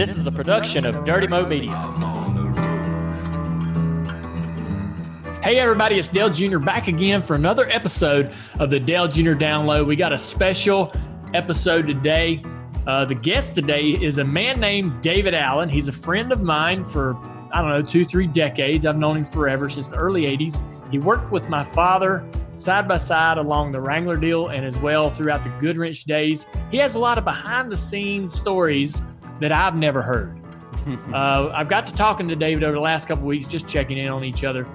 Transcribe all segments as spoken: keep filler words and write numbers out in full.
This is a production of Dirty Mo Media. Hey everybody, it's Dale Junior back again for another episode of the Dale Junior Download. We got a special episode today. Uh, the guest today is a man named David Allen. He's a friend of mine for, I don't know, two, three decades. I've known him forever, since the early eighties. He worked with my father side by side along the Wrangler deal and as well throughout the Goodwrench days. He has a lot of behind the scenes stories that I've never heard. uh, I've got to talking to David over the last couple of weeks, just checking in on each other.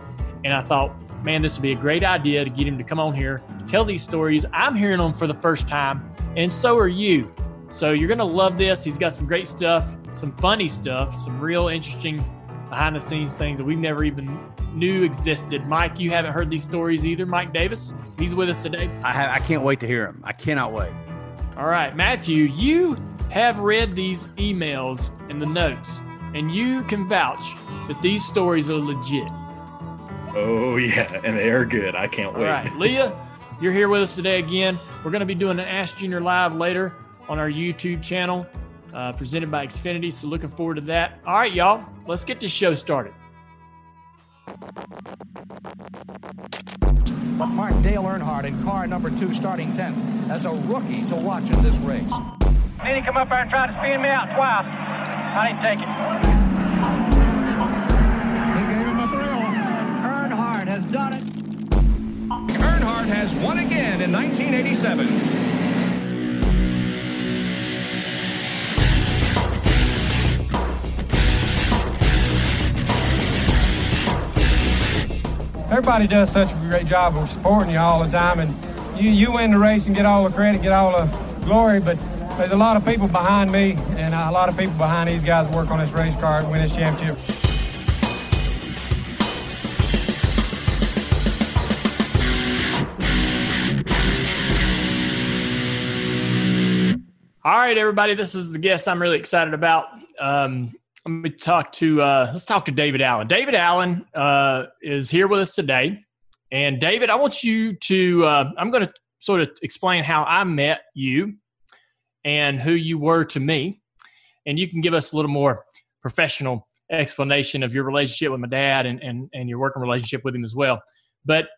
And I thought, man, this would be a great idea to get him to come on here, tell these stories. I'm hearing them for the first time, and so are you. So you're going to love this. He's got some great stuff, some funny stuff, some real interesting behind the scenes things that we never even knew existed. Mike, you haven't heard these stories either. Mike Davis, he's with us today. I, ha- I can't wait to hear him. I cannot wait. All right, Matthew, you have read these emails and the notes, and you can vouch that these stories are legit. Oh, yeah, and they are good. I can't wait. All right, Leah, you're here with us today again. We're going to be doing an Ask Junior Live later on our YouTube channel, uh, presented by Xfinity, so looking forward to that. All right, y'all, let's get this show started. But Mark, Dale Earnhardt in car number two, starting tenth, as a rookie to watch in this race. I need to come up there and try to spin me out twice. I didn't take it. He gave him a thrill. Earnhardt has done it. Earnhardt has won again in nineteen eighty-seven. Everybody does such a great job of supporting you all the time, and you, you win the race and get all the credit, get all the glory, but there's a lot of people behind me and a lot of people behind these guys work on this race car and win this championship. All right, everybody, this is the guest I'm really excited about. Um, Let me talk to, uh, let's talk to David Allen. David Allen uh, is here with us today. And David, I want you to, uh, I'm going to sort of explain how I met you and who you were to me. And you can give us a little more professional explanation of your relationship with my dad and, and, and your working relationship with him as well. But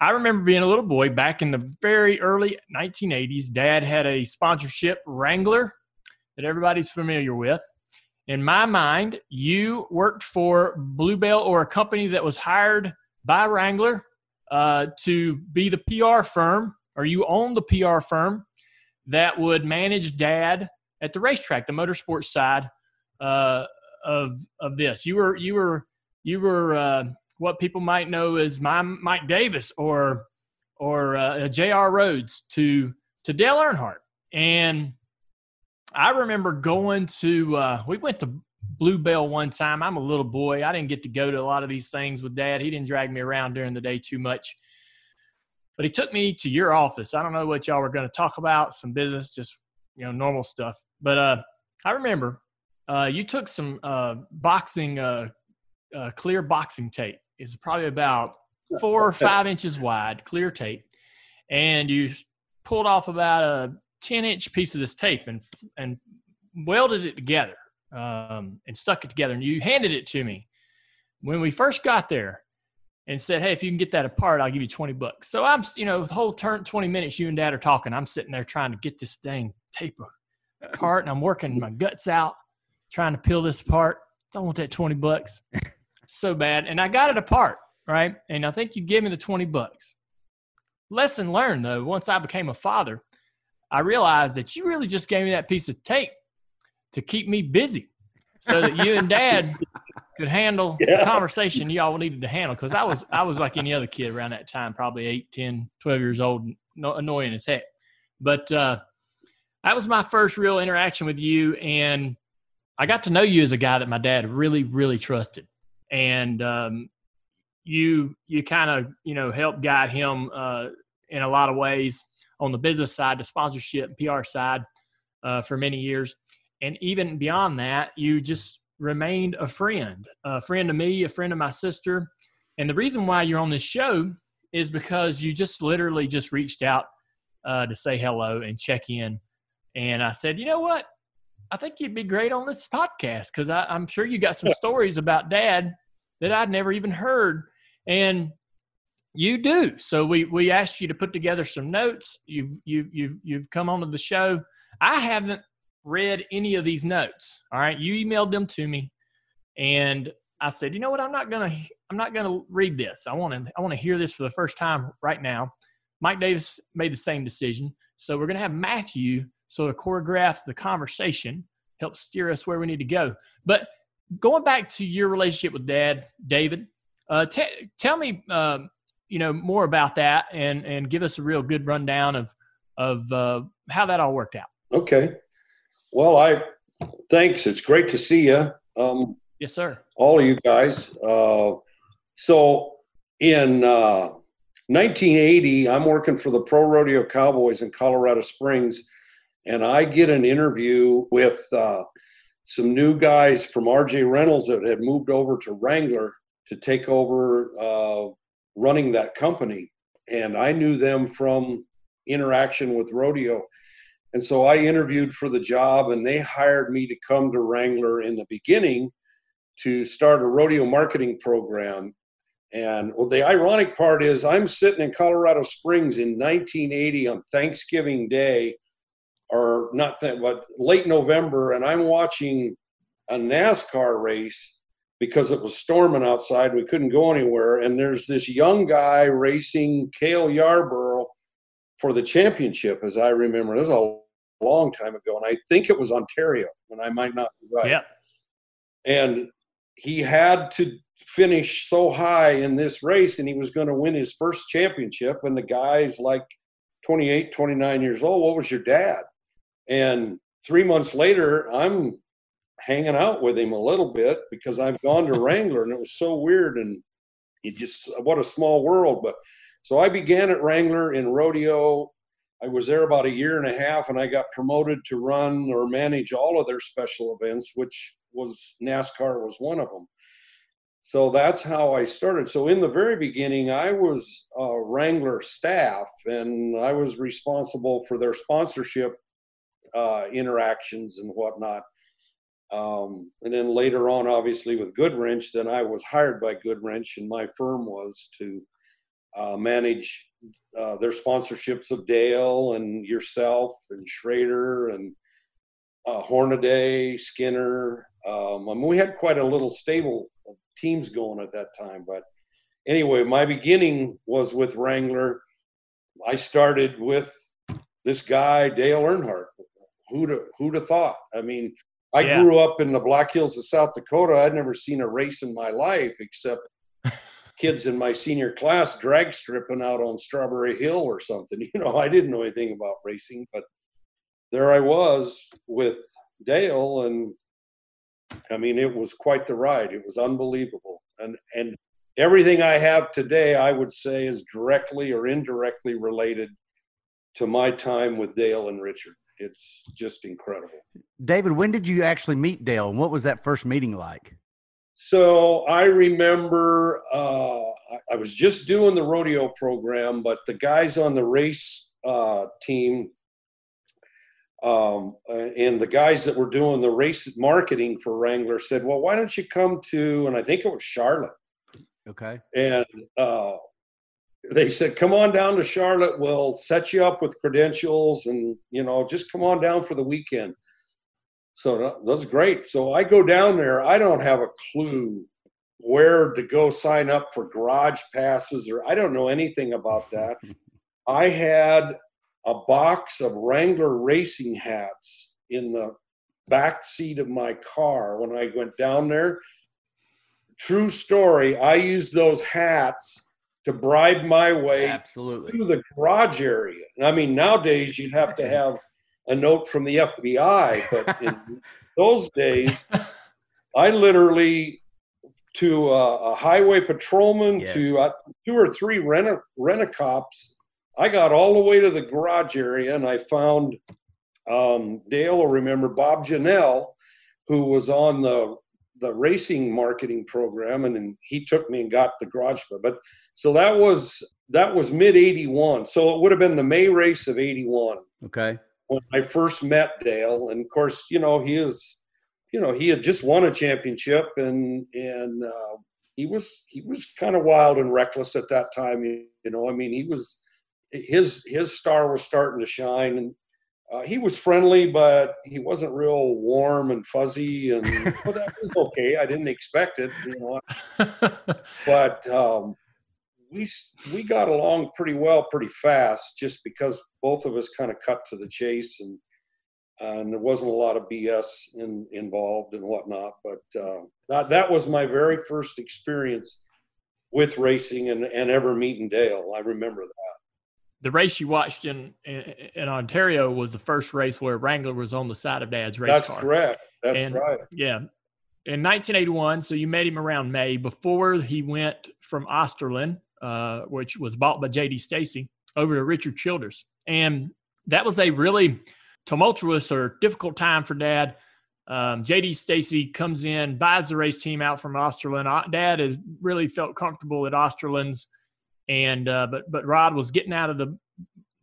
I remember being a little boy back in the very early nineteen eighties. Dad had a sponsorship, Wrangler, that everybody's familiar with. In my mind, you worked for Bluebell, or a company that was hired by Wrangler uh, to be the P R firm, or you owned the P R firm that would manage Dad at the racetrack, the motorsports side uh, of of this. You were you were you were uh, what people might know as my Mike Davis or or uh, J R Rhodes to to Dale Earnhardt. And I remember going to, uh, we went to Bluebell one time. I'm a little boy. I didn't get to go to a lot of these things with Dad. He didn't drag me around during the day too much. But he took me to your office. I don't know what y'all were going to talk about, some business, just, you know, normal stuff. But uh, I remember uh, you took some uh, boxing, uh, uh, clear boxing tape. It's probably about four or five inches wide, clear tape. And you pulled off about a ten inch piece of this tape and and welded it together um, and stuck it together. And you handed it to me when we first got there and said, hey, if you can get that apart, I'll give you twenty bucks. So I'm, you know, the whole turn, twenty minutes, you and Dad are talking. I'm sitting there trying to get this dang tape apart and I'm working my guts out, trying to peel this apart. I want that twenty bucks so bad. And I got it apart. Right. And I think you gave me the twenty bucks. Lesson learned though. Once I became a father, I realized that you really just gave me that piece of tape to keep me busy so that you and Dad could handle yeah. the conversation y'all needed to handle. Because I was I was like any other kid around that time, probably eight, ten, twelve years old, no, annoying as heck. But uh, that was my first real interaction with you. And I got to know you as a guy that my dad really, really trusted. And um, you you kind of, you know, helped guide him uh, in a lot of ways. On the business side, the sponsorship, P R side uh, for many years. And even beyond that, you just remained a friend, a friend to me, a friend to my sister. And the reason why you're on this show is because you just literally just reached out uh, to say hello and check in. And I said, you know what? I think you'd be great on this podcast, because I'm sure you got some stories about Dad that I'd never even heard. And you do. So we we asked you to put together some notes. You've you've you've you've come onto the show. I haven't read any of these notes. All right. You emailed them to me. And I said, you know what, I'm not gonna I'm not gonna read this. I want to I want to hear this for the first time right now. Mike Davis made the same decision. So we're gonna have Matthew sort of choreograph the conversation, help steer us where we need to go. But going back to your relationship with Dad, David, uh, t- tell me, uh, you know, more about that, and and give us a real good rundown of of uh, how that all worked out. Okay. Well, I thanks. It's great to see you. Um, yes, sir. All of you guys. Uh, so in uh, nineteen eighty, I'm working for the Pro Rodeo Cowboys in Colorado Springs. And I get an interview with uh, some new guys from R J Reynolds that had moved over to Wrangler to take over uh, running that company. And I knew them from interaction with rodeo. And so I interviewed for the job, and they hired me to come to Wrangler in the beginning to start a rodeo marketing program. And well, the ironic part is I'm sitting in Colorado Springs in nineteen eighty on Thanksgiving Day, or not that, but late November, and I'm watching a NASCAR race because it was storming outside. We couldn't go anywhere. And there's this young guy racing Cale Yarborough for the championship, as I remember. It was a long time ago, and I think it was Ontario, and I might not be right. Yeah. And he had to finish so high in this race, and he was going to win his first championship, and the guy's like twenty-eight, twenty-nine years old. What was your dad? And three months later, I'm hanging out with him a little bit because I've gone to Wrangler, and it was so weird, and it just, what a small world. But so I began at Wrangler in rodeo. I was there about a year and a half, and I got promoted to run or manage all of their special events, which was NASCAR was one of them. So that's how I started. So in the very beginning, I was uh, Wrangler staff, and I was responsible for their sponsorship Uh, interactions and whatnot. Um, and then later on, obviously, with Goodwrench, then I was hired by Goodwrench, and my firm was to uh, manage uh, their sponsorships of Dale and yourself and Schrader and uh, Hornaday, Skinner. Um, and we had quite a little stable of teams going at that time. But anyway, my beginning was with Wrangler. I started with this guy, Dale Earnhardt. Who'd have, who'd have thought? I mean, I yeah. grew up in the Black Hills of South Dakota. I'd never seen a race in my life except kids in my senior class drag stripping out on Strawberry Hill or something. You know, I didn't know anything about racing, but there I was with Dale, and I mean, it was quite the ride. It was unbelievable. And and everything I have today, I would say, is directly or indirectly related to my time with Dale and Richard. It's just incredible. David, when did you actually meet Dale? And what was that first meeting like? So I remember uh, I was just doing the rodeo program, but the guys on the race uh, team um, and the guys that were doing the race marketing for Wrangler said, well, why don't you come to, and I think it was Charlotte. Okay. And uh, they said, come on down to Charlotte. We'll set you up with credentials and, you know, just come on down for the weekend. So that's great. So I go down there. I don't have a clue where to go sign up for garage passes, or I don't know anything about that. I had a box of Wrangler racing hats in the back seat of my car when I went down there. True story. I used those hats to bribe my way Absolutely. through the garage area. And I mean, nowadays you'd have to have a note from the F B I, but in those days, I literally, to a, a highway patrolman, yes. to uh, two or three rent a cops, I got all the way to the garage area, and I found um, Dale will remember Bob Janelle, who was on the the racing marketing program, and, and he took me and got the garage. But so that was that was mid eighty-one. So it would have been the May race of eighty-one. Okay. when I first met Dale, and of course, you know, he is, you know, he had just won a championship, and and uh, he was he was kind of wild and reckless at that time. You, you know, I mean, he was his his star was starting to shine, and uh, he was friendly, but he wasn't real warm and fuzzy, and well, that was okay. I didn't expect it, you know, but. Um, We we got along pretty well, pretty fast, just because both of us kind of cut to the chase, and uh, and there wasn't a lot of B S in, involved and whatnot. But uh, that that was my very first experience with racing and, and ever meeting Dale. I remember that. The race you watched in, in in Ontario was the first race where Wrangler was on the side of Dad's race That's car. That's correct. That's and, right. Yeah. In nineteen eighty-one, so you met him around May before he went from Osterlin, Uh, which was bought by J D. Stacy, over to Richard Childress. And that was a really tumultuous or difficult time for Dad. Um, J D. Stacy comes in, buys the race team out from Osterlin. Dad has really felt comfortable at Osterlin's, and uh, but but Rod was getting out of the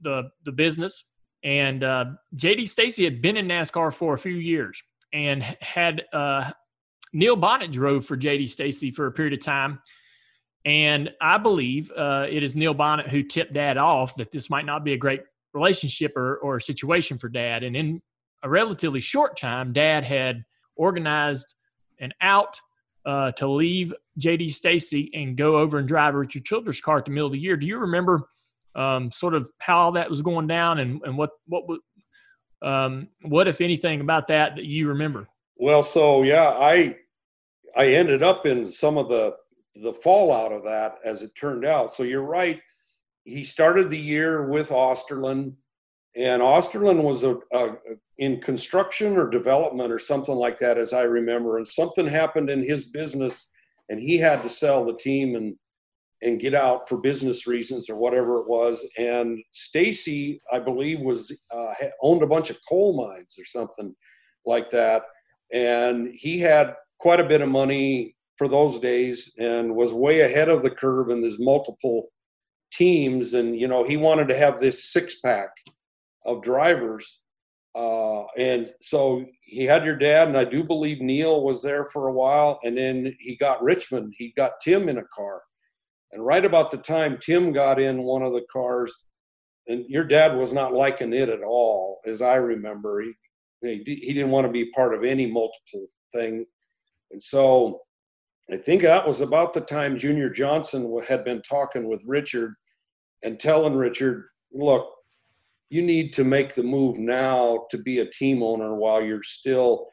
the, the business. And uh, J D. Stacy had been in NASCAR for a few years and had uh, Neil Bonnet drove for J D. Stacy for a period of time. And I believe uh, it is Neil Bonnet who tipped Dad off that this might not be a great relationship or, or situation for Dad. And in a relatively short time, Dad had organized an out uh, to leave J D. Stacy and go over and drive Richard Childress' car at the middle of the year. Do you remember um, sort of how that was going down and, and what, what, um, what, if anything, about that that you remember? Well, so, yeah, I I ended up in some of the – the fallout of that, as it turned out. So you're right. He started the year with Osterlin, and Osterlin was a, a, a in construction or development or something like that, as I remember. And something happened in his business, and he had to sell the team and and get out for business reasons or whatever it was. And Stacy, I believe, was uh, owned a bunch of coal mines or something like that, and he had quite a bit of money for those days and was way ahead of the curve in his multiple teams. And, you know, he wanted to have this six pack of drivers. Uh, and so he had your dad, and I do believe Neil was there for a while. And then he got Richmond, he got Tim in a car. And right about the time Tim got in one of the cars, and your dad was not liking it at all, as I remember. He, he, he didn't want to be part of any multiple thing. And so I think that was about the time Junior Johnson had been talking with Richard and telling Richard, look, you need to make the move now to be a team owner while you're still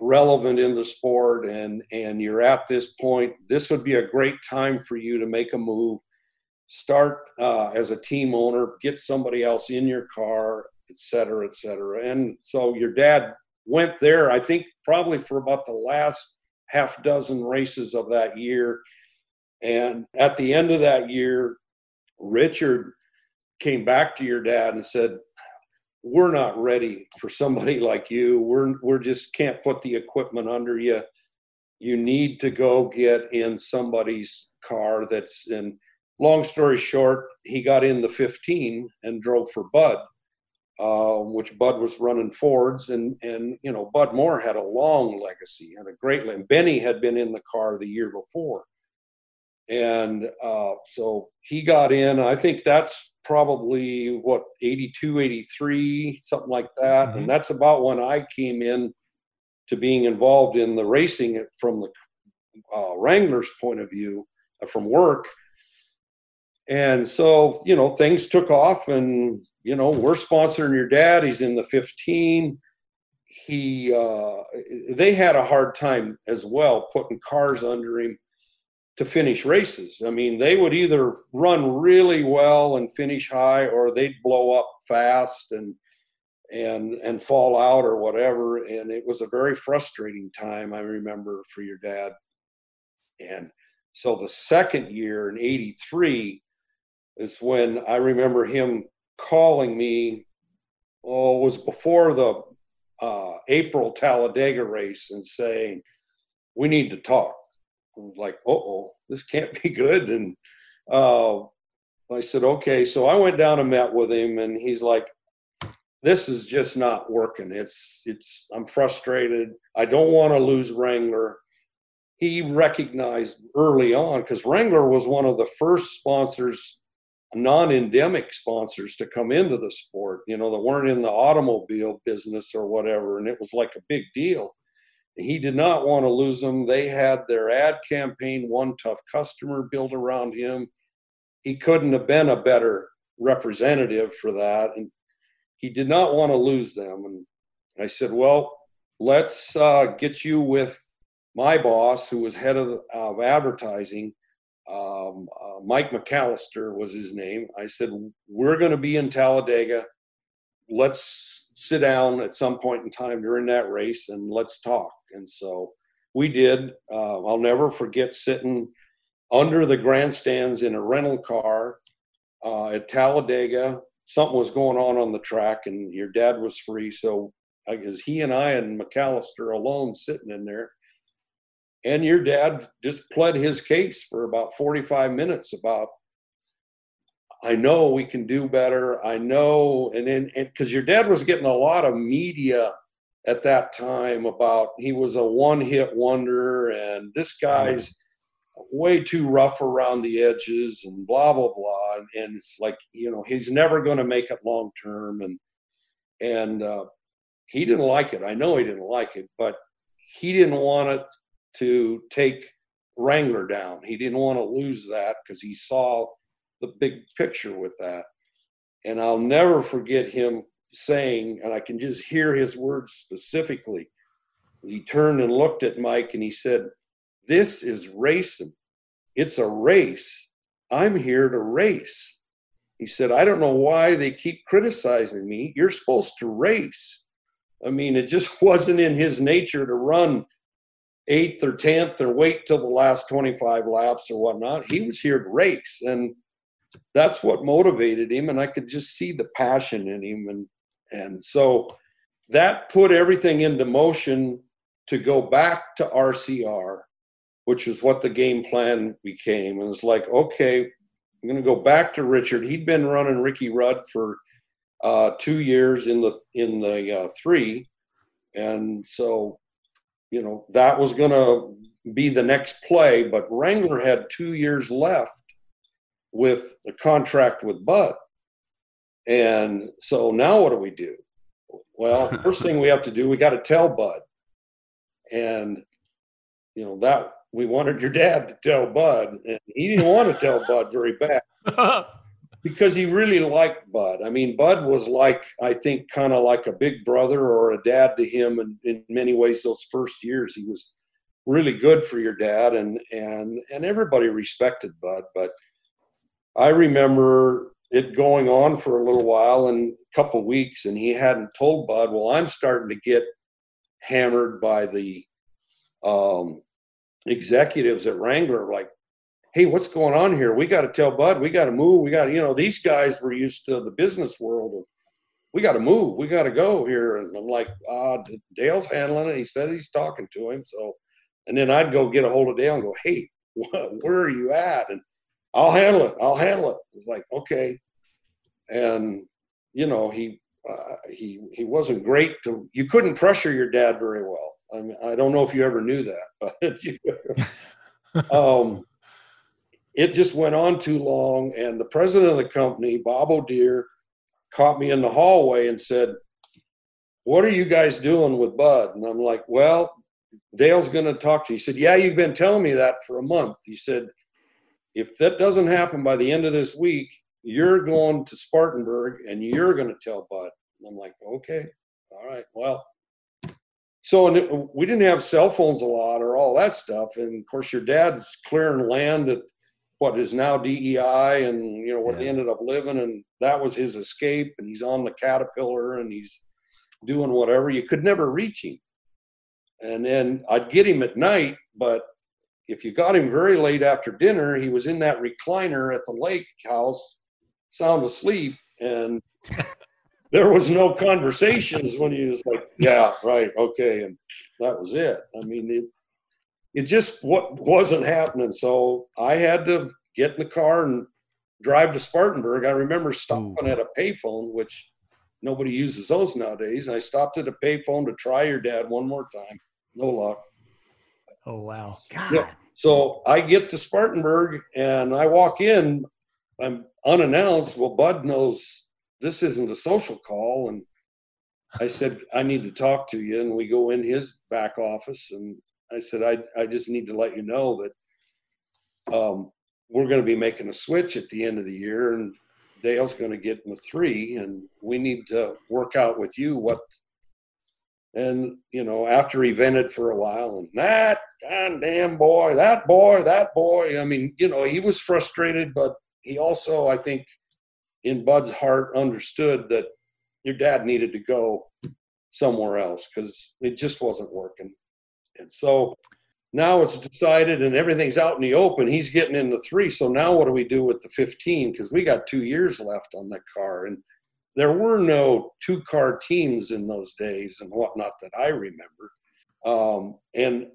relevant in the sport and, and you're at this point. This would be a great time for you to make a move, start uh, as a team owner, get somebody else in your car, et cetera, et cetera. And so your dad went there, I think, probably for about the last half dozen races of that year. And at the end of that year, Richard came back to your dad and said, we're not ready for somebody like you. We're we're just can't put the equipment under you. You need to go get in somebody's car that's in. Long story short, he got in the fifteen and drove for Bud, Uh, which Bud was running Fords, and, and you know, Bud Moore had a long legacy and a great legacy. Benny had been in the car the year before. And uh, so he got in. I think that's probably, what, eighty-two, eighty-three, something like that. Mm-hmm. And that's about when I came in to being involved in the racing from the uh, Wrangler's point of view, uh, from work. And so, you know, things took off, and, you know, we're sponsoring your dad. He's in the fifteen. He, uh, they had a hard time as well putting cars under him to finish races. I mean, they would either run really well and finish high, or they'd blow up fast and, and, and fall out or whatever. And it was a very frustrating time, I remember, for your dad. And so the second year in eighty-three, is when I remember him calling me. Oh, it was before the uh, April Talladega race, and saying, we need to talk. I was like, uh-oh, this can't be good. And uh, I said, okay. So I went down and met with him, and he's like, this is just not working. It's, it's, I'm frustrated. I don't want to lose Wrangler. He recognized early on, because Wrangler was one of the first sponsors, non-endemic sponsors, to come into the sport, you know, that weren't in the automobile business or whatever. And it was like a big deal. He did not want to lose them. They had their ad campaign, One Tough Customer, built around him. He couldn't have been a better representative for that. And he did not want to lose them. And I said, well, let's uh, get you with my boss, who was head of, of advertising. Um, uh, Mike McAllister was his name. I said, we're going to be in Talladega. Let's sit down at some point in time during that race and let's talk. And so we did. Uh, I'll never forget sitting under the grandstands in a rental car uh, at Talladega. Something was going on on the track, and your dad was free. So I guess he and I and McAllister alone sitting in there. And your dad just pled his case for about forty-five minutes about, I know we can do better. I know. And then, and because your dad was getting a lot of media at that time about he was a one-hit wonder and this guy's way too rough around the edges and blah, blah, blah. And, and it's like, you know, he's never going to make it long-term. And, and uh, he didn't like it. I know he didn't like it, but he didn't want it to take Wrangler down. He didn't want to lose that because he saw the big picture with that. And I'll never forget him saying, and I can just hear his words specifically, he turned and looked at Mike and he said, this is racing. It's a race. I'm here to race. He said, I don't know why they keep criticizing me. You're supposed to race. I mean, it just wasn't in his nature to run eighth or tenth or wait till the last twenty-five laps or whatnot. He was here to race, and that's what motivated him. And I could just see the passion in him. And, and so that put everything into motion to go back to R C R, which is what the game plan became. And it's like, okay, I'm going to go back to Richard. He'd been running Ricky Rudd for uh, two years in the, in the uh, three. And so, you know, that was going to be the next play, but Wrangler had two years left with the contract with Bud. And so now what do we do? Well, first thing we have to do, we got to tell Bud. And, you know, that we wanted your dad to tell Bud, and he didn't want to tell Bud very bad because he really liked Bud. I mean, Bud was like, I think, kind of like a big brother or a dad to him. And in many ways, those first years, he was really good for your dad, and, and, and everybody respected Bud. But I remember it going on for a little while and a couple weeks, and he hadn't told Bud. Well, I'm starting to get hammered by the um, executives at Wrangler, like, hey, what's going on here? We got to tell Bud, we got to move. We got to, you know, these guys were used to the business world of, we got to move. We got to go here. And I'm like, uh, Dale's handling it. He said he's talking to him. So, and then I'd go get a hold of Dale and go, hey, where are you at? And I'll handle it. I'll handle it. It's like, okay. And, you know, he, uh, he, he wasn't great to, you couldn't pressure your dad very well. I mean, I don't know if you ever knew that, but you, um, it just went on too long. And the president of the company, Bob O'Dear, caught me in the hallway and said, what are you guys doing with Bud? And I'm like, well, Dale's going to talk to you. He said, yeah, you've been telling me that for a month. He said, if that doesn't happen by the end of this week, you're going to Spartanburg and you're going to tell Bud. And I'm like, okay, all right, well. So we didn't have cell phones a lot or all that stuff. And, of course, your dad's clearing land at what is now D E I and, you know, where yeah. they ended up living. And that was his escape. And he's on the Caterpillar and he's doing whatever. You could never reach him. And then I'd get him at night. But if you got him very late after dinner, he was in that recliner at the lake house, sound asleep. And there was no conversations when he was like, yeah, right, okay. And that was it. I mean, it, it just what wasn't happening. So I had to get in the car and drive to Spartanburg. I remember stopping Ooh. at a payphone, which Nobody uses those nowadays. And I stopped at a payphone to try your dad one more time. No luck. Oh, wow. God. Yeah. So I get to Spartanburg and I walk in. I'm unannounced. Well, Bud knows this isn't a social call. And I said, I need to talk to you. And we go in his back office. And I said, I, I just need to let you know that um, we're going to be making a switch at the end of the year. And Dale's going to get in the three, and we need to work out with you what. And, you know, after he vented for a while, and that goddamn boy, that boy, that boy. I mean, you know, he was frustrated, but he also, I think, in Bud's heart, understood that your dad needed to go somewhere else because it just wasn't working. And so now it's decided and everything's out in the open. He's getting in the three. So now what do we do with the fifteen? Because we got two years left on that car. And there were no two-car teams in those days and whatnot that I remember. Um, and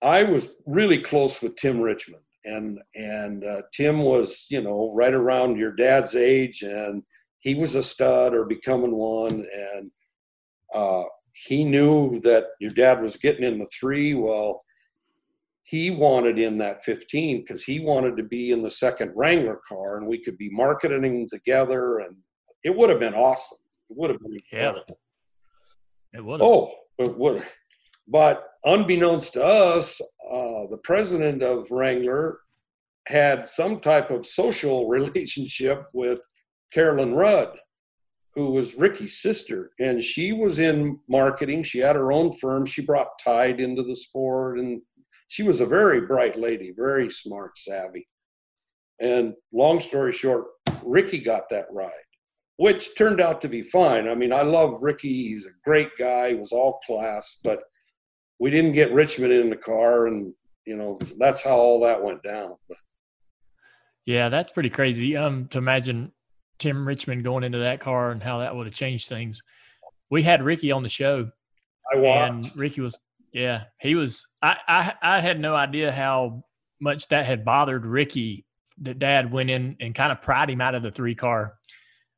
I was really close with Tim Richmond. And and uh, Tim was, you know, right around your dad's age. And he was a stud or becoming one. And uh, he knew that your dad was getting in the three. Well, he wanted in that fifteen because he wanted to be in the second Wrangler car, and we could be marketing together, and it would have been awesome. It would have been incredible. Yeah, it would have. Oh, it would have. But unbeknownst to us, uh, the president of Wrangler had some type of social relationship with Carolyn Rudd, who was Ricky's sister, and she was in marketing. She had her own firm. She brought Tide into the sport, and she was a very bright lady, very smart, savvy. And long story short, Ricky got that ride, which turned out to be fine. I mean, I love Ricky. He's a great guy. He was all class, but we didn't get Richmond in the car. And, you know, that's how all that went down. But. Yeah, that's pretty crazy um, to imagine Tim Richmond going into that car and how that would have changed things. We had Ricky on the show. I watched. And Ricky was – Yeah, he was I, – I, I had no idea how much that had bothered Ricky that Dad went in and kind of pried him out of the three-car.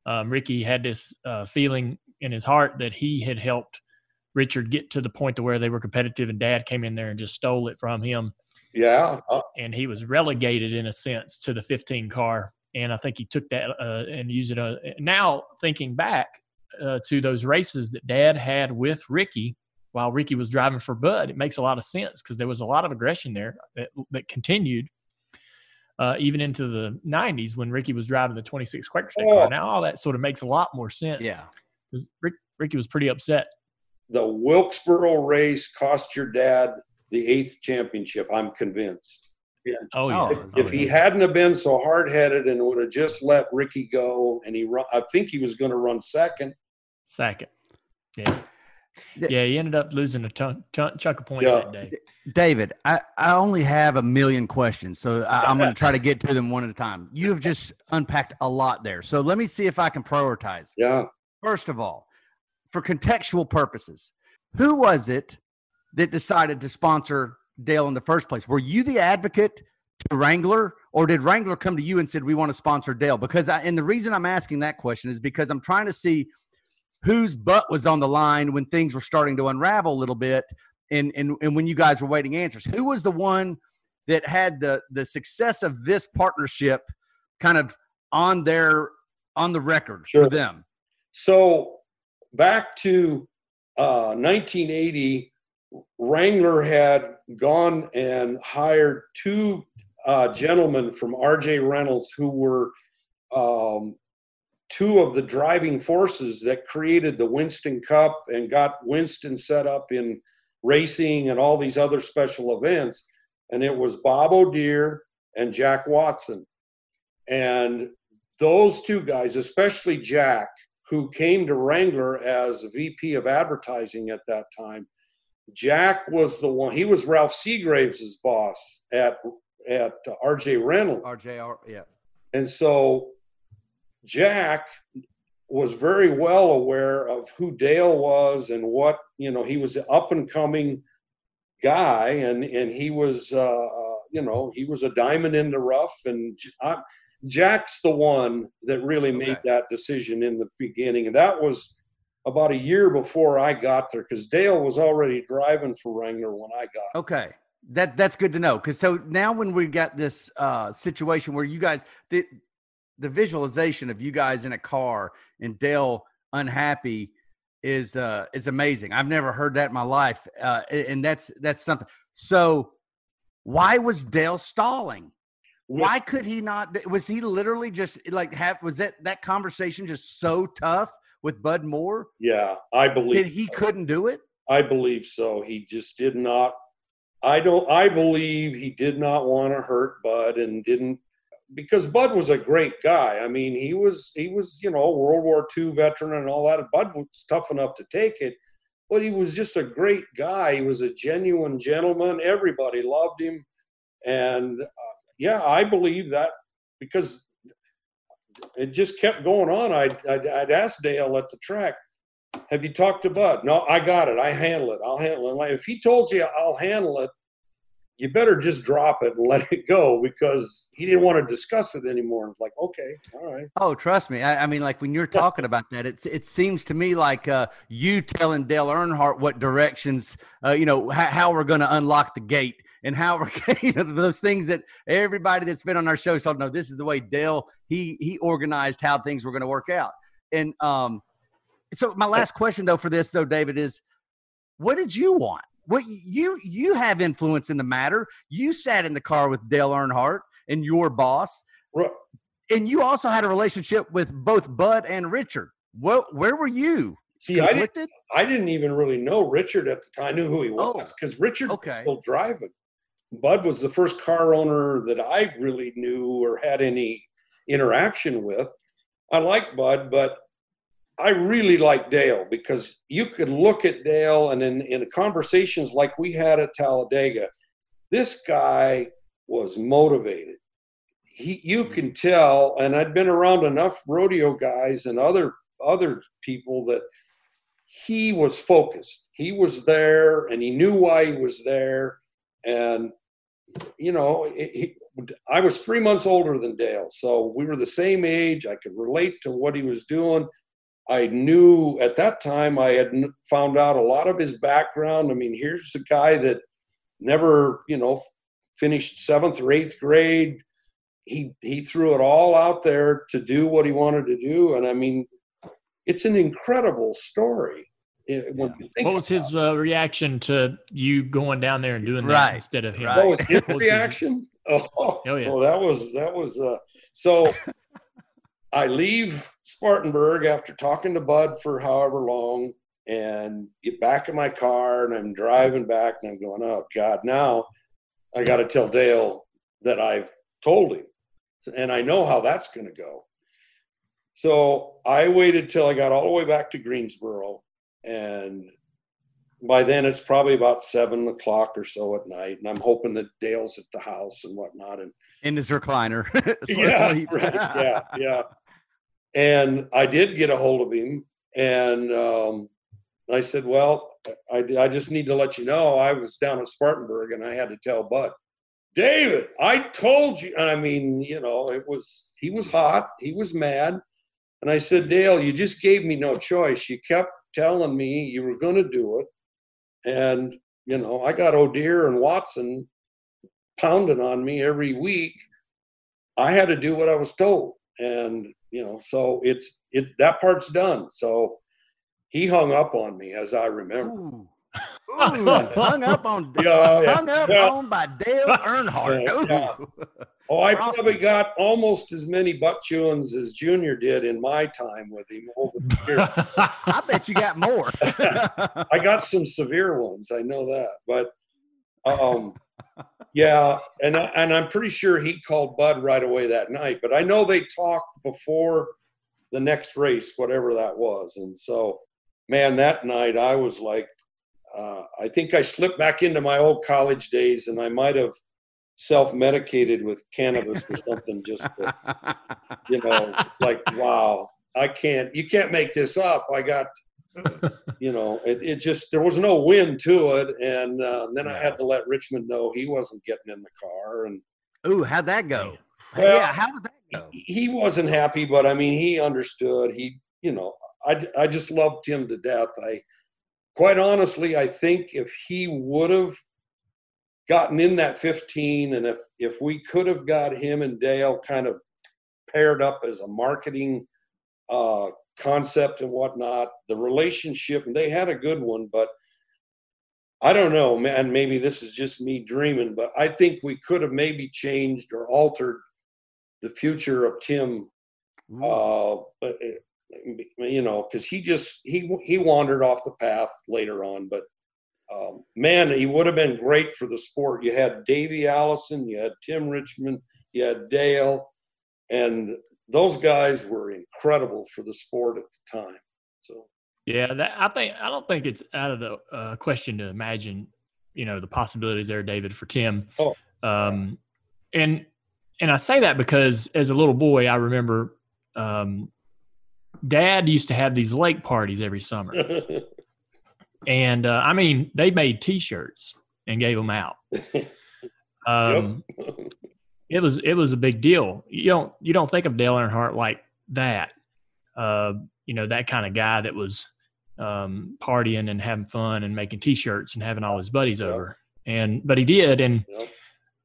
Um, Ricky had this uh, feeling in his heart that he had helped Richard get to the point to where they were competitive, and Dad came in there and just stole it from him. Yeah. Uh, and he was relegated, in a sense, to the fifteen car, and I think he took that uh, and used it. Uh, now, thinking back uh, to those races that Dad had with Ricky – while Ricky was driving for Bud, it makes a lot of sense because there was a lot of aggression there that, that continued uh, even into the nineties when Ricky was driving the twenty-six Quaker State car. Now all that sort of makes a lot more sense. Yeah, because Rick, Ricky was pretty upset. The Wilkesboro race cost your dad the eighth championship, I'm convinced. Yeah. Oh, yeah. If, oh, if yeah. he hadn't have been so hard-headed and would have just let Ricky go, and he run, I think he was going to run second. Second, yeah. Yeah, he ended up losing a ton, ton, chunk of points yeah. that day. David, I, I only have a million questions, so I, I'm going to try to get to them one at a time. You have just unpacked a lot there, so let me see if I can prioritize. Yeah. First of all, for contextual purposes, who was it that decided to sponsor Dale in the first place? Were you the advocate to Wrangler, or did Wrangler come to you and said, we want to sponsor Dale? Because I, and the reason I'm asking that question is because I'm trying to see – whose butt was on the line when things were starting to unravel a little bit and, and, and when you guys were waiting answers? Who was the one that had the the success of this partnership kind of on their on the record sure. for them? So back to uh, nineteen eighty, Wrangler had gone and hired two uh, gentlemen from R J Reynolds who were um, – two of the driving forces that created the Winston Cup and got Winston set up in racing and all these other special events. And it was Bob O'Dear and Jack Watson. And those two guys, especially Jack, who came to Wrangler as V P of advertising at that time, Jack was the one, he was Ralph Seagraves' boss at, at R J Reynolds. R J, yeah. And so Jack was very well aware of who Dale was and what, you know, he was an up and coming guy, and, and he was, uh, you know, he was a diamond in the rough. And I, Jack's the one that really made okay. that decision in the beginning. And that was about a year before I got there, because Dale was already driving for Wrangler when I got there. Okay. That that's good to know, because so now when we got this uh, situation where you guys, the the visualization of you guys in a car and Dale unhappy is uh, is amazing. I've never heard that in my life, uh, and that's that's something. So why was Dale stalling? Why could he not? Was he literally just like have? Was that that conversation just so tough with Bud Moore? Yeah, I believe that he so. couldn't do it. I believe so. He just did not. I don't, I believe he did not want to hurt Bud and didn't, because Bud was a great guy. I mean, he was, he was, you know, World War Two veteran and all that. Bud was tough enough to take it, but he was just a great guy. He was a genuine gentleman. Everybody loved him. And uh, yeah, I believe that, because it just kept going on. I'd, I'd, I'd asked Dale at the track, have you talked to Bud? No, I got it. I handle it. I'll handle it. Like, if he told you I'll handle it, you better just drop it and let it go, because he didn't want to discuss it anymore. Like, okay, all right. Oh, trust me. I, I mean, like when you're talking about that, it's, it seems to me like uh, you telling Dale Earnhardt what directions, uh, you know, how, how we're going to unlock the gate and how we're, you know, those things that everybody that's been on our show told, no, this is the way Dale, he, he organized how things were going to work out. And, um, so my last question though, for this though, David, is what did you want? What you, you have influence in the matter. You sat in the car with Dale Earnhardt and your boss, right, and you also had a relationship with both Bud and Richard. What, where were you? See, I didn't, I didn't even really know Richard at the time. I knew who he was because oh, Richard okay. was still driving. Bud was the first car owner that I really knew or had any interaction with. I liked Bud, but I really like Dale, because you could look at Dale and in, in conversations like we had at Talladega, this guy was motivated. He, you can tell, and I'd been around enough rodeo guys and other, other people that he was focused. He was there and he knew why he was there. And, you know, it, he, I was three months older than Dale. So we were the same age. I could relate to what he was doing. I knew at that time, I had found out a lot of his background. I mean, here's a guy that never, you know, finished seventh or eighth grade. He he threw it all out there to do what he wanted to do. And I mean, it's an incredible story. It, when yeah. What was his uh, reaction to you going down there and doing that right. instead of him? Right. What was his reaction? Oh, oh yeah. Well, that was, that was, uh, so I leave Spartanburg after talking to Bud for however long and get back in my car, and I'm driving back and I'm going, oh God, now I got to tell Dale that I've told him, and I know how that's going to go. So I waited till I got all the way back to Greensboro, and by then it's probably about seven o'clock or so at night, and I'm hoping that Dale's at the house and whatnot. And in his recliner. yeah, right, yeah, yeah. And I did get a hold of him, and um, I said, well, I, I just need to let you know I was down at Spartanburg and I had to tell Bud. David, I told you. And I mean, you know, it was, he was hot, he was mad. And I said, Dale, you just gave me no choice. You kept telling me you were going to do it. And, you know, I got O'Dear and Watson pounding on me every week. I had to do what I was told. And, you know, so it's, it, that part's done. So he hung up on me, as I remember. Ooh. Ooh, hung up on, yeah, yeah, hung up yeah. on by Dale Earnhardt. Yeah, yeah. Oh, I awesome. probably got almost as many butt chewings as Junior did in my time with him over the years. I bet you got more. I got some severe ones. I know that, but, um, yeah, and I, and I'm pretty sure he called Bud right away that night. But I know they talked before the next race, whatever that was. And so, man, that night I was like, uh, I think I slipped back into my old college days, and I might have self-medicated with cannabis or something. Just, to, you know, like, wow, I can't. You can't make this up. I got. You know, it, it just, there was no win to it. And uh, then I had to let Richmond know he wasn't getting in the car. And ooh, how'd that go? Well, yeah, how did that go? He, he wasn't happy, but I mean, he understood. He, you know, I, I just loved him to death. I, quite honestly, I think if he would have gotten in that fifteen, and if, if we could have got him and Dale kind of paired up as a marketing uh, concept and whatnot, the relationship, and they had a good one, but I don't know, man, maybe this is just me dreaming, but I think we could have maybe changed or altered the future of Tim. Uh, but it, you know, because he just he he wandered off the path later on. But um, man, he would have been great for the sport. You had Davey Allison, you had Tim Richmond, you had Dale, and those guys were incredible for the sport at the time. So yeah, that, I think I don't think it's out of the uh, question to imagine, you know, the possibilities there, David, for Tim. Oh, um, and and I say that because as a little boy, I remember. Um, Dad used to have these lake parties every summer. And, uh, I mean, they made T-shirts and gave them out. Um, yep. It was it was a big deal. You don't, you don't think of Dale Earnhardt like that, uh, you know, that kind of guy that was um, partying and having fun and making T-shirts and having all his buddies yep. over. And But he did. And yep.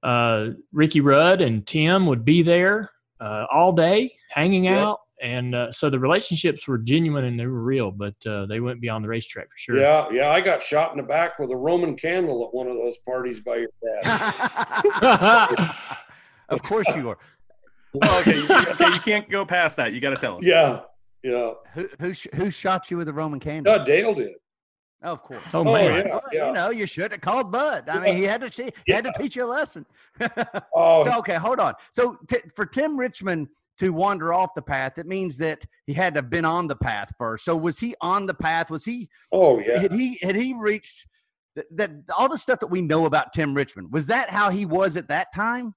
uh, Ricky Rudd and Tim would be there uh, all day hanging yep. out. And uh, so the relationships were genuine and they were real, but uh, they went beyond the racetrack for sure. Yeah, yeah. I got shot in the back with a Roman candle at one of those parties by your dad. Of course you were. Oh, okay, you, okay, you can't go past that. You got to tell us. Yeah, yeah. Who who sh- who shot you with a Roman candle? No, Dale did. Oh, of course. Oh, man. Oh, yeah, well, yeah. You know, you should have called Bud. I yeah. mean, he had to see, he yeah. had to teach you a lesson. oh, so, okay, hold on. So t- for Tim Richmond to wander off the path, it means that he had to have been on the path first. So was he on the path? Was he – oh, yeah. Had he had he reached th- – that all the stuff that we know about Tim Richmond, was that how he was at that time?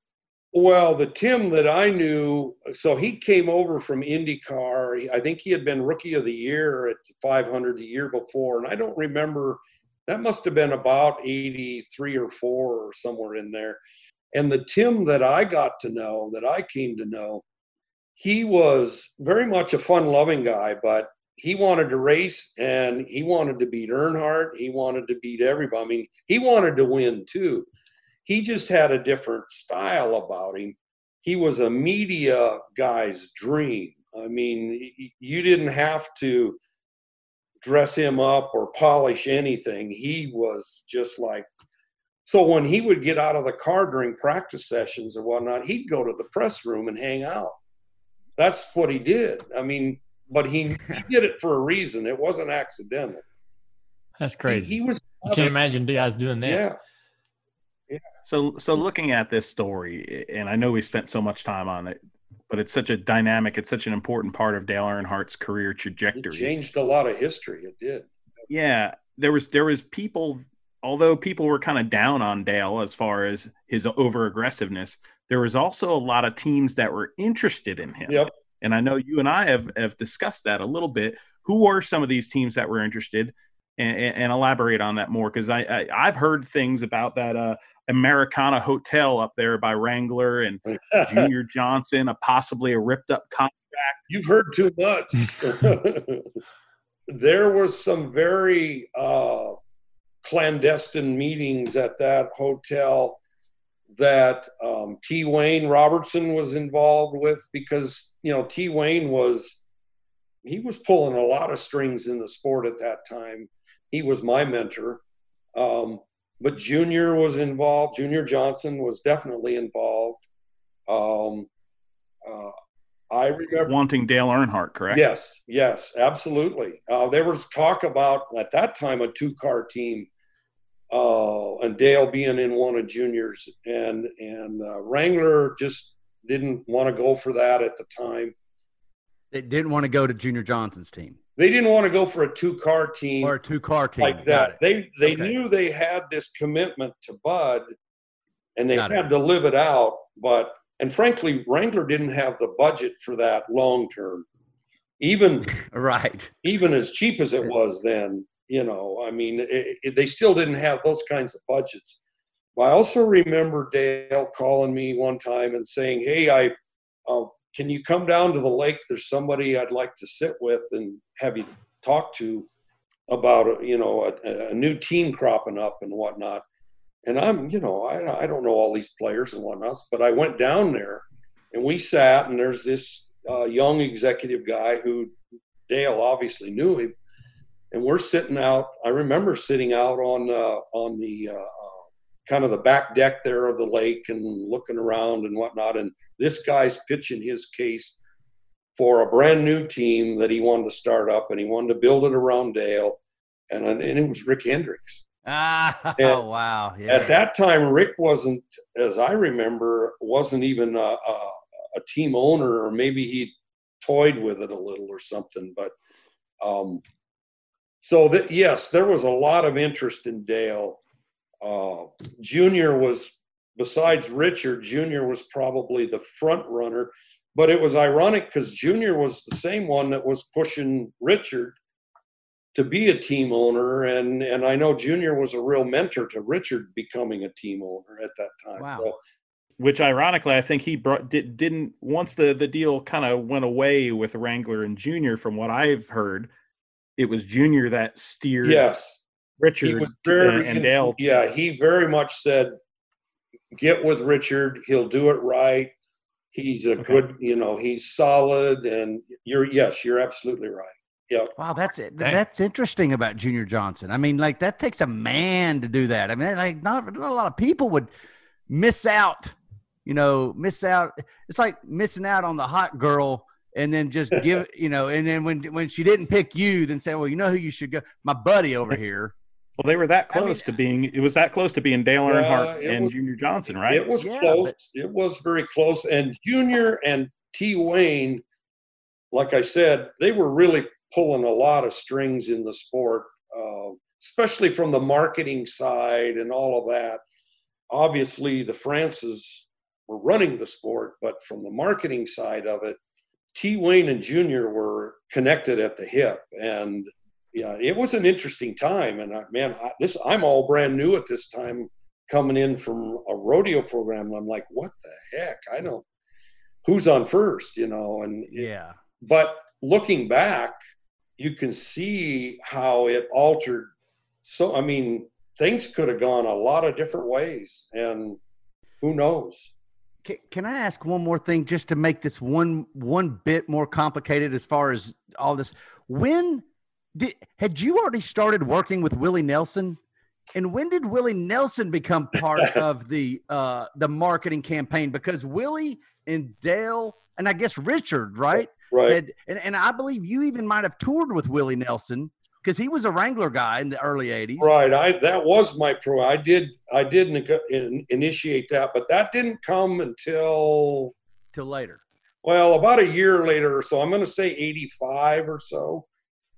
Well, the Tim that I knew – so he came over from IndyCar. I think he had been Rookie of the Year at five hundred the year before, and I don't remember – that must have been about eighty-three or four or somewhere in there. And the Tim that I got to know, that I came to know, he was very much a fun-loving guy, but he wanted to race, and he wanted to beat Earnhardt. He wanted to beat everybody. I mean, he wanted to win, too. He just had a different style about him. He was a media guy's dream. I mean, you didn't have to dress him up or polish anything. He was just like – so when he would get out of the car during practice sessions and whatnot, he'd go to the press room and hang out. That's what he did. I mean, but he, he did it for a reason. It wasn't accidental. That's crazy. He, he was. I can't imagine guys doing that. Yeah. yeah. So, so looking at this story, and I know we spent so much time on it, but it's such a dynamic. It's such an important part of Dale Earnhardt's career trajectory. It changed a lot of history. It did. Yeah, there was there was people. Although people were kind of down on Dale as far as his over-aggressiveness, there was also a lot of teams that were interested in him. Yep. And I know you and I have, have discussed that a little bit. Who were some of these teams that were interested? And, and elaborate on that more, because I, I, I've heard things about that uh, Americana Hotel up there by Wrangler and Junior Johnson, a possibly a ripped-up contract. You've heard too much. There was some very uh, – clandestine meetings at that hotel that um, T. Wayne Robertson was involved with, because, you know, T. Wayne was, he was pulling a lot of strings in the sport at that time. He was my mentor. Um, but Junior was involved. Junior Johnson was definitely involved. Um, uh, I remember wanting Dale Earnhardt, correct? Yes, yes, absolutely. Uh, there was talk about at that time a two-car team, uh, and Dale being in one of Junior's, and and uh, Wrangler just didn't want to go for that at the time. They didn't want to go to Junior Johnson's team. They didn't want to go for a two-car team or a two-car team like that. They they okay. knew they had this commitment to Bud, and they Got had it. to live it out, but. And frankly, Wrangler didn't have the budget for that long term, even right, even as cheap as it was then. You know, I mean, it, it, they still didn't have those kinds of budgets. But I also remember Dale calling me one time and saying, "Hey, I uh, can you come down to the lake? There's somebody I'd like to sit with and have you talk to about, you know, a, a new team cropping up and whatnot. And I'm, you know, I, I don't know all these players and whatnot, but I went down there and we sat, and there's this uh, young executive guy who Dale obviously knew him. And we're sitting out. I remember sitting out on uh, on the uh, kind of the back deck there of the lake and looking around and whatnot. And this guy's pitching his case for a brand new team that he wanted to start up, and he wanted to build it around Dale. And, and it was Rick Hendricks. Ah, oh, wow. Yeah. At that time, Rick wasn't, as I remember, wasn't even a, a, a team owner, or maybe he toyed with it a little or something. But um, so, that yes, there was a lot of interest in Dale. Uh, Junior was, besides Richard, Junior was probably the front runner. But it was ironic because Junior was the same one that was pushing Richard to be a team owner, and and I know Junior was a real mentor to Richard becoming a team owner at that time. Wow. So, which ironically, I think he brought did, didn't once the the deal kind of went away with Wrangler and Junior. From what I've heard, it was Junior that steered. Yes, Richard he was very, and, and Dale. Yeah, he very much said, "Get with Richard; he'll do it right. He's a okay. good, you know, he's solid." And you're yes, you're absolutely right. Yep. Wow, that's it. That's interesting about Junior Johnson. I mean, like, that takes a man to do that. I mean, like, not, not a lot of people would miss out, you know, miss out. It's like missing out on the hot girl and then just give, you know, and then when when she didn't pick you, then say, well, you know who you should go? My buddy over here. Well, they were that close I mean, to being – it was that close to being Dale Earnhardt uh, and was, Junior Johnson, right? It was yeah, close. But, it was very close. And Junior and T. Wayne, like I said, they were really – pulling a lot of strings in the sport, uh, especially from the marketing side and all of that. Obviously, the Frances were running the sport, but from the marketing side of it, T. Wayne and Junior were connected at the hip. And yeah, it was an interesting time. And I, man, I, this I'm all brand new at this time, coming in from a rodeo program. And I'm like, what the heck? I don't. Who's on first, you know? And yeah, but looking back, you can see how it altered. So, I mean, things could have gone a lot of different ways, and who knows? Can, can I ask one more thing just to make this one, one bit more complicated as far as all this? When did, had you already started working with Willie Nelson? And when did Willie Nelson become part of the, uh, the marketing campaign? Because Willie and Dale, and I guess Richard, right? Right. Had, and, and I believe you even might have toured with Willie Nelson because he was a Wrangler guy in the early eighties. Right. I that was my pro. I did I did in, initiate that, but that didn't come until till later. Well, about a year later or so. I'm going to say eighty-five or so.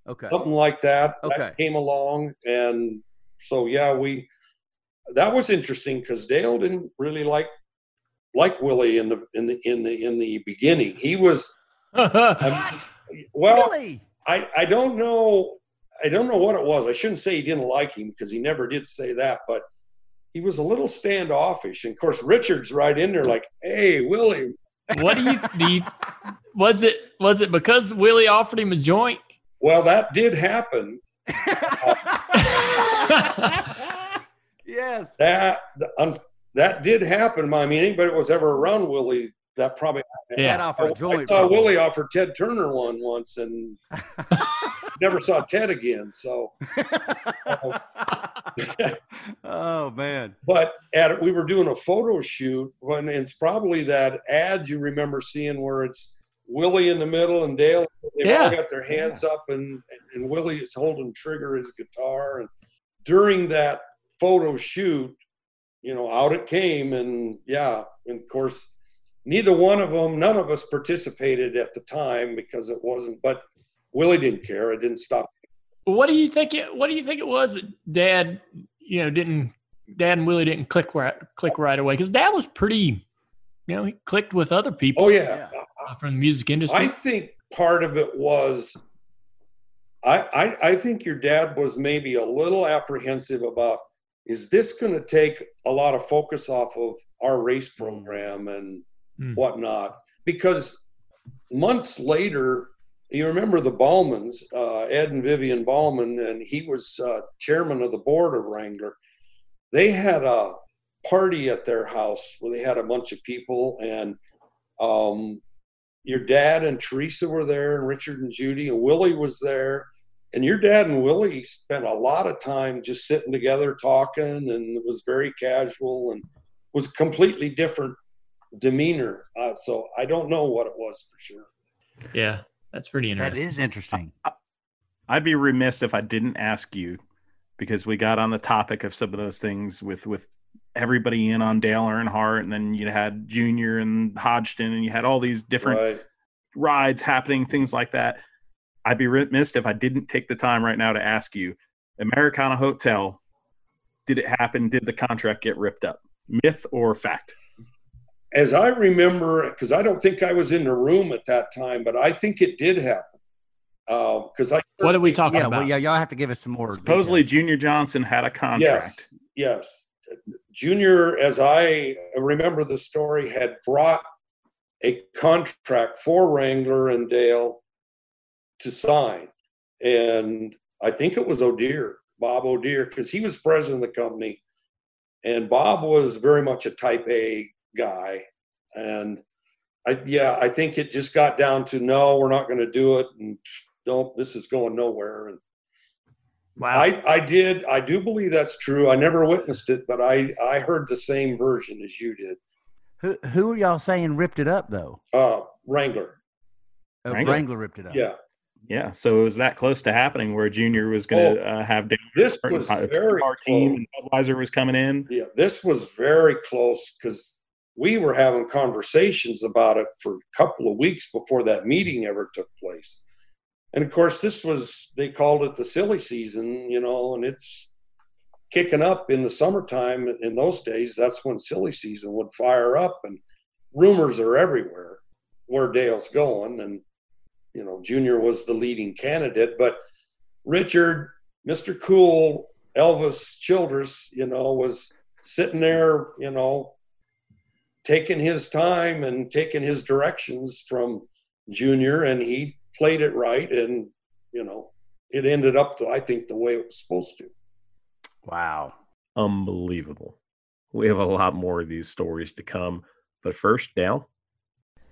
Okay. Something like that. Okay. That came along, and so yeah, we that was interesting because Dale didn't really like like Willie in the in the in the in the beginning. He was. I mean, well, really? I, I don't know. I don't know what it was. I shouldn't say he didn't like him because he never did say that, but he was a little standoffish. And of course, Richard's right in there like, hey, Willie. What do you, do you was it, was it because Willie offered him a joint? Well, that did happen. uh, yes. That, um, that did happen. I mean, anybody that was ever around Willie, that probably yeah. I, I, I saw probably. Willie offer Ted Turner one once and never saw Ted again. So, uh, oh man. But at, we were doing a photo shoot when it's probably that ad you remember seeing where it's Willie in the middle and Dale, they've yeah. all got their hands yeah. up and, and Willie is holding trigger his guitar. And during that photo shoot, you know, out it came. And yeah. And of course, neither one of them, none of us participated at the time because it wasn't. But Willie didn't care; it didn't stop. What do you think? It, what do you think it was that Dad, you know, didn't Dad and Willie didn't click right click right away? Because Dad was pretty, you know, he clicked with other people. Oh yeah, uh, from the music industry. I think part of it was, I I, I think your dad was maybe a little apprehensive about, is this going to take a lot of focus off of our race program and whatnot, because months later, you remember the Ballmans, uh, Ed and Vivian Ballman, and he was uh, chairman of the board of Wrangler. They had a party at their house where they had a bunch of people, and um, your dad and Teresa were there, and Richard and Judy, and Willie was there. And your dad and Willie spent a lot of time just sitting together talking, and it was very casual and was a completely different demeanor. Uh, so I don't know what it was for sure. Yeah, that's pretty interesting. That is interesting. I'd be remiss if I didn't ask you, because we got on the topic of some of those things with, with everybody in on Dale Earnhardt, and then you had Junior and Hodgson, and you had all these different right. rides happening, things like that. I'd be remiss if I didn't take the time right now to ask you, Americana Hotel, did it happen? Did the contract get ripped up? Myth or fact? As I remember, because I don't think I was in the room at that time, but I think it did happen. Because uh, I what are we talking yeah, about? Well, yeah, y'all have to give us some more. Supposedly, details. Junior Johnson had a contract. Yes, yes. Junior, as I remember the story, had brought a contract for Wrangler and Dale to sign, and I think it was O'Dear, Bob O'Dear, because he was president of the company, and Bob was very much a Type A guy, and I yeah I think it just got down to no, we're not going to do it, and don't this is going nowhere. And wow, I I did I do believe that's true. I never witnessed it, but I I heard the same version as you did. Who who are y'all saying ripped it up though? Uh, Wrangler. Oh, Wrangler. Wrangler ripped it up. Yeah. Yeah, so it was that close to happening where Junior was going to oh, uh, have Dale. This was very our team, and Budweiser was coming in. Yeah, this was very close because we were having conversations about it for a couple of weeks before that meeting ever took place. And of course, this was they called it the silly season, you know, and it's kicking up in the summertime. In those days, that's when silly season would fire up, and rumors are everywhere where Dale's going, and you know, Junior was the leading candidate, but Richard, Mister Cool, Elvis Childress, you know, was sitting there, you know, taking his time and taking his directions from Junior, and he played it right. And, you know, it ended up, to, I think, the way it was supposed to. Wow. Unbelievable. We have a lot more of these stories to come. But first, Dale.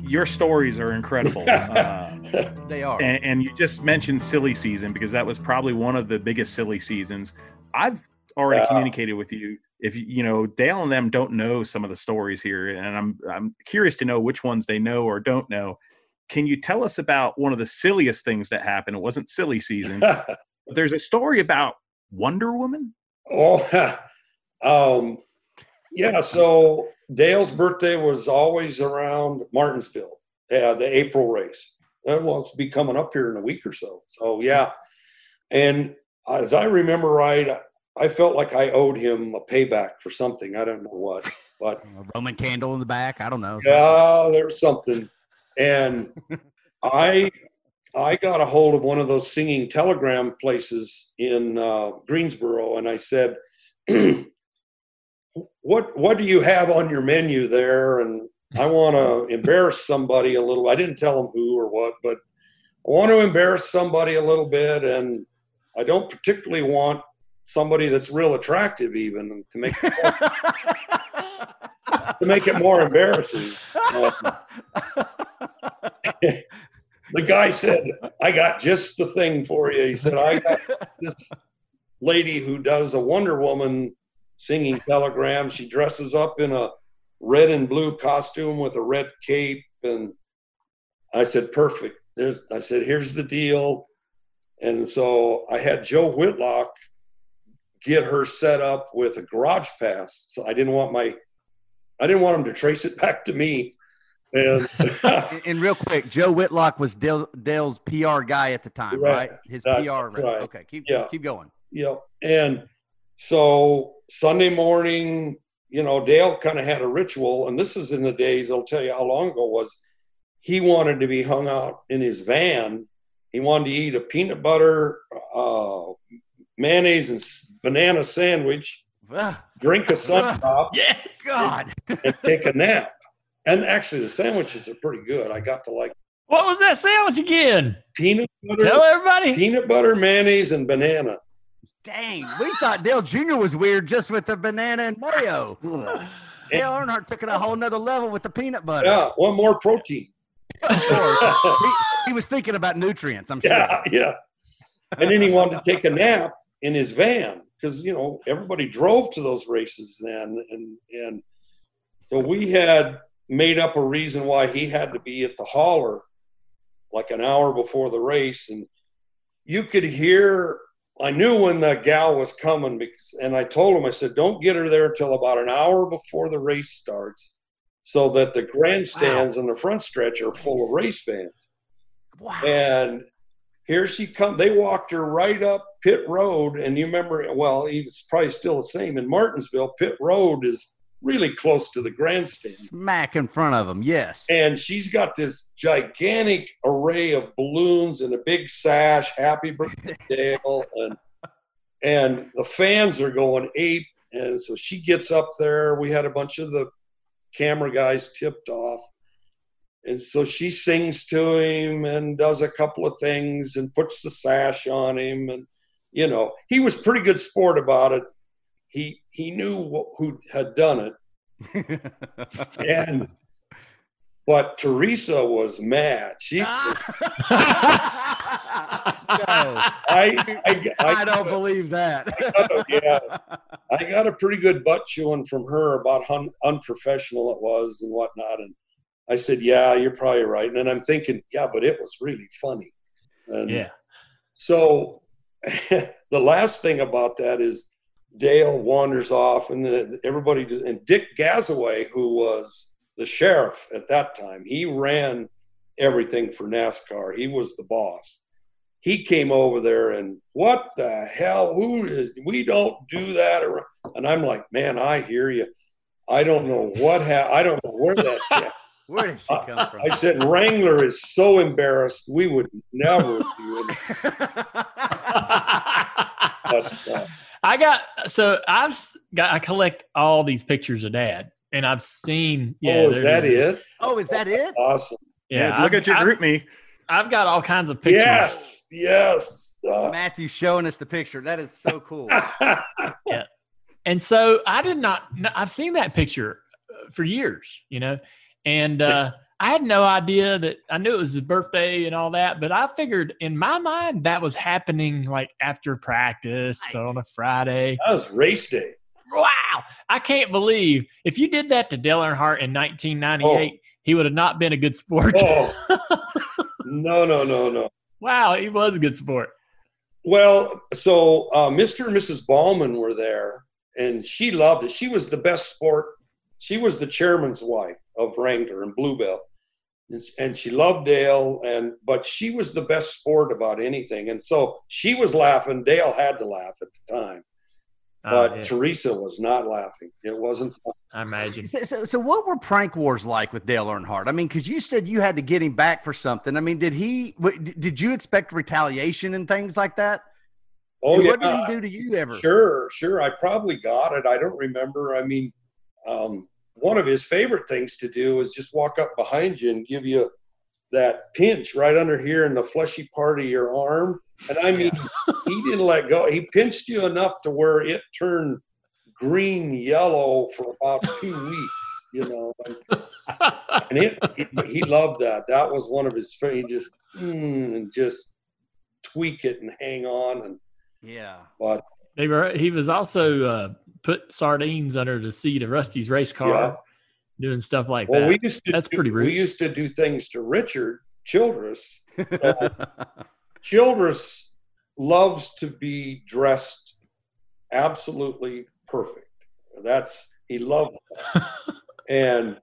Your stories are incredible. Uh, they are. And, and you just mentioned silly season because that was probably one of the biggest silly seasons. I've already uh, communicated with you. If you know, Dale and them don't know some of the stories here, and I'm I'm curious to know which ones they know or don't know. Can you tell us about one of the silliest things that happened? It wasn't silly season. But there's a story about Wonder Woman. Oh, um, yeah. So Dale's birthday was always around Martinsville, uh, the April race. Well, it's be coming up here in a week or so. So yeah, and as I remember right, I felt like I owed him a payback for something. I don't know what, but a Roman candle in the back. I don't know. Yeah, there's something. And I, I got a hold of one of those singing telegram places in uh, Greensboro. And I said, what, what do you have on your menu there? And I want to embarrass somebody a little. I didn't tell them who or what, but I want to embarrass somebody a little bit. And I don't particularly want somebody that's real attractive even to make it more, to make it more embarrassing. Um, The guy said, I got just the thing for you. He said, I got this lady who does a Wonder Woman singing telegram. She dresses up in a red and blue costume with a red cape. And I said, perfect. There's, I said, here's the deal. And so I had Joe Whitlock get her set up with a garage pass. So I didn't want my, I didn't want him to trace it back to me. And, and real quick, Joe Whitlock was Dale, Dale's P R guy at the time, right? right? His that's P R. Right. Right. Okay. Keep, yeah. keep going. Yep. And so Sunday morning, you know, Dale kind of had a ritual, and this is in the days, I'll tell you how long ago it was, he wanted to be hung out in his van. He wanted to eat a peanut butter, uh, mayonnaise and banana sandwich, drink a Suntop, yes, God, and, and take a nap. And actually, the sandwiches are pretty good. I got to like. What was that sandwich again? Peanut butter. Tell everybody. Peanut butter, mayonnaise, and banana. Dang, we thought Dale Junior was weird just with the banana and mayo. Dale Earnhardt took it a whole nother level with the peanut butter. Yeah, one more protein. Of course. he, he was thinking about nutrients, I'm sure. Yeah, yeah. And then he wanted to take a nap in his van because, you know, everybody drove to those races then. And, and so we had made up a reason why he had to be at the hauler like an hour before the race. And you could hear, I knew when the gal was coming, because, and I told him, I said, don't get her there till about an hour before the race starts so that the grandstands wow. and the front stretch are full of race fans. Wow. And here she comes. They walked her right up pit road. And you remember, well, it's probably still the same in Martinsville. Pit road is really close to the grandstand. Smack in front of them, yes. And she's got this gigantic array of balloons and a big sash, happy birthday, Dale. And, and the fans are going ape. And so she gets up there. We had a bunch of the camera guys tipped off. And so she sings to him and does a couple of things and puts the sash on him. And, you know, he was pretty good sport about it. He he knew who had done it, and but Teresa was mad. She, no, I, I, I I don't believe that. I got a, yeah, I got a pretty good butt chewing from her about how unprofessional it was and whatnot. And I said, "Yeah, you're probably right." And then I'm thinking, "Yeah, but it was really funny." And yeah. So the last thing about that is, Dale wanders off, and everybody – and Dick Gasaway, who was the sheriff at that time, he ran everything for NASCAR. He was the boss. He came over there, and what the hell? Who is – we don't do that. Or, and I'm like, man, I hear you. I don't know what ha- – I don't know where that – where did she come I, from? I said, Wrangler is so embarrassed. We would never do it. But, uh, I got so I've got I collect all these pictures of Dad, and I've seen. Yeah, oh, is that it? Oh, is that it? Awesome. Yeah, Dude, look I've, at your group me. I've got all kinds of pictures. Yes, yes. Uh, Matthew's showing us the picture. That is so cool. Yeah, and so I did not. I've seen that picture for years, you know, and uh, I had no idea that I knew it was his birthday and all that, but I figured in my mind that was happening like after practice on a Friday. That was race day. Wow. I can't believe if you did that to Dale Earnhardt in nineteen ninety-eight, oh. he would have not been a good sport. Oh. No, no, no, no. Wow. He was a good sport. Well, so uh, Mister and Missus Ballman were there, and she loved it. She was the best sport. She was the chairman's wife of Wrangler and Bluebell, and she loved Dale, and but she was the best sport about anything, and so she was laughing. Dale had to laugh at the time, but oh, yeah. Teresa was not laughing. It wasn't fun. I imagine. So, so what were prank wars like with Dale Earnhardt? I mean, because you said you had to get him back for something. I mean, did he? Did you expect retaliation and things like that? Oh, and yeah. What did he do to you ever? Sure, sure. I probably got it. I don't remember. I mean. Um, one of his favorite things to do is just walk up behind you and give you that pinch right under here in the fleshy part of your arm. And I mean, he didn't let go. He pinched you enough to where it turned green yellow for about two weeks, you know. And And he, he he loved that. That was one of his favorite. He just mm, and just tweak it and hang on. And yeah, but they were. He was also uh, put sardines under the seat of Rusty's race car, yeah. doing stuff like well, that. We used to That's do, pretty rude. We used to do things to Richard Childress. Uh, Childress loves to be dressed absolutely perfect. That's he loved that. And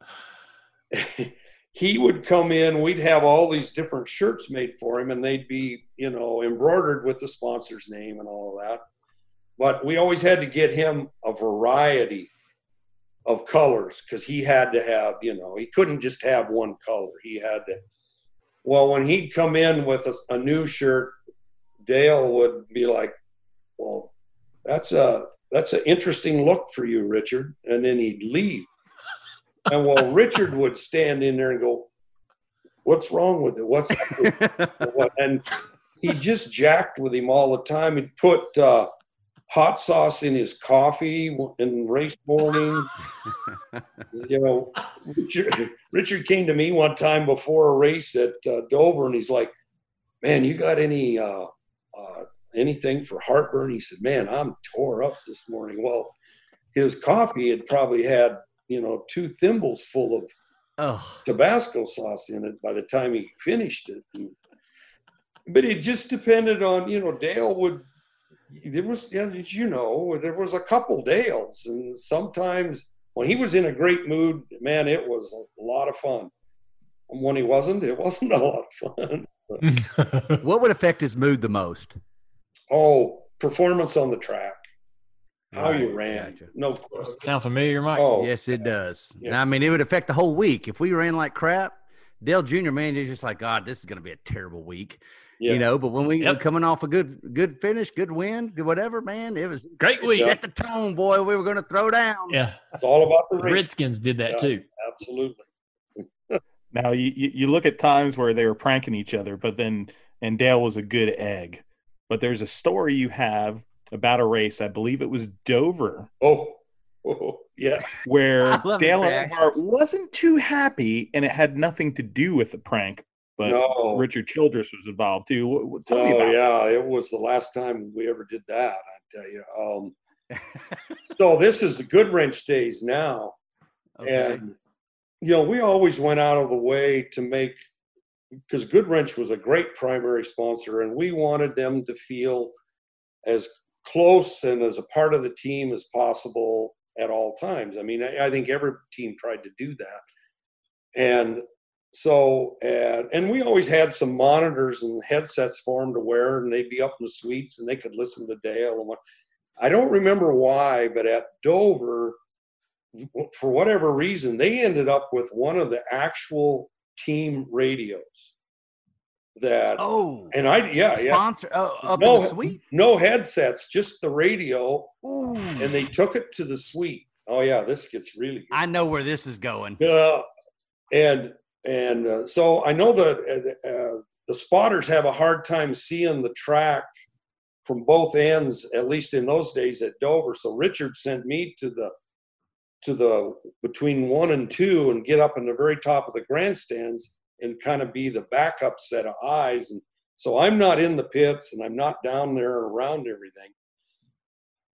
he would come in, we'd have all these different shirts made for him, and they'd be, you know, embroidered with the sponsor's name and all of that. But we always had to get him a variety of colors because he had to have, you know, he couldn't just have one color. He had to. Well, when he'd come in with a, a new shirt, Dale would be like, well, that's a, that's an interesting look for you, Richard. And then he'd leave. And well, Richard would stand in there and go, what's wrong with it? What's what? And he just jacked with him all the time. He'd put uh, hot sauce in his coffee in race morning. You know, Richard, Richard came to me one time before a race at uh, Dover, and he's like, man, you got any uh, uh, anything for heartburn? He said, man, I'm tore up this morning. Well, his coffee had probably had, you know, two thimbles full of oh. Tabasco sauce in it by the time he finished it. And, but it just depended on, you know, Dale would, there was, you know, there was a couple Dales. And sometimes when he was in a great mood, man, it was a lot of fun. And when he wasn't, it wasn't a lot of fun. What would affect his mood the most? Oh, performance on the track. How right. you ran. Gotcha. No, sound familiar, Mike? Oh, yes, it does. Yeah. I mean, it would affect the whole week. If we ran like crap, Dale Junior, man, you're just like, God, this is going to be a terrible week. Yeah. You know, but when we yep. were coming off a good good finish, good win, good whatever, man, it was great week. Set yep. the tone, boy. We were going to throw down. Yeah. It's all about the, the Redskins did that yeah, too. Absolutely. Now, you, you look at times where they were pranking each other, but then – and Dale was a good egg. But there's a story you have – about a race, I believe it was Dover. Oh, oh yeah. Where Dale Earnhardt wasn't too happy, and it had nothing to do with the prank, but no. Richard Childress was involved too. What, what, tell oh, me about yeah, it. It was the last time we ever did that, I tell you. Um, so this is the Goodwrench days now. Okay. And, you know, we always went out of the way to make, because Goodwrench was a great primary sponsor, and we wanted them to feel as close and as a part of the team as possible at all times. I mean, I, I think every team tried to do that. And so, uh, and we always had some monitors and headsets for them to wear, and they'd be up in the suites and they could listen to Dale. And what, I don't remember why, but at Dover, for whatever reason, they ended up with one of the actual team radios. That oh and I yeah sponsor yeah. Uh, up no, in the suite? No headsets, just the radio. Ooh. And they took it to the suite. Oh yeah, this gets really good. I know where this is going. Yeah, uh, and and uh, so I know that uh, the spotters have a hard time seeing the track from both ends, at least in those days at Dover. So Richard sent me to the to the between one and two and get up in the very top of the grandstands and kind of be the backup set of eyes. And so I'm not in the pits and I'm not down there around everything.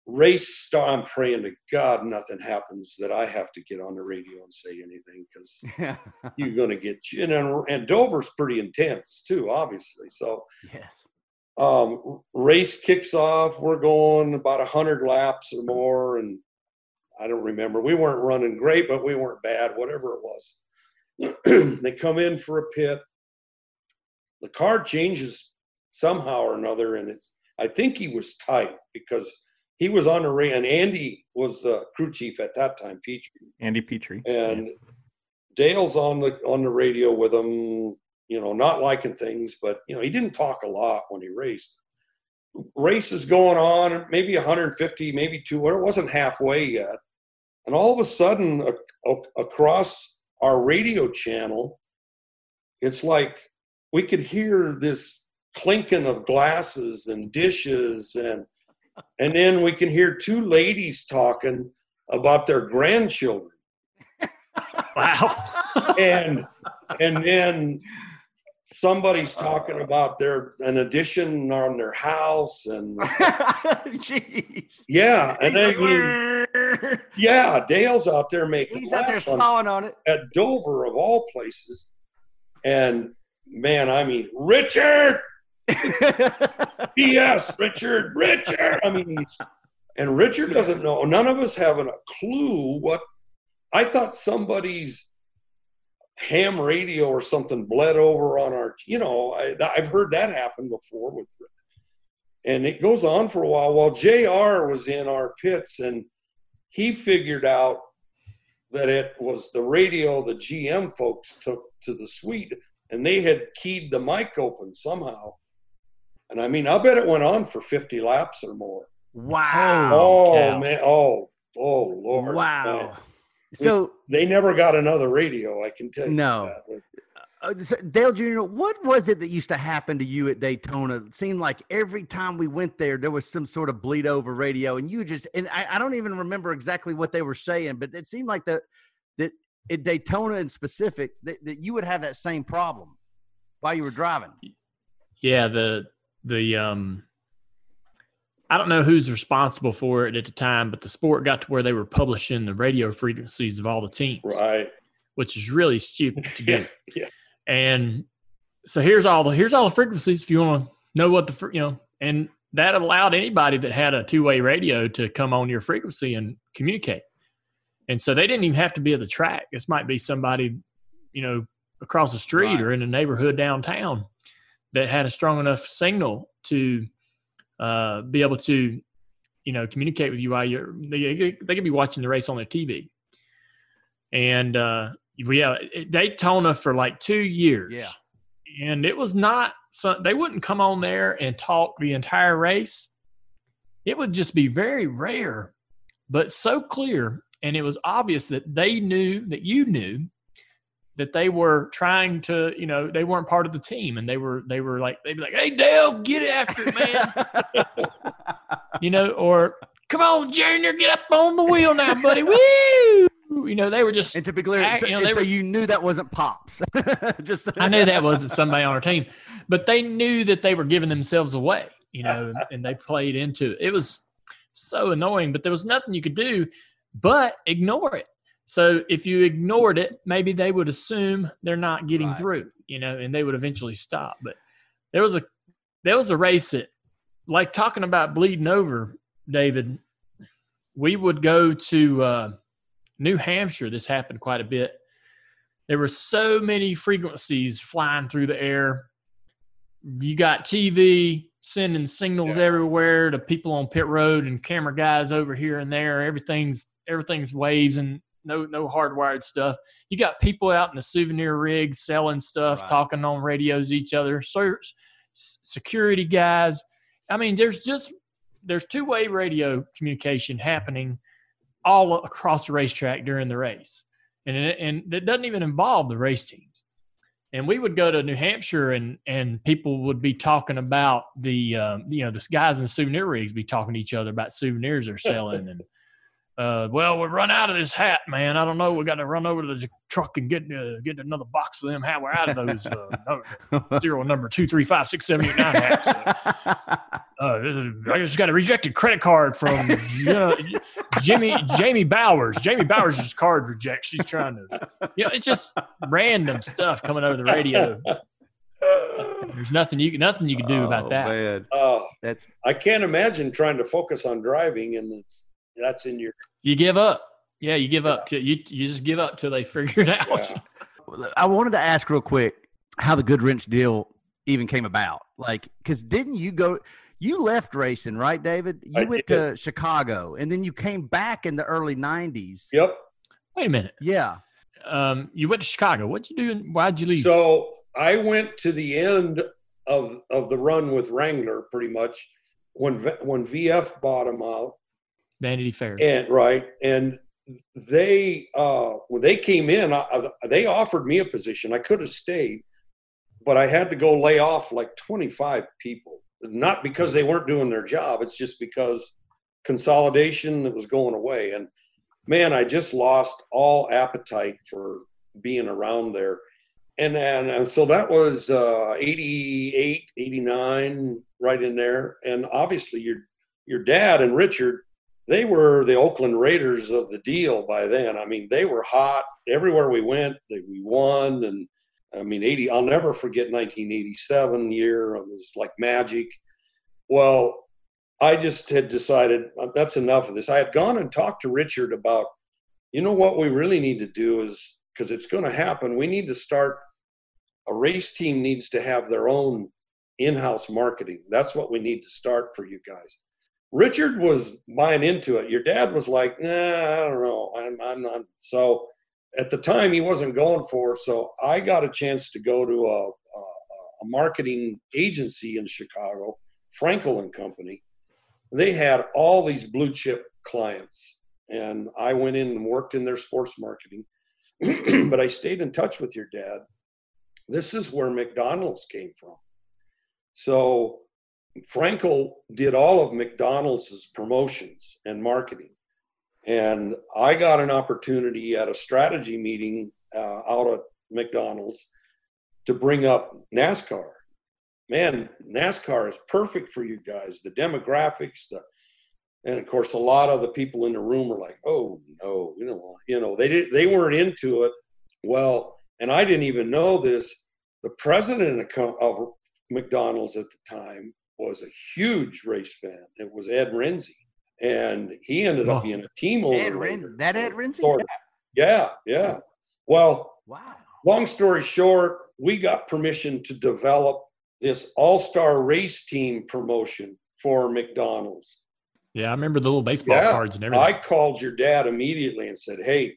Race star, I'm praying to God nothing happens that I have to get on the radio and say anything, because you're going to get, you know, and Dover's pretty intense too, obviously. So yes, um, race kicks off. We're going about a hundred laps or more. And I don't remember, we weren't running great, but we weren't bad, whatever it was. They come in for a pit. The car changes somehow or another, and it's, I think he was tight because he was on a ring, and Andy was the crew chief at that time, Petrie. Andy Petrie. And yeah. Dale's on the on the radio with him, you know, not liking things, but you know, he didn't talk a lot when he raced. Race is going on, maybe one hundred fifty, maybe two, or it wasn't halfway yet. And all of a sudden, a, a, across our radio channel, it's like we could hear this clinking of glasses and dishes, and and then we can hear two ladies talking about their grandchildren. Wow. and and then somebody's talking about their an addition on their house and jeez. Yeah, and they mean, yeah, Dale's out there making. He's out there sawing on it at Dover of all places, and man, I mean, Richard. B S, Richard, Richard. I mean, he's, and Richard doesn't know. None of us having a clue what. I thought somebody's ham radio or something bled over on our, you know, I, I've heard that happen before with, and it goes on for a while. While J R was in our pits, and he figured out that it was the radio the G M folks took to the suite, and they had keyed the mic open somehow. And I mean, I bet it went on for fifty laps or more. Wow. Oh, cow. man. Oh, oh, Lord. Wow. Man. So they never got another radio, I can tell you. No. That. Uh, so Dale Junior, what was it that used to happen to you at Daytona? It seemed like every time we went there, there was some sort of bleed over radio. And you just, and I, I don't even remember exactly what they were saying, but it seemed like the, that at Daytona in specific, that, that you would have that same problem while you were driving. Yeah. The, the, um, I don't know who's responsible for it at the time, but the sport got to where they were publishing the radio frequencies of all the teams, right? Which is really stupid to do. Yeah. And so here's all the here's all the frequencies if you want to know what the you know, and that allowed anybody that had a two-way radio to come on your frequency and communicate. And so they didn't even have to be at the track. This might be somebody, you know, across the street right. or in a neighborhood downtown that had a strong enough signal to. Uh, be able to, you know, communicate with you while you're, they, they could be watching the race on their T V. And uh, yeah, Daytona for like two years. Yeah. And it was not, some, they wouldn't come on there and talk the entire race. It would just be very rare, but so clear. And it was obvious that they knew, that you knew, that they were trying to, you know, they weren't part of the team, and they were, they were like, they'd be like, hey, Dale, get after it, man. You know, or come on, Junior, get up on the wheel now, buddy. Woo! You know, they were just. And to be clear, act, so, you, know, they were, so you knew that wasn't Pops. Just I knew that wasn't somebody on our team, but they knew that they were giving themselves away, you know, and they played into it. It was so annoying, but there was nothing you could do but ignore it. So if you ignored it, maybe they would assume they're not getting right. through, you know, and they would eventually stop. But there was a there was a race that, like talking about bleeding over, David, we would go to uh, New Hampshire. This happened quite a bit. There were so many frequencies flying through the air. You got T V sending signals yeah. everywhere to people on pit road and camera guys over here and there. Everything's everything's waves and No, no hardwired stuff. You got people out in the souvenir rigs selling stuff, right. talking on radios to each other, search, security guys. I mean, there's just there's two-way radio communication happening all across the racetrack during the race, and it, and it doesn't even involve the race teams. And we would go to New Hampshire, and and people would be talking about the um, you know the guys in the souvenir rigs be talking to each other about souvenirs they're selling and. Uh, well, we run out of this hat, man. I don't know. We got to run over to the truck and get uh, get another box of them. How we're out of those uh, zero number two three five six seven eight nine hats. Uh, I just got a rejected credit card from uh, Jimmy Jamie Bowers. Jamie Bowers' card rejects. She's trying to, you know, it's just random stuff coming over the radio. There's nothing you nothing you can do oh, about that. Man. Oh, that's I can't imagine trying to focus on driving and it's. That's in your. You give up. Yeah, you give yeah. up. Till, you you just give up till they figure it out. Yeah. I wanted to ask real quick how the Goodwrench deal even came about. Like, because didn't you go? You left racing, right, David? You I went did. to Chicago, and then you came back in the early nineties. Yep. Wait a minute. Yeah. Um, you went to Chicago. What'd you do? Why'd you leave? So I went to the end of of the run with Wrangler, pretty much when when V F bought him out. Vanity Fair. And right. And they, uh, when they came in, I, I, they offered me a position. I could have stayed, but I had to go lay off like twenty-five people, not because they weren't doing their job. It's just because consolidation that was going away. And man, I just lost all appetite for being around there. And then, and so that was uh, eighty-eight, eighty-nine, right in there. And obviously your, your dad and Richard, they were the Oakland Raiders of the deal by then. I mean, they were hot everywhere we went. They, we won. And I mean, eighty, I'll never forget nineteen eighty-seven year. It was like magic. Well, I just had decided that's enough of this. I had gone and talked to Richard about, you know, what we really need to do is, because it's going to happen, we need to start, a race team needs to have their own in-house marketing. That's what we need to start for you guys. Richard was buying into it. Your dad was like, nah, I don't know. I'm, I'm not. So at the time he wasn't going for it. So I got a chance to go to a, a, a marketing agency in Chicago, Frankel and Company. They had all these blue chip clients, and I went in and worked in their sports marketing. But I stayed in touch with your dad. This is where McDonald's came from. So Frankel did all of McDonald's promotions and marketing. And I got an opportunity at a strategy meeting uh, out at McDonald's to bring up NASCAR. Man, NASCAR is perfect for you guys. The demographics, the and of course, a lot of the people in the room were like, "Oh no, you know, you know." They didn't, they weren't into it. Well, and I didn't even know this. The president of McDonald's at the time was a huge race fan. It was Ed Renzi, and he ended wow. up being a team owner. Ed Renzi, that Ed Renzi, Florida. yeah, yeah. Well, wow. Long story short, we got permission to develop this all-star race team promotion for McDonald's. Yeah, I remember the little baseball yeah. cards and everything. I called your dad immediately and said, hey,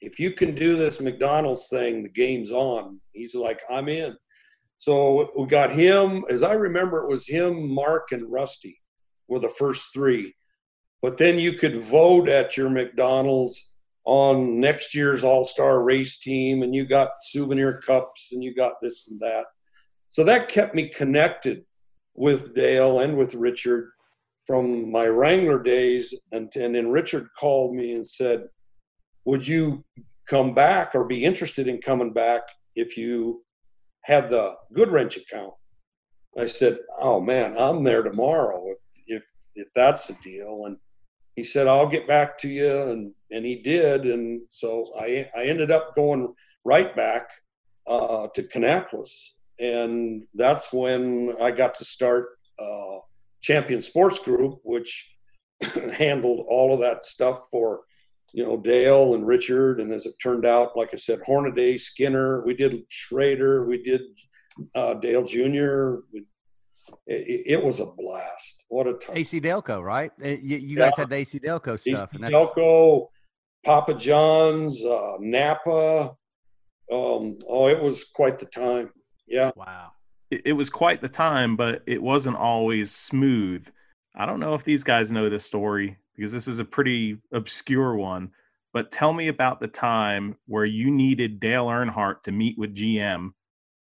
if you can do this McDonald's thing, the game's on. He's like, I'm in. So we got him. As I remember, it was him, Mark, and Rusty were the first three. But then you could vote at your McDonald's on next year's all-star race team, and you got souvenir cups, and you got this and that. So that kept me connected with Dale and with Richard from my Wrangler days. And, and then Richard called me and said, would you come back or be interested in coming back if you had the Goodwrench account? I said, oh man, I'm there tomorrow if, if, if that's the deal. And he said, I'll get back to you. And, and he did. And so I, I ended up going right back uh, to Kannapolis. And that's when I got to start uh, Champion Sports Group, which handled all of that stuff for, you know, Dale and Richard. And as it turned out, like I said, Hornaday, Skinner, we did Schrader, we did uh, Dale Junior We, it, it was a blast. What a time. A C Delco, right? You, you guys yeah. had the A C Delco stuff. A C and that's... Delco, Papa John's, uh, Napa. Um, oh, it was quite the time. Yeah. Wow. It was quite the time, but it wasn't always smooth. I don't know if these guys know this story because this is a pretty obscure one, but tell me about the time where you needed Dale Earnhardt to meet with G M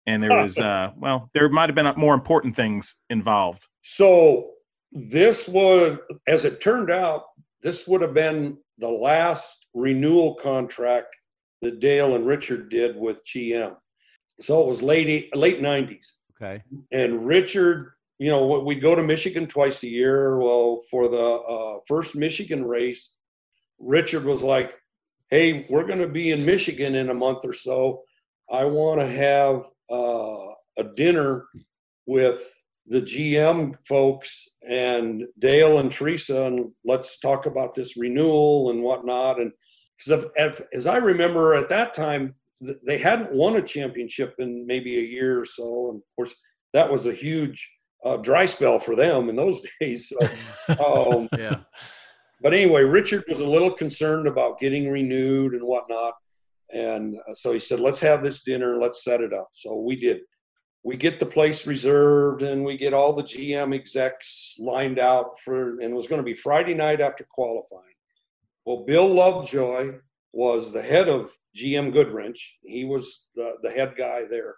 and there was, uh, well, there might have been more important things involved. So this was, as it turned out, this would have been the last renewal contract that Dale and Richard did with G M. So it was late, late nineties. Okay. And Richard, you know, we'd go to Michigan twice a year. Well, for the uh, first Michigan race, Richard was like, hey, we're going to be in Michigan in a month or so. I want to have uh, a dinner with the G M folks and Dale and Teresa, and let's talk about this renewal and whatnot. And because as I remember at that time, they hadn't won a championship in maybe a year or so. And, of course, that was a huge uh, dry spell for them in those days. So, um, yeah. But anyway, Richard was a little concerned about getting renewed and whatnot. And so he said, let's have this dinner. Let's set it up. So we did. We get the place reserved, and we get all the G M execs lined out for, and it was going to be Friday night after qualifying. Well, Bill Lovejoy was the head of G M Goodwrench. He was the, the head guy there.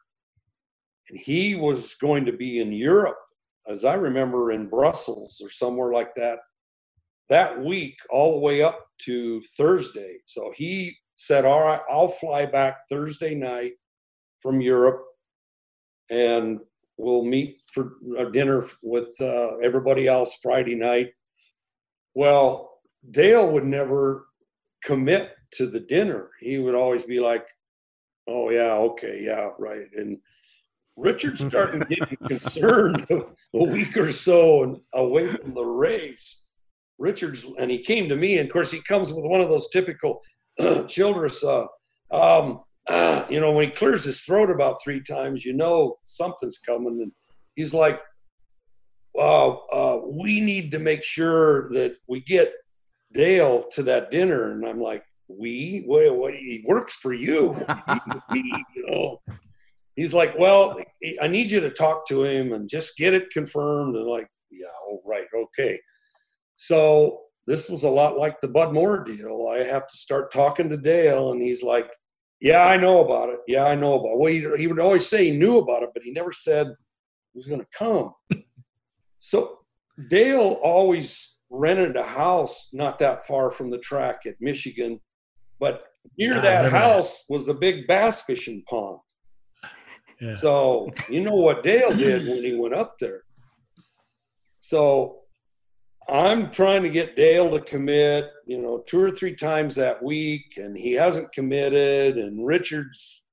And he was going to be in Europe, as I remember, in Brussels or somewhere like that, that week all the way up to Thursday. So he said, all right, I'll fly back Thursday night from Europe and we'll meet for dinner with uh, everybody else Friday night. Well, Dale would never commit to the dinner. He would always be like, oh, yeah, okay, yeah, right. And Richard started getting concerned a week or so and away from the race. Richard's, and he came to me, and of course he comes with one of those typical Childress, uh, um, uh, you know, when he clears his throat about three times, you know something's coming. And he's like, uh, uh, we need to make sure that we get Dale to that dinner. And I'm like, we? What, what, he works for you. you know? He's like, well, I need you to talk to him and just get it confirmed. And like, yeah, all right, okay. So this was a lot like the Bud Moore deal. I have to start talking to Dale, and he's like, yeah, I know about it. Yeah, I know about it. Well, he, he would always say he knew about it, but he never said he was going to come. So Dale always rented a house not that far from the track at Michigan, but near yeah, that house that. was a big bass fishing pond. Yeah. So you know what Dale did when he went up there. So I'm trying to get Dale to commit, you know, two or three times that week, and he hasn't committed, and Richard's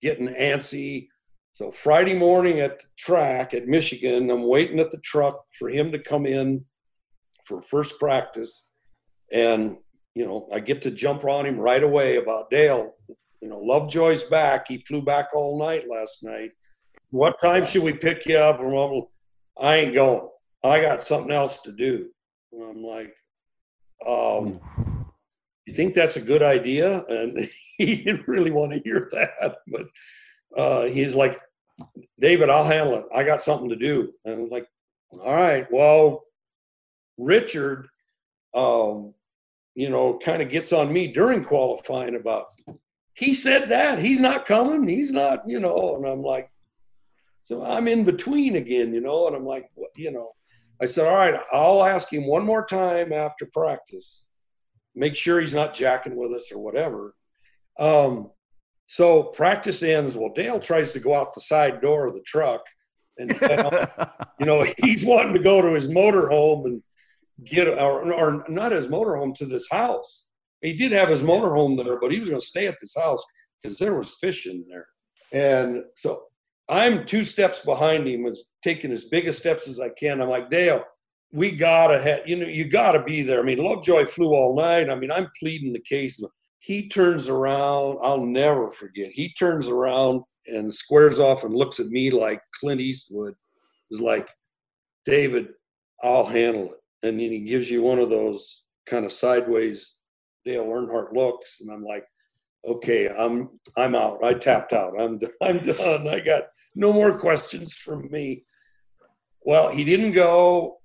getting antsy. So Friday morning at the track at Michigan, I'm waiting at the truck for him to come in for first practice. And, you know, I get to jump on him right away about Dale. You know, Lovejoy's back. He flew back all night last night. What time should we pick you up? I ain't going. I got something else to do. And I'm like, um, you think that's a good idea? And he didn't really want to hear that. But uh, he's like, David, I'll handle it. I got something to do. And I'm like, all right, well, Richard, um, you know, kind of gets on me during qualifying about, he said that. He's not coming. He's not, you know. And I'm like, so I'm in between again, you know. And I'm like, well, you know. I said, all right, I'll ask him one more time after practice. Make sure he's not jacking with us or whatever. Um, so practice ends. Well, Dale tries to go out the side door of the truck. And, you know, he's wanting to go to his motorhome and get – or or not his motorhome, to this house. He did have his motorhome there, but he was going to stay at this house because there was fish in there. And so – I'm two steps behind him, was taking as big a steps as I can. I'm like, Dale, we gotta have, you know, you gotta be there. I mean, Lovejoy flew all night. I mean, I'm pleading the case. He turns around. I'll never forget. He turns around and squares off and looks at me like Clint Eastwood. He's like, David, I'll handle it. And then he gives you one of those kind of sideways Dale Earnhardt looks. And I'm like, okay, I'm I'm out. I tapped out. I'm I'm done. I got no more questions from me. Well, he didn't go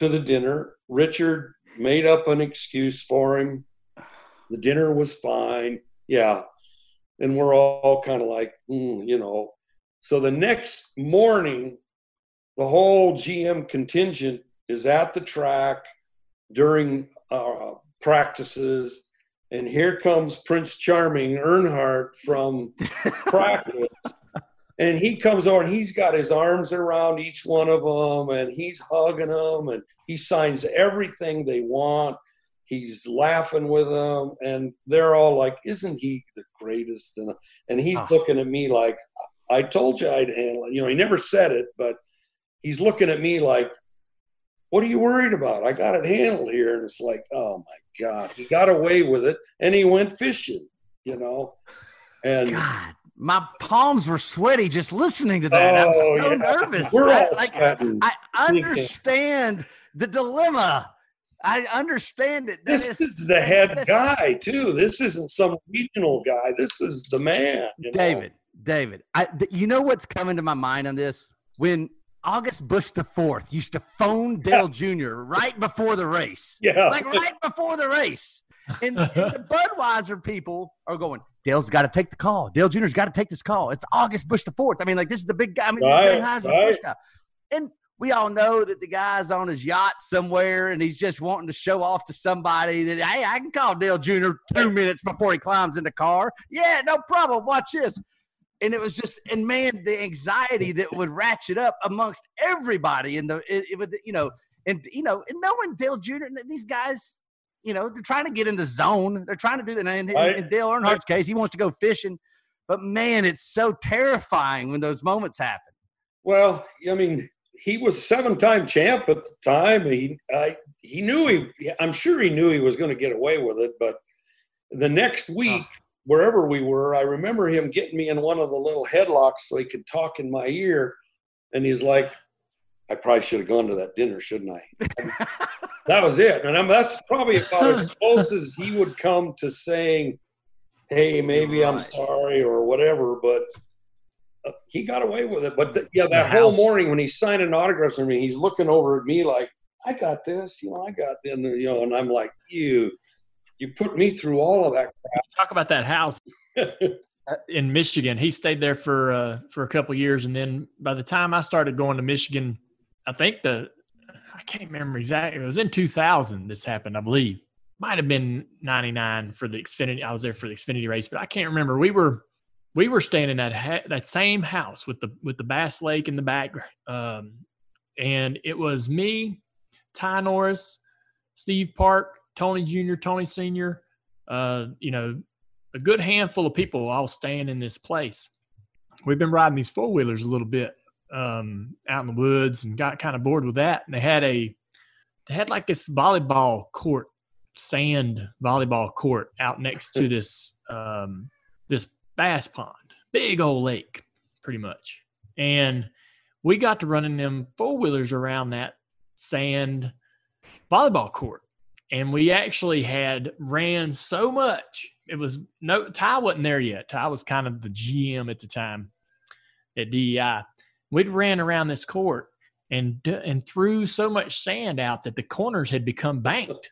to the dinner. Richard made up an excuse for him. The dinner was fine. Yeah. And we're all kind of like, mm, you know. So the next morning, the whole G M contingent is at the track during uh, practices. And here comes Prince Charming Earnhardt from practice. And he comes over, and he's got his arms around each one of them, and he's hugging them, and he signs everything they want. He's laughing with them, and they're all like, isn't he the greatest? And, and he's oh. looking at me like, I told you I'd handle it. You know, he never said it, but he's looking at me like, what are you worried about? I got it handled here. And it's like, oh, my God. He got away with it, and he went fishing, you know. And God, my palms were sweaty just listening to that. Oh, I was so yeah. nervous. We're all I, sweating. Like, I understand the dilemma. I understand it. That this is, is the head this, guy, too. This isn't some regional guy. This is the man. You David, know? David, I, th- you know what's coming to my mind on this? When – August Bush the Fourth used to phone Dale yeah. Junior right before the race. Yeah. Like right before the race. And, and the Budweiser people are going, Dale's got to take the call. Dale Junior's got to take this call. It's August Bush the Fourth. I mean, like, this is the big guy. I mean, right, right. Bush guy. And we all know that the guy's on his yacht somewhere and he's just wanting to show off to somebody that, hey, I can call Dale Junior two minutes before he climbs in the car. Yeah, no problem. Watch this. And it was just, and man, the anxiety that would ratchet up amongst everybody in the, it, it would, you know, and, you know, and knowing Dale Junior, these guys, you know, they're trying to get in the zone. They're trying to do that. And in, in Dale Earnhardt's case, he wants to go fishing. But, man, it's so terrifying when those moments happen. Well, I mean, he was a seven-time champ at the time. He, I, he knew he – I'm sure he knew he was going to get away with it. But the next week, oh. wherever we were, I remember him getting me in one of the little headlocks so he could talk in my ear. And he's like, I probably should have gone to that dinner, shouldn't I? That was it. And I'm, that's probably about as close as he would come to saying, hey, maybe I'm sorry or whatever, but uh, he got away with it. But, the, yeah, that whole morning when he's signing autographs for me, he's looking over at me like, I got this, you know, I got this, you know, and I'm like, you, you put me through all of that crap. Talk about that house in Michigan. He stayed there for, uh, for a couple of years. And then by the time I started going to Michigan, I think the, I can't remember exactly, it was in two thousand this happened, I believe. Might have been ninety-nine for the Xfinity. I was there for the Xfinity race, but I can't remember. We were, we were staying in that ha- that same house with the with the Bass Lake in the background, um, and it was me, Ty Norris, Steve Park, Tony Junior, Tony Senior. Uh, you know, a good handful of people all staying in this place. We've been riding these four wheelers a little bit um, out in the woods, and got kind of bored with that. And they had a, they had like this volleyball court. Sand volleyball court out next to this um this bass pond, big old lake pretty much, and we got to running them four-wheelers around that sand volleyball court, and we actually had ran so much. It was no Ty wasn't there yet. Ty was kind of the G M at the time at D E I. We'd ran around this court and and threw so much sand out that the corners had become banked.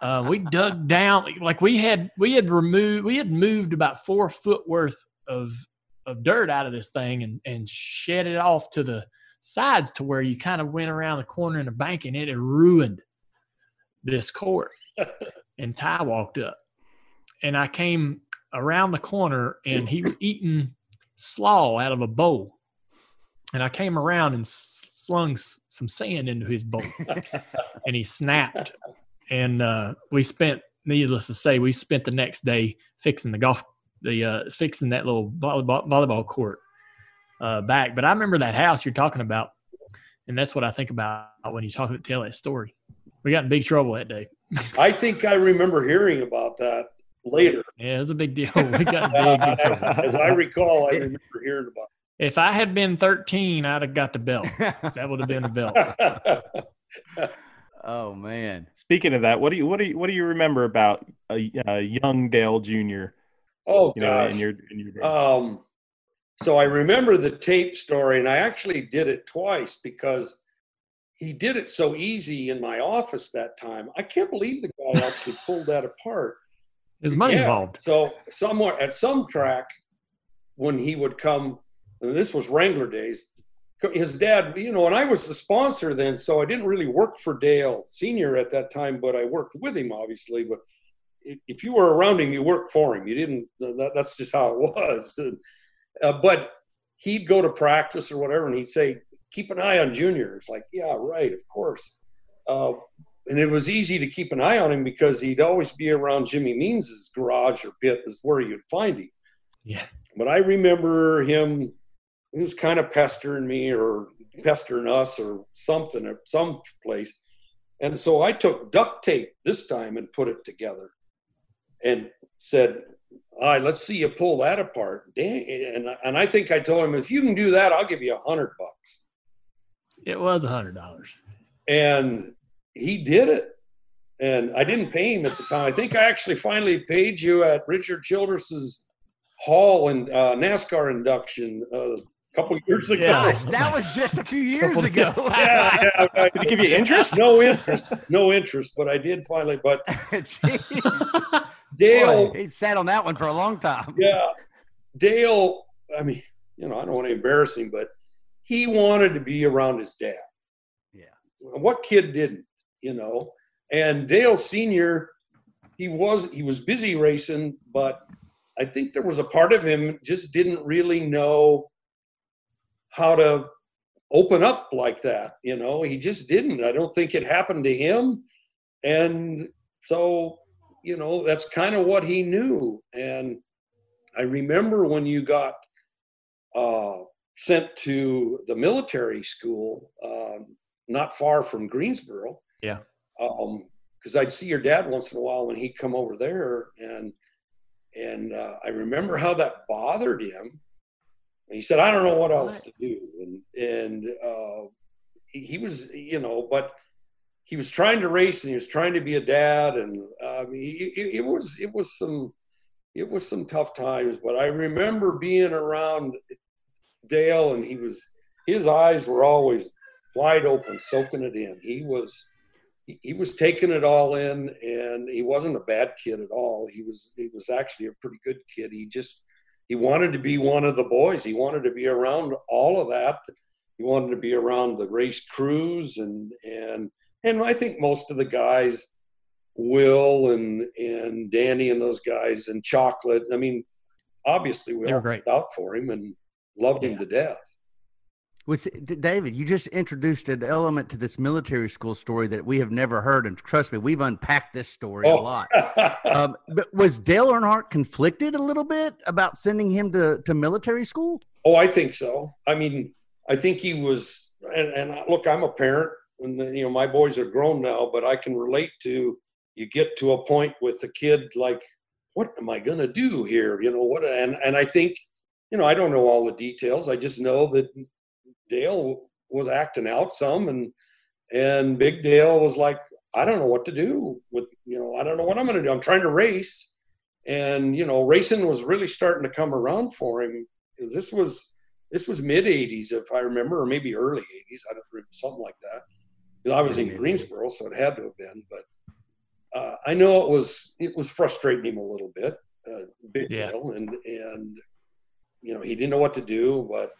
Uh, we dug down like we had we had removed we had moved about four foot worth of of dirt out of this thing and and shed it off to the sides to where you kind of went around the corner in the bank, and it had ruined this court. And Ty walked up, and I came around the corner, and he was eating slaw out of a bowl, and I came around and slung s- some sand into his bowl, and he snapped. And uh, we spent, needless to say, we spent the next day fixing the golf, the uh, fixing that little volleyball, volleyball court uh, back. But I remember that house you're talking about, and that's what I think about when you talk tell that story. We got in big trouble that day. I think I remember hearing about that later. Yeah, it was a big deal. We got in big, big trouble. As I recall, I remember hearing about it. If I had been thirteen, I'd have got the belt. That would have been the belt. Oh man! Speaking of that, what do you what do you what do you remember about a, a young Dale Junior? Oh you know, gosh! In your, in your um, so I remember the tape story, and I actually did it twice because he did it so easy in my office that time. I can't believe the guy actually pulled that apart. There's money yeah. involved. So somewhere at some track, when he would come, and this was Wrangler days. His dad, you know, and I was the sponsor then, so I didn't really work for Dale Senior at that time, but I worked with him, obviously. But if you were around him, you worked for him. You didn't that, – that's just how it was. And, uh, but he'd go to practice or whatever, and he'd say, keep an eye on Junior. It's like, yeah, right, of course. Uh, and it was easy to keep an eye on him because he'd always be around Jimmy Means's garage or pit is where you'd find him. Yeah. But I remember him – he was kind of pestering me or pestering us or something at some place. And so I took duct tape this time and put it together and said, all right, let's see you pull that apart. And and I think I told him, if you can do that, I'll give you a hundred bucks. It was a hundred dollars. And he did it. And I didn't pay him at the time. I think I actually finally paid you at Richard Childress's Hall and uh, NASCAR induction, uh, couple years ago. Yeah, that was just a few years ago. yeah, yeah, I, did it give you interest? No interest. No interest, but I did finally. But Dale. Boy, he sat on that one for a long time. Yeah. Dale, I mean, you know, I don't want to embarrass him, but he wanted to be around his dad. what kid didn't, you know? And Dale Senior, he was he was busy racing, but I think there was a part of him just didn't really know how to open up like that, you know? He just didn't. I don't think it happened to him. And so, you know, that's kind of what he knew. And I remember when you got uh, sent to the military school, uh, not far from Greensboro. Yeah. Um, because I'd see your dad once in a while when he'd come over there, and and uh, I remember how that bothered him. And he said, "I don't know what else to do," and and uh, he was, you know, but he was trying to race and he was trying to be a dad, and uh, it, it, it was it was some it was some tough times. But I remember being around Dale, and he was his eyes were always wide open, soaking it in. He was. He was taking it all in, and he wasn't a bad kid at all. He was he was actually a pretty good kid. He just he wanted to be one of the boys. He wanted to be around all of that. He wanted to be around the race crews, and and and I think most of the guys, Will and and Danny and those guys, and Chocolate. I mean, obviously we all looked out for him and loved yeah. him to death. Was David, you just introduced an element to this military school story that we have never heard. And trust me, we've unpacked this story oh. a lot. Um, but was Dale Earnhardt conflicted a little bit about sending him to, to military school? Oh, I think so. I mean, I think he was, and, and look, I'm a parent, and you know, my boys are grown now, but I can relate to, you get to a point with a kid, like, what am I going to do here? You know, what, and, and I think, you know, I don't know all the details. I just know that Dale was acting out some, and and Big Dale was like, I don't know what to do with, you know, I don't know what I'm going to do. I'm trying to race. And, you know, racing was really starting to come around for him. This was, this was mid eighties, if I remember, or maybe early eighties. I don't remember, something like that. And I was in Greensboro, so it had to have been, but uh, I know it was, it was frustrating him a little bit, uh, Big yeah. Dale. And, and, you know, he didn't know what to do, but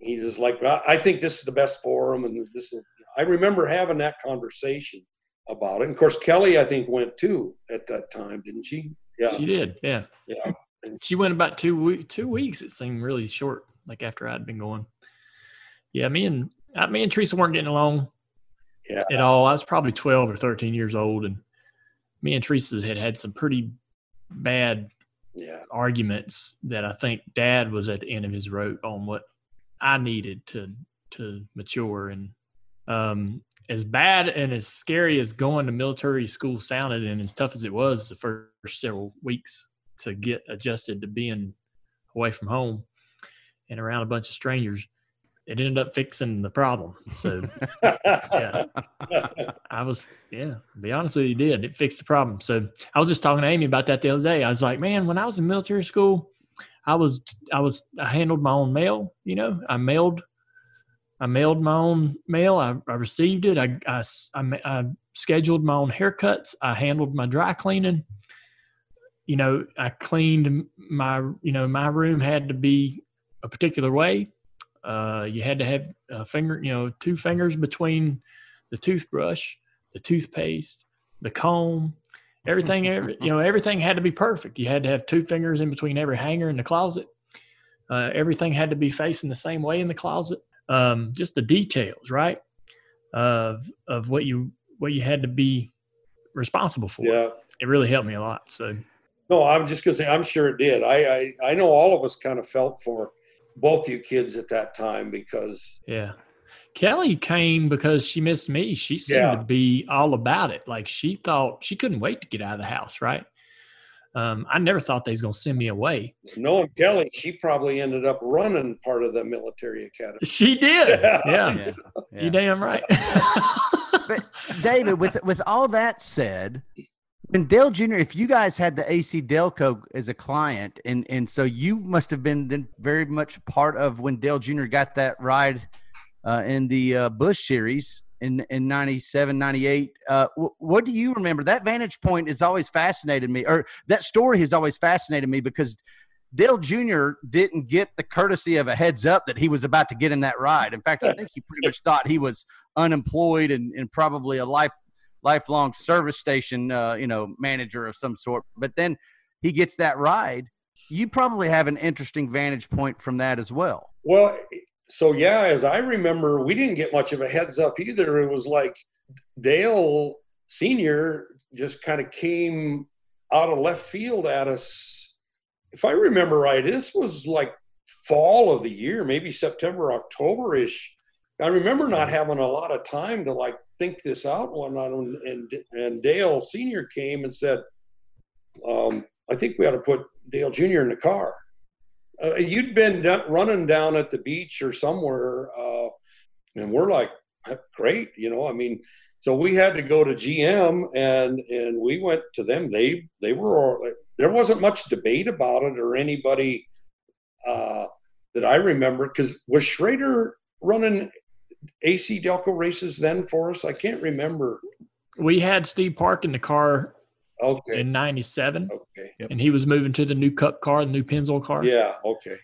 he was like, well, I think this is the best for him. And this is, I remember having that conversation about it. And of course, Kelly, I think, went too at that time, didn't she? Yeah, she did. Yeah. Yeah. And she went about two, two weeks. It seemed really short, like after I'd been going. Yeah. Me and I, me and Teresa weren't getting along yeah. at all. I was probably twelve or thirteen years old. And me and Teresa had had some pretty bad yeah. arguments that I think Dad was at the end of his rope on what I needed to to mature. And um, as bad and as scary as going to military school sounded, and as tough as it was the first several weeks to get adjusted to being away from home and around a bunch of strangers, it ended up fixing the problem. So yeah, I was, yeah, to be honest with you, it did. It fixed the problem. So I was just talking to Amy about that the other day. I was like, man, when I was in military school, I was, I was, I handled my own mail, you know, I mailed, I mailed my own mail. I, I received it. I, I, I, I scheduled my own haircuts. I handled my dry cleaning. You know, I cleaned my, you know, my room had to be a particular way. Uh, you had to have a finger, you know, two fingers between the toothbrush, the toothpaste, the comb. Everything, every, you know, everything had to be perfect. You had to have two fingers in between every hanger in the closet. Uh, everything had to be facing the same way in the closet. Um, just the details, right, of of what you what you had to be responsible for. Yeah. It really helped me a lot. So, no, I'm just gonna say I'm sure it did. I I, I know all of us kind of felt for both you kids at that time because yeah. Kelly came because she missed me. She seemed yeah. to be all about it. Like she thought she couldn't wait to get out of the house, right? Um, I never thought they was going to send me away. Knowing Kelly, she probably ended up running part of the military academy. She did. Yeah. yeah. yeah. yeah. You damn right. But David, with with all that said, when Dale Junior, if you guys had the A C Delco as a client, and, and so you must have been then very much part of when Dale Junior got that ride Uh, in the uh, Bush series in, in ninety-seven, ninety-eight. Uh, w- what do you remember? That vantage point has always fascinated me, or that story has always fascinated me, because Dale Junior didn't get the courtesy of a heads up that he was about to get in that ride. In fact, I think he pretty much thought he was unemployed and, and probably a life lifelong service station, uh, you know, manager of some sort. But then he gets that ride. You probably have an interesting vantage point from that as well. Well, so yeah, as I remember, we didn't get much of a heads up either. It was like Dale Senior just kind of came out of left field at us. If I remember right, this was like fall of the year, maybe September, October-ish. I remember not having a lot of time to like think this out and whatnot, and and Dale Senior came and said, um, I think we ought to put Dale Junior in the car. Uh, you'd been d- running down at the beach or somewhere, uh, and we're like, great, you know, I mean, so we had to go to G M, and and we went to them. They they were all, there wasn't much debate about it or anybody uh, that I remember, because was Schrader running A C Delco races then for us? I can't remember. We had Steve Park in the car. Okay. In ninety-seven. Okay. Yep. And he was moving to the new Cup car, the new Pennzoil car. Yeah. Okay.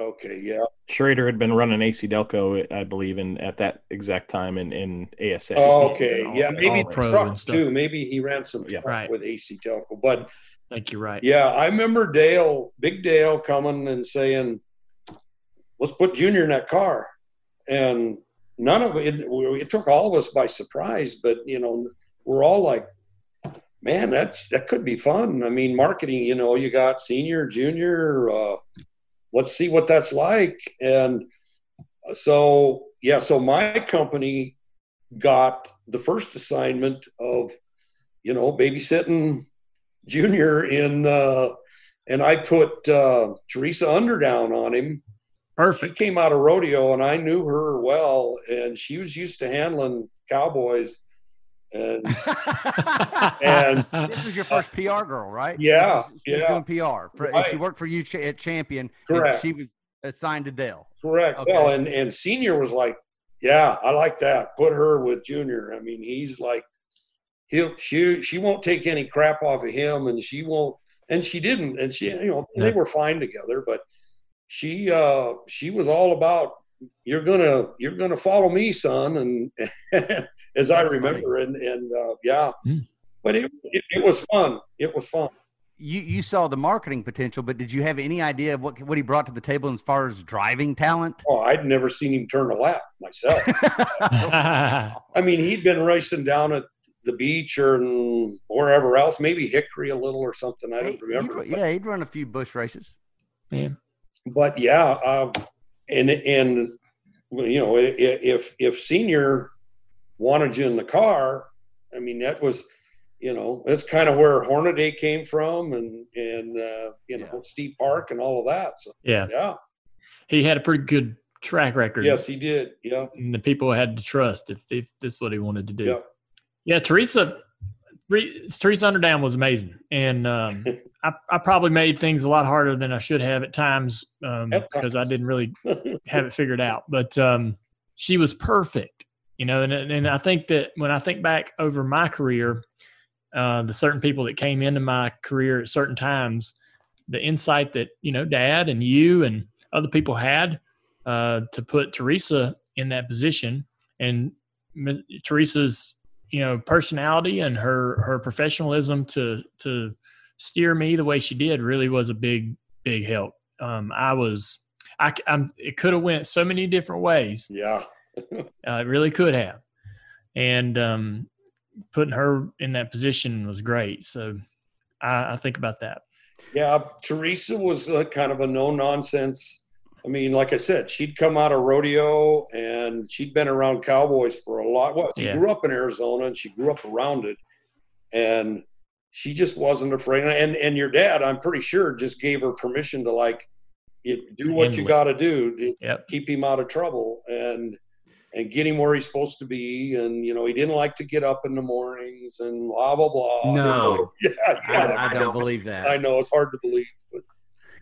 Okay. Yeah. Schrader had been running A C Delco, I believe, in at that exact time in, in A S A. Oh, okay. All, yeah. Maybe truck too. Maybe he ran some truck, yeah, right, with A C Delco. But I think you're right. Yeah. I remember Dale, Big Dale, coming and saying, let's put Junior in that car. And none of it, it took all of us by surprise, but, you know, we're all like, man, that that could be fun. I mean, marketing, you know, you got Senior, Junior, uh, let's see what that's like. And so, yeah, so my company got the first assignment of, you know, babysitting Junior in, uh, and I put uh, Teresa Underdown on him. Perfect. She came out of rodeo, and I knew her well, and she was used to handling cowboys. And, and this was your first P R girl, right? Yeah, is, she yeah. was doing P R. For, right. And she worked for you at Champion. Correct. She was assigned to Dale. Correct. Okay. Well, and and Senior was like, "Yeah, I like that. Put her with Junior." I mean, he's like, he'll she she won't take any crap off of him, and she won't, and she didn't, and she, you know, they were fine together, but she uh she was all about, you're gonna you're gonna follow me, son, and. As That's I remember, funny. and and uh, yeah, mm. but it, it it was fun. It was fun. You you saw the marketing potential, but did you have any idea of what what he brought to the table as far as driving talent? Oh, I'd never seen him turn a lap myself. I mean, he'd been racing down at the beach or wherever else, maybe Hickory a little or something. I don't hey, remember. He'd, yeah, he'd run a few bush races. Yeah, but yeah, uh, and and you know, if if Senior wanted you in the car, I mean, that was, you know, that's kind of where Hornaday came from, and and uh, you know, yeah. Steve Park and all of that. So yeah, yeah, he had a pretty good track record. Yes, he did. Yeah, and the people had to trust if if this is what he wanted to do. Yeah, yeah. Teresa, Teresa Underdown was amazing, and um, I I probably made things a lot harder than I should have at times um, at because times. I didn't really have it figured out, but um, she was perfect. You know, and and I think that when I think back over my career, uh, the certain people that came into my career at certain times, the insight that, you know, Dad and you and other people had uh, to put Teresa in that position, and Miz Teresa's, you know, personality and her, her professionalism to to steer me the way she did really was a big, big help. Um, I was – I I'm, it could have went so many different ways. Yeah. uh, I really could have, and um, putting her in that position was great. So I, I think about that. Yeah, Teresa was a, kind of a no-nonsense. I mean, like I said, she'd come out of rodeo, and she'd been around cowboys for a lot. Well, she yeah. grew up in Arizona, and she grew up around it, and she just wasn't afraid. And and your dad, I'm pretty sure, just gave her permission to like you, do what you got to do to yep. keep him out of trouble, and. and get him where he's supposed to be. And, you know, he didn't like to get up in the mornings and blah, blah, blah. No. Yeah, yeah. I, I don't believe that. I know. It's hard to believe. But.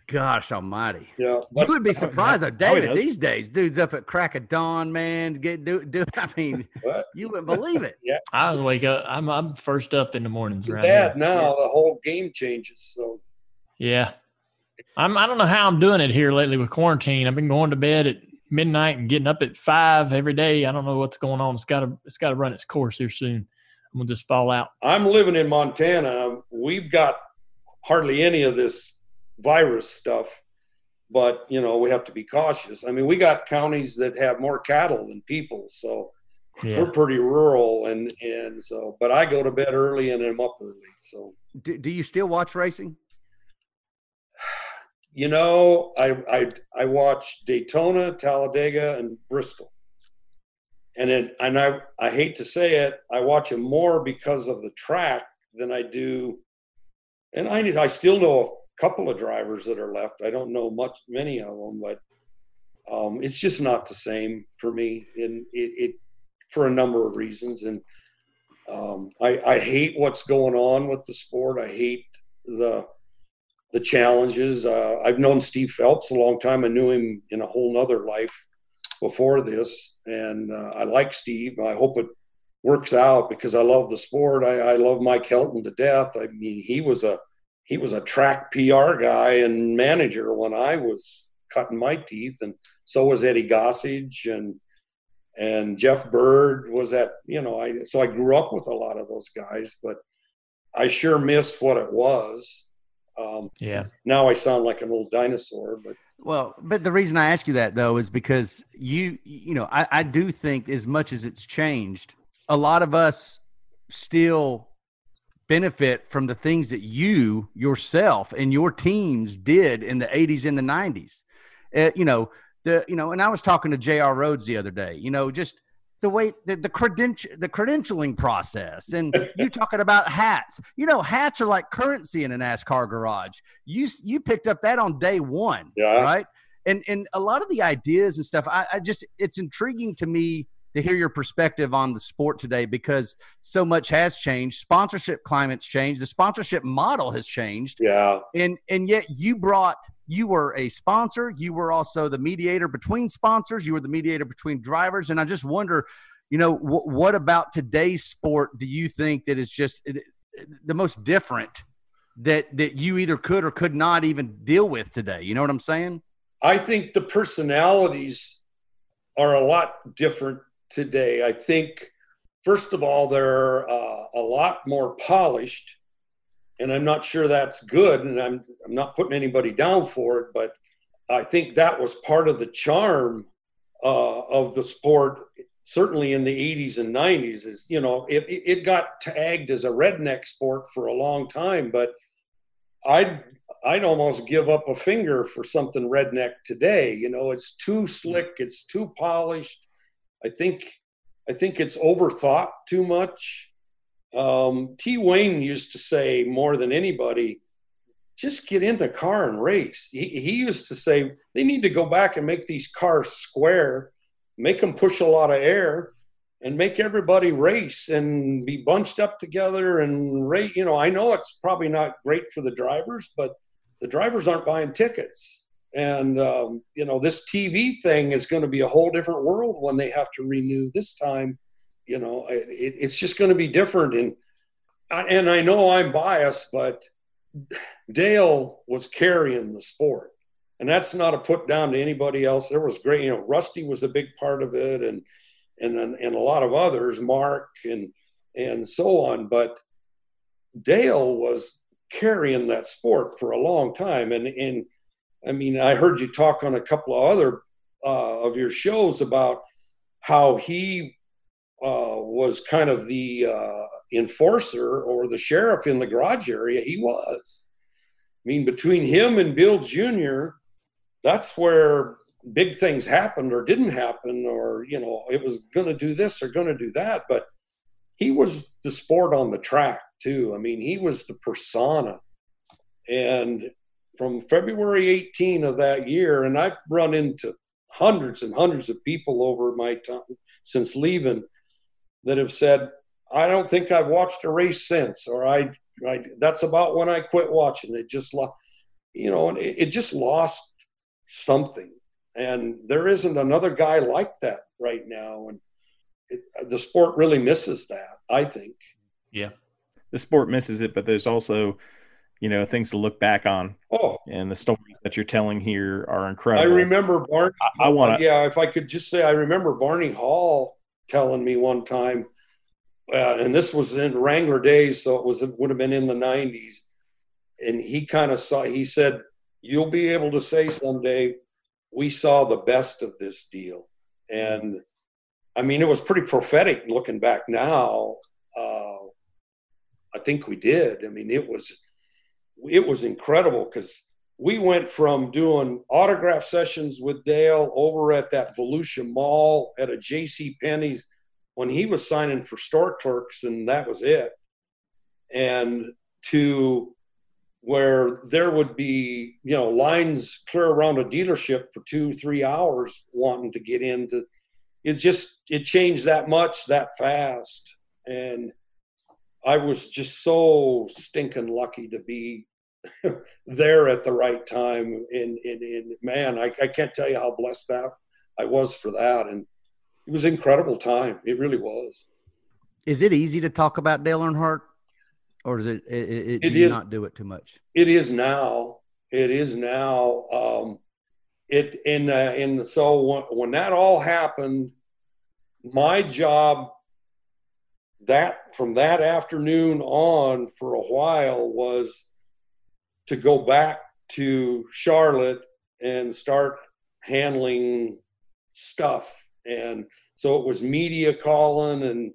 Gosh almighty. Yeah, but, you would be surprised, though, David, these days, dude's up at crack of dawn, man. Get do, do I mean, you wouldn't believe it. Yeah. I wake up. I'm I'm first up in the mornings right now. Now the whole game changes. So. Yeah. I'm, I don't know how I'm doing it here lately with quarantine. I've been going to bed at midnight and getting up at five every day. I don't know what's going on. It's got to it's got to run its course here soon. I'm gonna just fall out. I'm living in Montana. We've got hardly any of this virus stuff, but you know we have to be cautious. I mean, we got counties that have more cattle than people, so yeah. We're pretty rural, and and so. But I go to bed early and I'm up early. So, do do you still watch racing? You know, I, I I watch Daytona, Talladega, and Bristol, and then and I I hate to say it, I watch them more because of the track than I do, and I I still know a couple of drivers that are left. I don't know much many of them, but um, it's just not the same for me, and it, it for a number of reasons. And um, I I hate what's going on with the sport. I hate the the challenges. Uh, I've known Steve Phelps a long time. I knew him in a whole nother life before this. And uh, I like Steve. I hope it works out because I love the sport. I, I love Mike Helton to death. I mean, he was a, he was a track P R guy and manager when I was cutting my teeth. And so was Eddie Gossage and, and Jeff Bird was at, you know, I, so I grew up with a lot of those guys, but I sure miss what it was. Um, yeah. Now I sound like an old dinosaur, but well, but the reason I ask you that though is because you, you know, I, I do think as much as it's changed, a lot of us still benefit from the things that you yourself and your teams did in the eighties and the nineties. Uh, you know the you know, and I was talking to J R Rhodes the other day. You know, just the way the, the credential, the credentialing process, and you talking about hats, you know, hats are like currency in a NASCAR garage. You, you picked up that on day one, yeah. Right? And, and a lot of the ideas and stuff, I, I just, it's intriguing to me to hear your perspective on the sport today, because so much has changed. Sponsorship climate's changed. The sponsorship model has changed. Yeah. And, and yet you brought, you were a sponsor. You were also the mediator between sponsors. You were the mediator between drivers. And I just wonder, you know, wh- what about today's sport do you think that is just the most different that, that you either could or could not even deal with today? You know what I'm saying? I think the personalities are a lot different today. I think, first of all, they're uh, a lot more polished. And I'm not sure that's good, and I'm I'm not putting anybody down for it, but I think that was part of the charm uh, of the sport, certainly in the eighties and nineties, is, you know, it, it got tagged as a redneck sport for a long time, but I'd, I'd almost give up a finger for something redneck today. You know, it's too slick, it's too polished. I think, I think it's overthought too much. Um, T. Wayne used to say more than anybody, just get in the car and race. He, he used to say, they need to go back and make these cars square, make them push a lot of air, and make everybody race and be bunched up together and race. You know, I know it's probably not great for the drivers, but the drivers aren't buying tickets. And, um, you know, this T V thing is going to be a whole different world when they have to renew this time. You know, it, it's just going to be different. And I, and I know I'm biased, but Dale was carrying the sport. And that's not a put down to anybody else. There was great, you know, Rusty was a big part of it and and and a lot of others, Mark and and so on. But Dale was carrying that sport for a long time. And, and I mean, I heard you talk on a couple of other uh, of your shows about how he – Uh, was kind of the uh, enforcer or the sheriff in the garage area. He was. I mean, between him and Bill Junior, that's where big things happened or didn't happen, or, you know, it was going to do this or going to do that. But he was the sport on the track, too. I mean, he was the persona. And from February eighteenth of that year, and I've run into hundreds and hundreds of people over my time since leaving, that have said, I don't think I've watched a race since, or I, I that's about when I quit watching. It just, lo- you know, it, it just lost something. And there isn't another guy like that right now. And it, the sport really misses that, I think. Yeah. The sport misses it, but there's also you know, things to look back on. Oh, and the stories that you're telling here are incredible. I remember Barney. I, I want to. Yeah, if I could just say, I remember Barney Hall telling me one time, uh, and this was in Wrangler days, so it was it would have been in the nineties. And he kind of saw. He said, "You'll be able to say someday, we saw the best of this deal." And I mean, it was pretty prophetic looking back now. Uh, I think we did. I mean, it was it was incredible because we went from doing autograph sessions with Dale over at that Volusia Mall at a J C Penney's when he was signing for store clerks, and that was it. And to where there would be, you know, lines clear around a dealership for two, three hours wanting to get into it. Just, it changed that much that fast. And I was just so stinking lucky to be there at the right time. And, and, and man, I, I can't tell you how blessed that I was for that. And it was an incredible time. It really was. Is it easy to talk about Dale Earnhardt? Or is it, it, it, it do you is, not do it too much? It is now. It is now. Um, it and, uh, and so when, when that all happened, my job that from that afternoon on for a while was to go back to Charlotte and start handling stuff. And so it was media calling and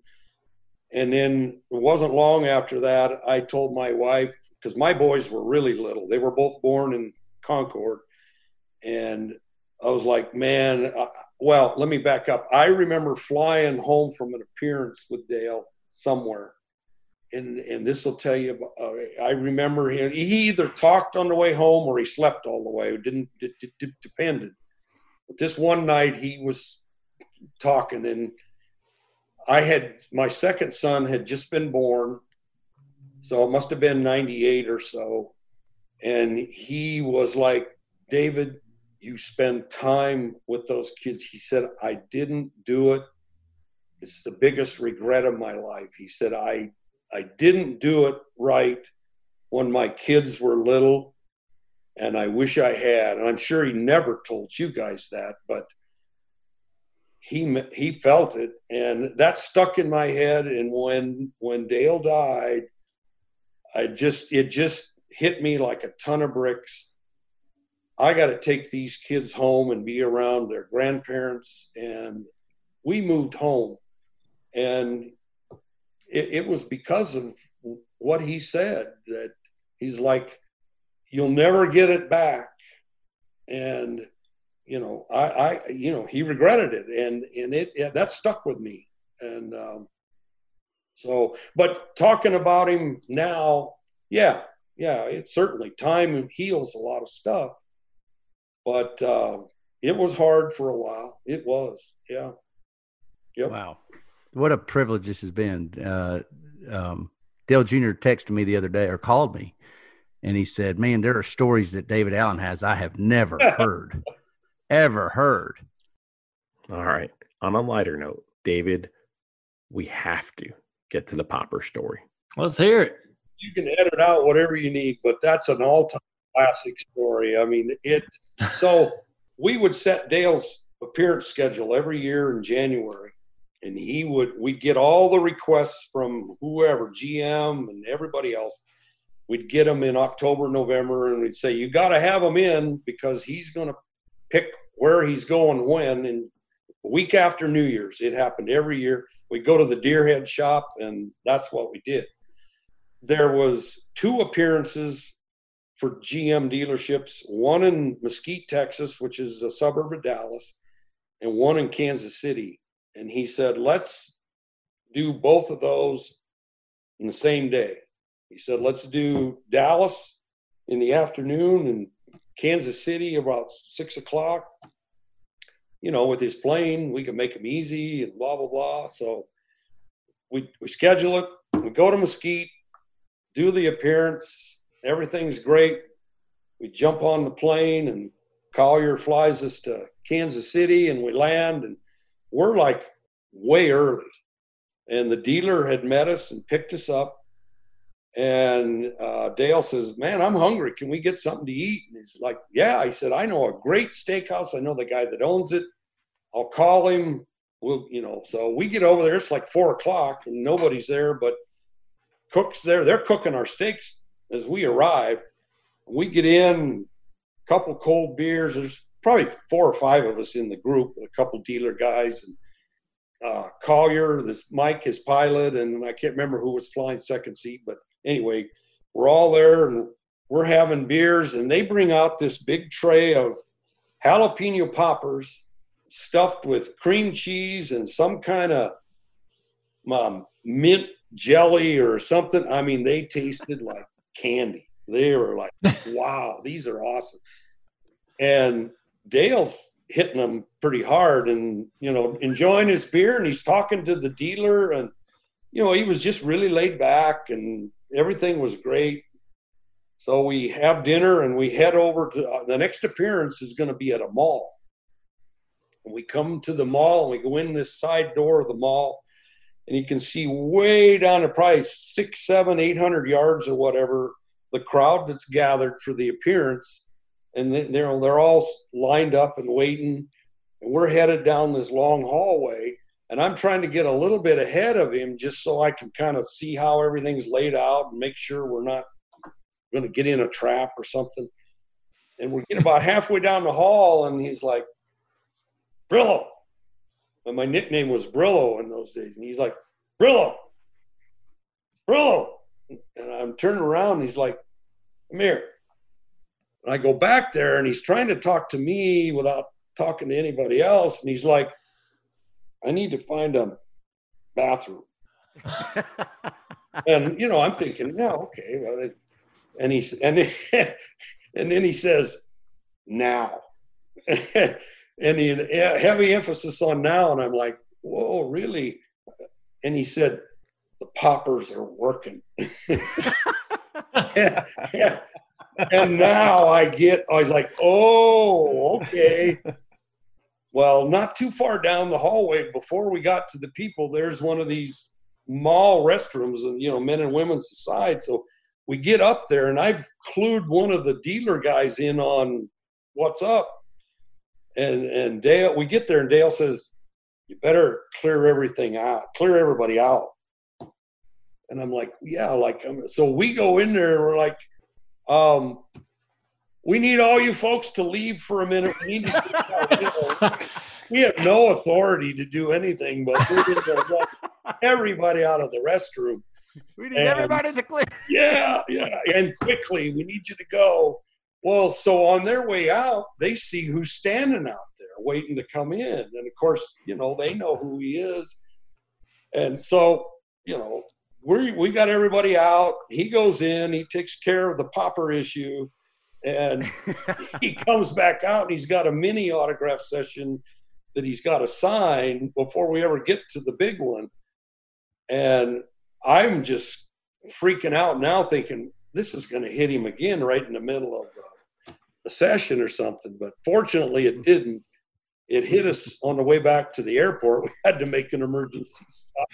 And then it wasn't long after that, I told my wife, because my boys were really little. They were both born in Concord. And I was like, man, I, well, let me back up. I remember flying home from an appearance with Dale somewhere. And and this will tell you, uh, I remember him. He either talked on the way home or he slept all the way. It didn't, it, it, it depended. But this one night he was talking, and I had, my second son had just been born, so it must have been ninety-eight or so. And he was like, David, you spend time with those kids. He said, I didn't do it. It's the biggest regret of my life. He said, I, I didn't do it right when my kids were little, and I wish I had. And I'm sure he never told you guys that, but He he felt it, and that stuck in my head. And when when Dale died, I just it just hit me like a ton of bricks. I got to take these kids home and be around their grandparents. And we moved home, and it, it was because of what he said that he's like, you'll never get it back, and. You know, I, I, you know, he regretted it, and and it, it that stuck with me, and um, so. But talking about him now, yeah, yeah, it certainly time heals a lot of stuff, but uh, it was hard for a while. It was, yeah, yep. Wow, what a privilege this has been. Uh, um, Dale Junior texted me the other day, or called me, and he said, "Man, there are stories that David Allen has I have never heard." Ever heard. All right. On a lighter note, David, we have to get to the Popper story. Let's hear it. You can edit out whatever you need, but that's an all-time classic story. I mean, it. So we would set Dale's appearance schedule every year in January, and he would. We'd get all the requests from whoever, G M and everybody else. We'd get them in October, November, and we'd say, "You got to have them in because he's going to." Pick where he's going when, and a week after New Year's, it happened every year. We go to the Deerhead shop, and that's what we did. There was two appearances for G M dealerships, one in Mesquite, Texas, which is a suburb of Dallas, and one in Kansas City. And he said, let's do both of those in the same day. He said, let's do Dallas in the afternoon and Kansas City about six o'clock, you know, with his plane, we can make him easy and blah, blah, blah. So we we schedule it. We go to Mesquite, do the appearance. Everything's great. We jump on the plane, and Collier flies us to Kansas City, and we land, and we're like way early. And the dealer had met us and picked us up. And uh, Dale says, man, I'm hungry. Can we get something to eat? And he's like, yeah. He said, I know a great steakhouse. I know the guy that owns it. I'll call him. We'll, you know, so we get over there. It's like four o'clock and nobody's there, but cook's there. They're cooking our steaks as we arrive. We get in, a couple cold beers. There's probably four or five of us in the group, a couple dealer guys, and uh, Collier, this Mike, his pilot, and I can't remember who was flying second seat, but anyway, we're all there and we're having beers, and they bring out this big tray of jalapeno poppers stuffed with cream cheese and some kind of um, mint jelly or something. I mean, they tasted like candy. They were like, wow, these are awesome. And Dale's hitting them pretty hard and, you know, enjoying his beer, and he's talking to the dealer, and, you know, he was just really laid back and everything was great. So we have dinner and we head over to uh, the next appearance is going to be at a mall. And we come to the mall and we go in this side door of the mall, and you can see way down to probably six, seven, eight hundred yards or whatever, the crowd that's gathered for the appearance. And they're, they're all lined up and waiting. And we're headed down this long hallway. And I'm trying to get a little bit ahead of him just so I can kind of see how everything's laid out and make sure we're not going to get in a trap or something. And we get about halfway down the hall, and he's like, Brillo. And my nickname was Brillo in those days. And he's like, Brillo, Brillo. And I'm turning around, and he's like, come here. And I go back there, and he's trying to talk to me without talking to anybody else. And he's like, I need to find a bathroom. And, you know, I'm thinking, yeah, okay. Well, and, he, and, and then he says, now. And he heavy emphasis on now. And I'm like, whoa, really? And he said, the poppers are working. yeah, yeah. And now I get, I was like, oh, okay. Well, not too far down the hallway before we got to the people, there's one of these mall restrooms, and, you know, men and women's aside. So we get up there, and I've clued one of the dealer guys in on what's up. And, and Dale, we get there, and Dale says, you better clear everything out, clear everybody out. And I'm like, yeah, like, I'm, so we go in there, and we're like, Um, we need all you folks to leave for a minute. We need to we have no authority to do anything, but we're going to let everybody out of the restroom. We need and, everybody to clear. Yeah, yeah, and quickly. We need you to go. Well, so on their way out, they see who's standing out there waiting to come in, and of course, you know, they know who he is, and so, you know. We we got everybody out. He goes in. He takes care of the popper issue, and he comes back out, and he's got a mini autograph session that he's got to sign before we ever get to the big one. And I'm just freaking out now, thinking this is going to hit him again right in the middle of the, the session or something. But fortunately, it didn't. It hit us on the way back to the airport. We had to make an emergency stop.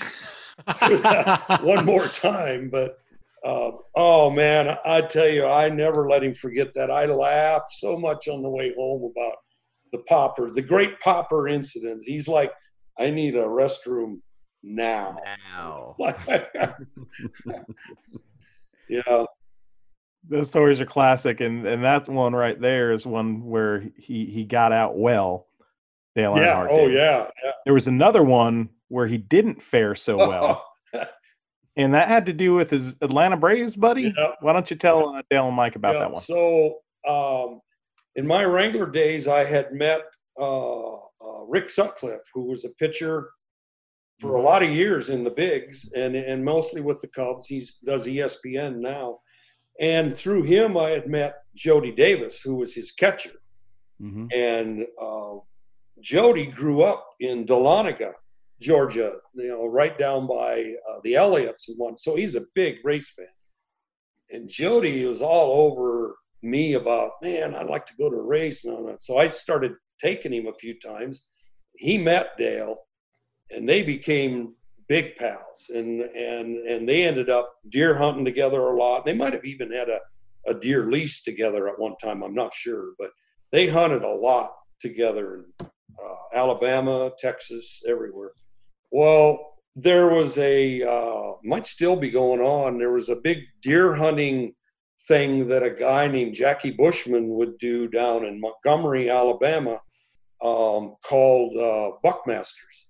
One more time, but uh, oh man, I tell you, I never let him forget that. I laughed so much on the way home about the popper, the great popper incident. He's like, I need a restroom now. Now. Yeah. Those stories are classic, and, and that one right there is one where he, he got out well. Dale Earnhardt. Yeah. Oh, yeah, yeah. There was another one where he didn't fare so well, and that had to do with his Atlanta Braves buddy. Yeah. Why don't you tell uh, Dale and Mike about yeah. that one? So, um, in my Wrangler days, I had met uh, uh, Rick Sutcliffe, who was a pitcher for mm-hmm. a lot of years in the bigs, and and mostly with the Cubs. He does E S P N now, and through him, I had met Jody Davis, who was his catcher, mm-hmm. and uh, Jody grew up in Dahlonega, Georgia, you know, right down by uh, the Elliots and one. So he's a big race fan. And Jody was all over me about, man, I'd like to go to a race. No, no. So I started taking him a few times. He met Dale, and they became big pals, and and and they ended up deer hunting together a lot. They might have even had a, a deer lease together at one time, I'm not sure, but they hunted a lot together in uh, Alabama, Texas, everywhere. Well, there was a uh, might still be going on. There was a big deer hunting thing that a guy named Jackie Bushman would do down in Montgomery, Alabama, um, called uh, Buckmasters.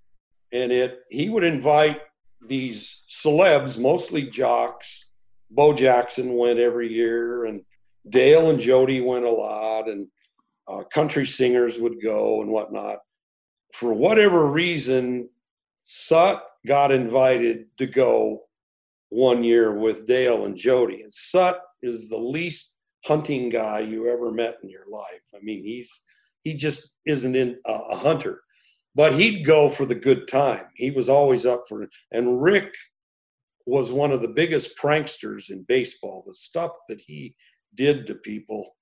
And it he would invite these celebs, mostly jocks. Bo Jackson went every year, and Dale and Jody went a lot, and uh, country singers would go and whatnot. For whatever reason, Sut got invited to go one year with Dale and Jody. And Sut is the least hunting guy you ever met in your life. I mean, he's he just isn't in, uh, a hunter. But he'd go for the good time. He was always up for it. And Rick was one of the biggest pranksters in baseball. The stuff that he did to people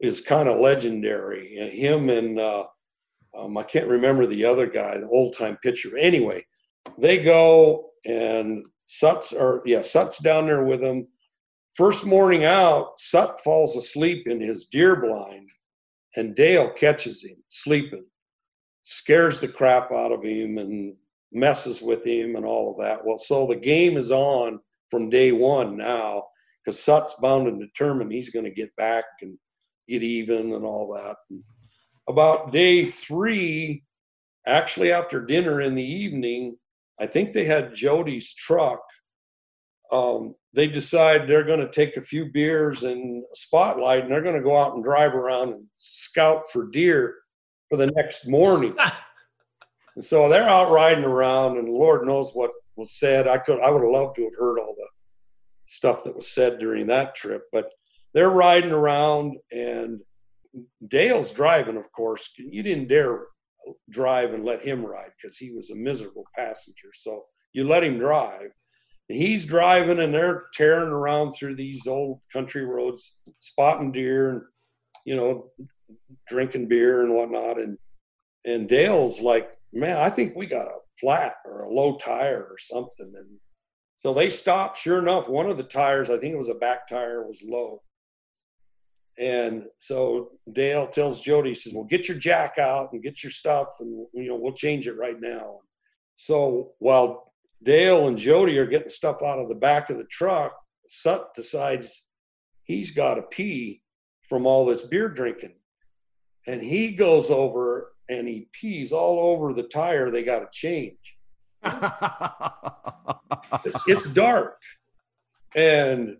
is kind of legendary. And him and uh, um, I can't remember the other guy, the old-time pitcher. Anyway, they go and Sut's or yeah, Sut's down there with him. First morning out, Sut falls asleep in his deer blind, and Dale catches him sleeping. Scares the crap out of him and messes with him and all of that. Well, so the game is on from day one now, because Sut's bound and determined he's going to get back and get even and all that. And about day three, actually after dinner in the evening, I think they had Jody's truck. Um, they decide they're going to take a few beers and a spotlight, and they're going to go out and drive around and scout for deer for the next morning. And so they're out riding around, and Lord knows what was said. I could, I would have loved to have heard all the stuff that was said during that trip, but they're riding around and Dale's driving, of course. You didn't dare drive and let him ride because he was a miserable passenger. So you let him drive. And he's driving, and they're tearing around through these old country roads, spotting deer and, you know, drinking beer and whatnot, and and Dale's like, man, I think we got a flat or a low tire or something. And so they stopped. Sure enough, one of the tires, I think it was a back tire, was low. And so Dale tells Jody, he says, well, get your jack out and get your stuff, and you know, we'll change it right now. So while Dale and Jody are getting stuff out of the back of the truck, Sut decides he's got to pee from all this beer drinking. And he goes over and he pees all over the tire they got to change. It's dark. And,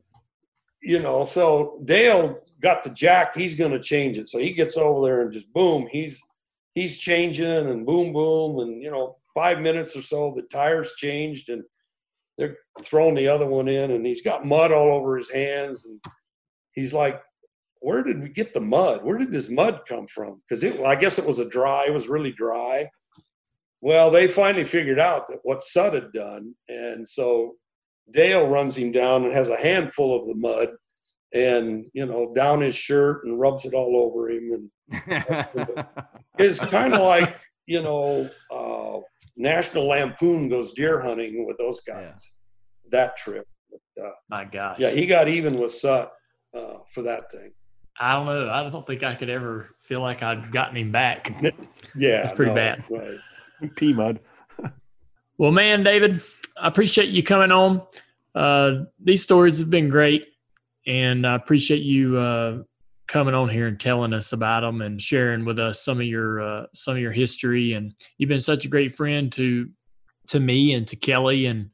you know, so Dale got the jack. He's going to change it. So he gets over there and just boom, he's he's changing and boom, boom. And, you know, five minutes or so, the tire's changed and they're throwing the other one in. And he's got mud all over his hands. And he's like, where did we get the mud? Where did this mud come from? Because it, I guess it was a dry, it was really dry. Well, they finally figured out that what Sut had done. And so Dale runs him down and has a handful of the mud and, you know, down his shirt and rubs it all over him. And it's kind of like, you know, uh, National Lampoon goes deer hunting with those guys, yeah. That trip. But, uh, my gosh. Yeah, he got even with Sut uh, for that thing. I don't know. I don't think I could ever feel like I'd gotten him back. Yeah. That's pretty no, bad. Right. Pea mud. Well, man, David, I appreciate you coming on. Uh, these stories have been great, and I appreciate you uh, coming on here and telling us about them and sharing with us some of your, uh, some of your history. And you've been such a great friend to, to me and to Kelly, and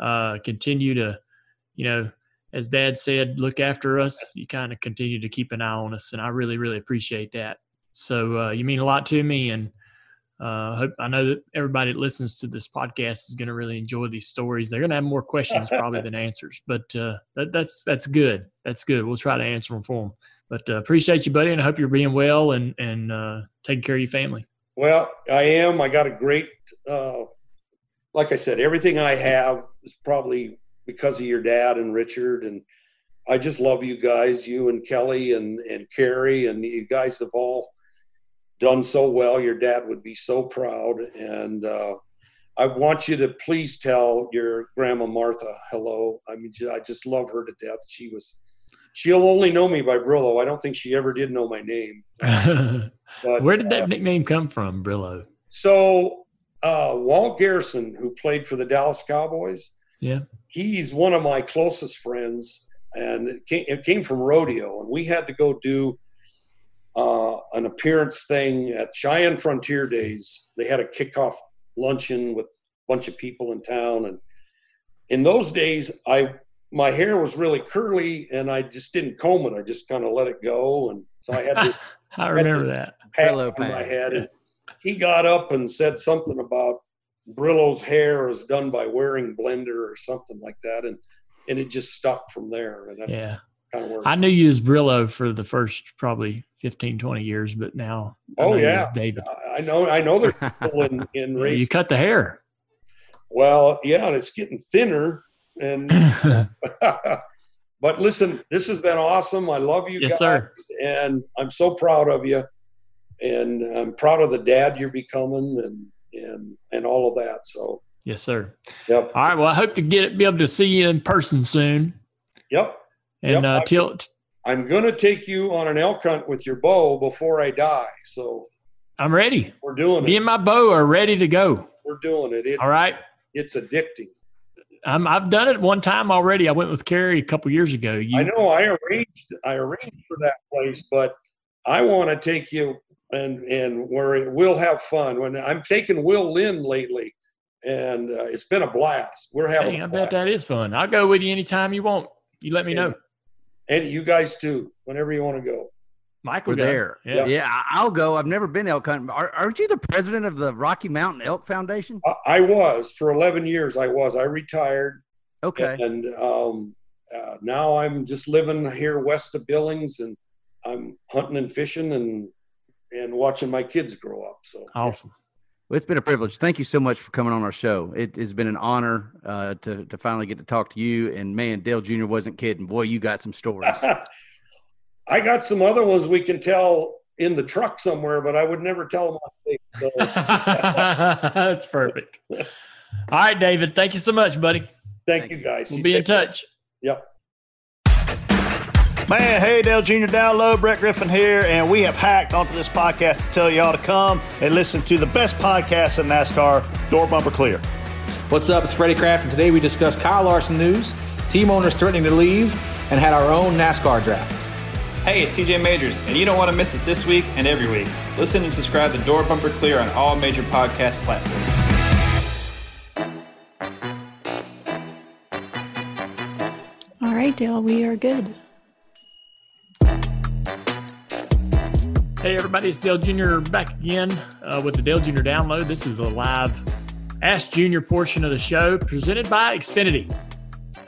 uh, continue to, you know, as Dad said, look after us. You kind of continue to keep an eye on us, and I really, really appreciate that. So uh, you mean a lot to me, and uh, hope, I know that everybody that listens to this podcast is going to really enjoy these stories. They're going to have more questions probably than answers, but uh, that, that's that's good. That's good. We'll try to answer them for them. But uh, appreciate you, buddy, and I hope you're being well and, and uh, taking care of your family. Well, I am. I got a great uh, – like I said, everything I have is probably – because of your dad and Richard. And I just love you guys, you and Kelly and, and Carrie, and you guys have all done so well. Your dad would be so proud. And uh, I want you to please tell your grandma Martha hello. I mean, I just love her to death. She was, she'll only know me by Brillo. I don't think she ever did know my name. But, where did that uh, nickname come from, Brillo? So uh, Walt Garrison, who played for the Dallas Cowboys, yeah, he's one of my closest friends, and it came, it came from rodeo, and we had to go do uh, an appearance thing at Cheyenne Frontier Days. They had a kickoff luncheon with a bunch of people in town, and in those days I my hair was really curly and I just didn't comb it. I just kind of let it go, and so I had to I remember that Brillo on my head. And he got up and said something about Brillo's hair is done by wearing blender or something like that, and and it just stuck from there, and that's yeah. kind of where I knew you as Brillo for the first probably fifteen, twenty years, but now oh yeah David. I know I know there's people in, in race. You cut the hair. Well, yeah, and it's getting thinner and but listen, this has been awesome. I love you yes, guys sir. And I'm so proud of you, and I'm proud of the dad you're becoming, and and and all of that. So yes, sir. Yep. All right. Well, I hope to get it, be able to see you in person soon. Yep. And yep. uh till I'm going to take you on an elk hunt with your bow before I die. So I'm ready. We're doing it. Me and my bow are ready to go. We're doing it. It's, all right. It's addicting. I'm, I've done it one time already. I went with Carrie a couple years ago. You, I know. I arranged I arranged for that place, but I want to take you and, and where we'll have fun. When I'm taking Will Lynn lately, and uh, it's been a blast. We're having Dang, a blast. I bet that is fun. I'll go with you anytime you want. You let me yeah. know. And you guys too, whenever you want to go. Michael, there. Yeah. yeah, I'll go. I've never been elk hunting. Aren't you the president of the Rocky Mountain Elk Foundation? I was for eleven years. I was. I retired. Okay. And, and um, uh, now I'm just living here west of Billings, and I'm hunting and fishing and and watching my kids grow up. So awesome. Well, it's been a privilege. Thank you so much for coming on our show. It has been an honor uh, to, to finally get to talk to you. And, man, Dale Junior wasn't kidding. Boy, you got some stories. I got some other ones we can tell in the truck somewhere, but I would never tell them on tape. So. That's perfect. All right, David. Thank you so much, buddy. Thank, thank you, guys. We'll you be in touch. Care. Yep. Man, hey, Dale Junior Download, Brett Griffin here, and we have hacked onto this podcast to tell y'all to come and listen to the best podcast in NASCAR, Door Bumper Clear. What's up? It's Freddie Kraft, and today we discussed Kyle Larson news, team owners threatening to leave, and had our own NASCAR draft. Hey, it's T J Majors, and you don't want to miss us this week and every week. Listen and subscribe to Door Bumper Clear on all major podcast platforms. All right, Dale, we are good. Hey everybody, it's Dale Junior back again uh, with the Dale Junior Download. This is a live Ask Junior portion of the show presented by Xfinity.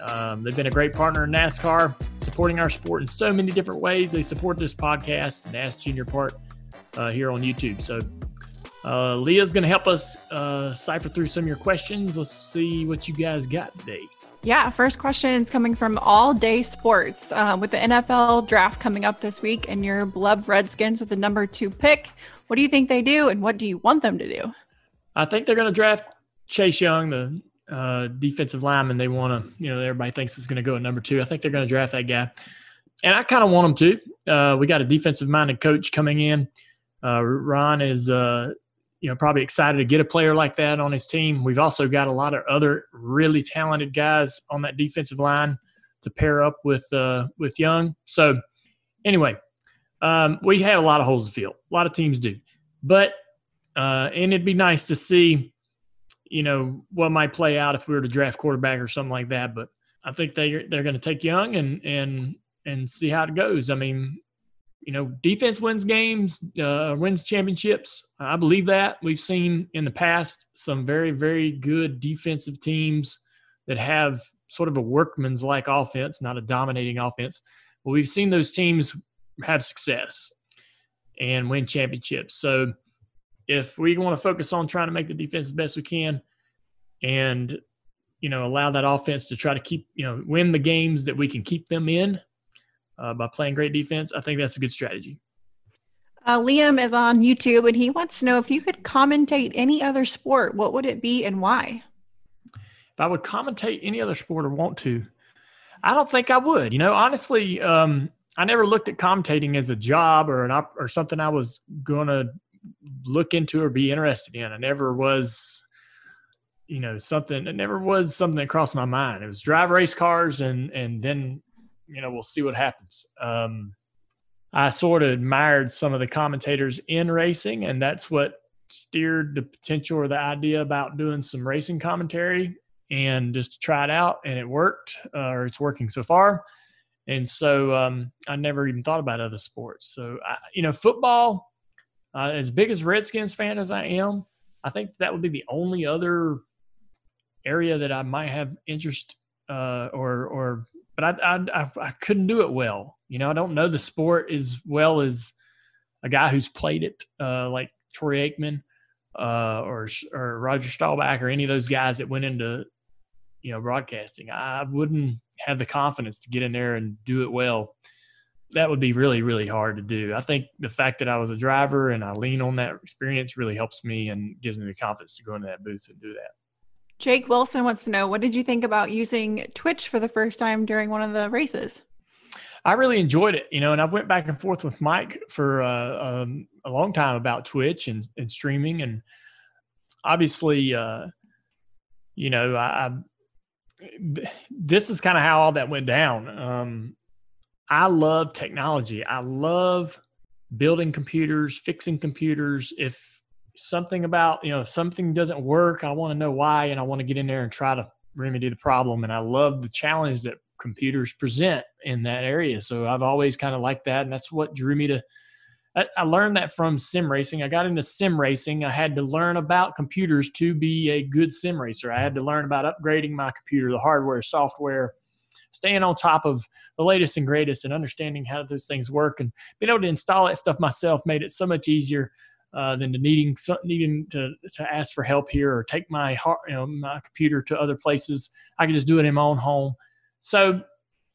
Um, they've been a great partner in NASCAR, supporting our sport in so many different ways. They support this podcast and Ask Junior part uh, here on YouTube. So uh, Leah's going to help us uh, cipher through some of your questions. Let's see what you guys got today. Yeah, first question is coming from All Day Sports. Uh, with the N F L draft coming up this week and your beloved Redskins with the number two pick, what do you think they do and what do you want them to do? I think they're going to draft Chase Young, the uh, defensive lineman. They want to, you know, everybody thinks it's going to go at number two. I think they're going to draft that guy. And I kind of want them to. Uh, we got a defensive-minded coach coming in. Uh, Ron is uh, – you know, probably excited to get a player like that on his team. We've also got a lot of other really talented guys on that defensive line to pair up with uh, with Young. So, anyway, um, we have a lot of holes to fill. A lot of teams do. But, uh, and it'd be nice to see, you know, what might play out if we were to draft quarterback or something like that. But I think they, they're going to take Young and and and see how it goes. I mean, you know, defense wins games, uh, wins championships. I believe that. We've seen in the past some very, very good defensive teams that have sort of a workman's-like offense, not a dominating offense. But we've seen those teams have success and win championships. So if we want to focus on trying to make the defense the best we can and, you know, allow that offense to try to keep, you know, win the games that we can keep them in, Uh, by playing great defense, I think that's a good strategy. Uh, Liam is on YouTube, and he wants to know if you could commentate any other sport, what would it be and why? If I would commentate any other sport or want to, I don't think I would. You know, honestly, um, I never looked at commentating as a job or an op- or something I was going to look into or be interested in. I never was, you know, something – it never was something that crossed my mind. It was drive race cars, and and then, you know, we'll see what happens. Um I sort of admired some of the commentators in racing, and that's what steered the potential or the idea about doing some racing commentary, and just tried it out, and it worked, uh, or it's working so far. And so um, I never even thought about other sports. So, I, you know, football, uh, as big as Redskins fan as I am, I think that would be the only other area that I might have interest uh, or, or, but I, I, I, I couldn't do it well. You know, I don't know the sport as well as a guy who's played it, uh, like Troy Aikman uh, or or Roger Staubach or any of those guys that went into, you know, broadcasting. I wouldn't have the confidence to get in there and do it well. That would be really, really hard to do. I think the fact that I was a driver and I lean on that experience really helps me and gives me the confidence to go into that booth and do that. Jake Wilson wants to know, what did you think about using Twitch for the first time during one of the races? I really enjoyed it, you know, and I went back and forth with Mike for uh, um, a long time about Twitch and, and streaming. And obviously, uh, you know, I, I this is kind of how all that went down. Um, I love technology. I love building computers, fixing computers. If something about, you know, if something doesn't work, I want to know why, and I want to get in there and try to remedy the problem. And I love the challenge that computers present in that area. So I've always kind of liked that. And that's what drew me to, I, I learned that from sim racing. I got into sim racing. I had to learn about computers to be a good sim racer. I had to learn about upgrading my computer, the hardware, software, staying on top of the latest and greatest, and understanding how those things work, and being able to install that stuff myself made it so much easier uh, than to needing, needing to, to ask for help here, or take my, you know, my computer to other places. I could just do it in my own home. So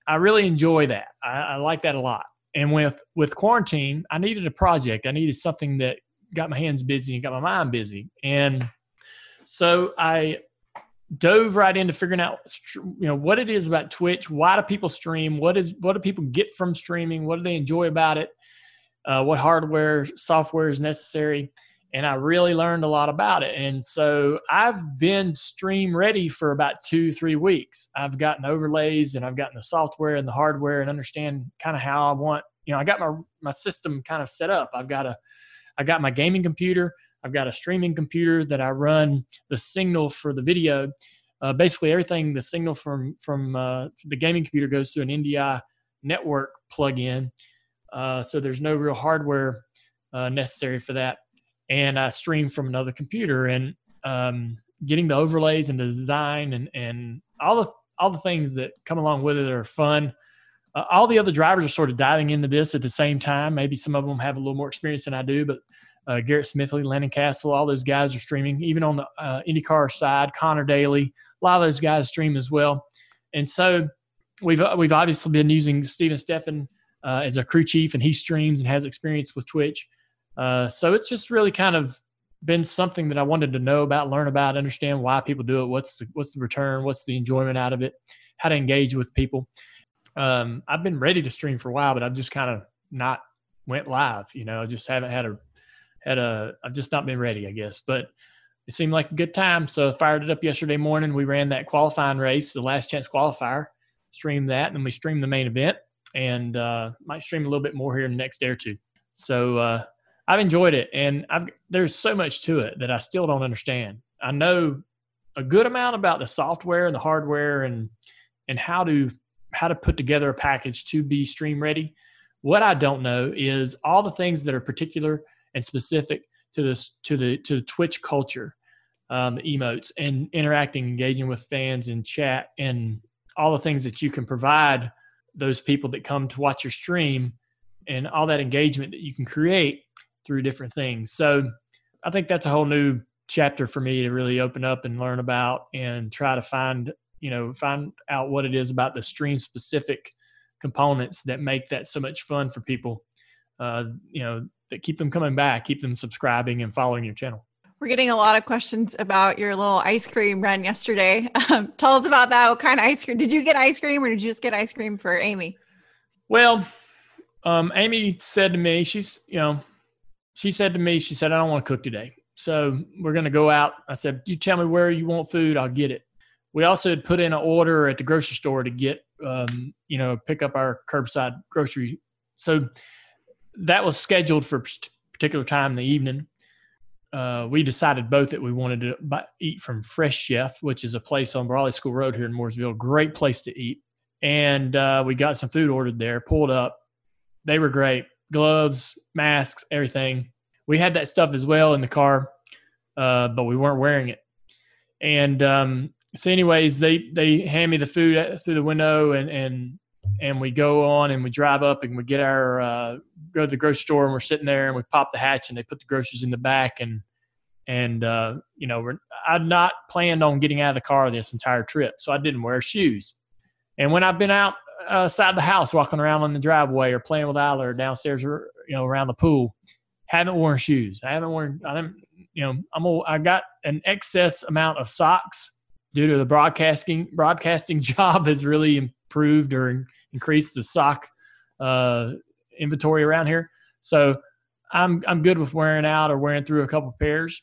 I really enjoy that. I, I like that a lot. And with, with quarantine, I needed a project. I needed something that got my hands busy and got my mind busy. And so I dove right into figuring out, you know, what it is about Twitch. Why do people stream? What is, what do people get from streaming? What do they enjoy about it? Uh, what hardware, software is necessary? And I really learned a lot about it. And so I've been stream ready for about two, three weeks. I've gotten overlays, and I've gotten the software and the hardware, and understand kind of how I want, you know, I got my, my system kind of set up. I've got a, I got my gaming computer. I've got a streaming computer that I run the signal for the video. Uh, basically everything, the signal from, from uh, the gaming computer goes to an N D I network plug-in. Uh, so there's no real hardware uh, necessary for that. And I stream from another computer, and um, getting the overlays and the design and, and all the all the things that come along with it are fun. Uh, all the other drivers are sort of diving into this at the same time. Maybe some of them have a little more experience than I do, but uh, Garrett Smithley, Landon Castle, all those guys are streaming. Even on the uh, IndyCar side, Connor Daly, a lot of those guys stream as well. And so we've we've obviously been using Steven Steffen uh, as a crew chief, and he streams and has experience with Twitch. Uh, so it's just really kind of been something that I wanted to know about, learn about, understand why people do it, what's the, what's the return, what's the enjoyment out of it, how to engage with people. Um, I've been ready to stream for a while, but I've just kind of not went live. You know, I just haven't had a had a. I've just not been ready, I guess. But it seemed like a good time, so I fired it up yesterday morning. We ran that qualifying race, the last chance qualifier, streamed that, and then we streamed the main event, and uh, might stream a little bit more here in the next day or two. So. Uh, I've enjoyed it, and I've, there's so much to it that I still don't understand. I know a good amount about the software and the hardware, and and how to how to put together a package to be stream ready. What I don't know is all the things that are particular and specific to this to the to the Twitch culture, um, the emotes, and interacting, engaging with fans in chat, and all the things that you can provide those people that come to watch your stream, and all that engagement that you can create through different things. So I think that's a whole new chapter for me to really open up and learn about, and try to find, you know, find out what it is about the stream specific components that make that so much fun for people. uh, you know, that keep them coming back, keep them subscribing and following your channel. We're getting a lot of questions about your little ice cream run yesterday. Um, tell us about that. What kind of ice cream? Did you get ice cream or did you just get ice cream for Amy? Well, um, Amy said to me, she's, you know, she said to me, she said, I don't want to cook today. So we're going to go out. I said, you tell me where you want food. I'll get it. We also had put in an order at the grocery store to get, um, you know, pick up our curbside grocery. So that was scheduled for a particular time in the evening. Uh, we decided both that we wanted to buy, eat from Fresh Chef, which is a place on Brawley School Road here in Mooresville. Great place to eat. And uh, we got some food ordered there, pulled up. They were great. Gloves, masks, everything. We had that stuff as well in the car, uh, but we weren't wearing it. And um, so anyways, they, they hand me the food through the window, and, and, and we go on and we drive up and we get our, uh, go to the grocery store, and we're sitting there and we pop the hatch and they put the groceries in the back. And, and, uh, you know, we're, I'd not planned on getting out of the car this entire trip. So I didn't wear shoes. And when I've been out outside the house, walking around on the driveway or playing with Isla or downstairs or, you know, around the pool, haven't worn shoes. I haven't worn, I didn't, you know, I'm old. I got an excess amount of socks due to the broadcasting, broadcasting job has really improved or increased the sock, uh, inventory around here. So I'm I'm good with wearing out or wearing through a couple pairs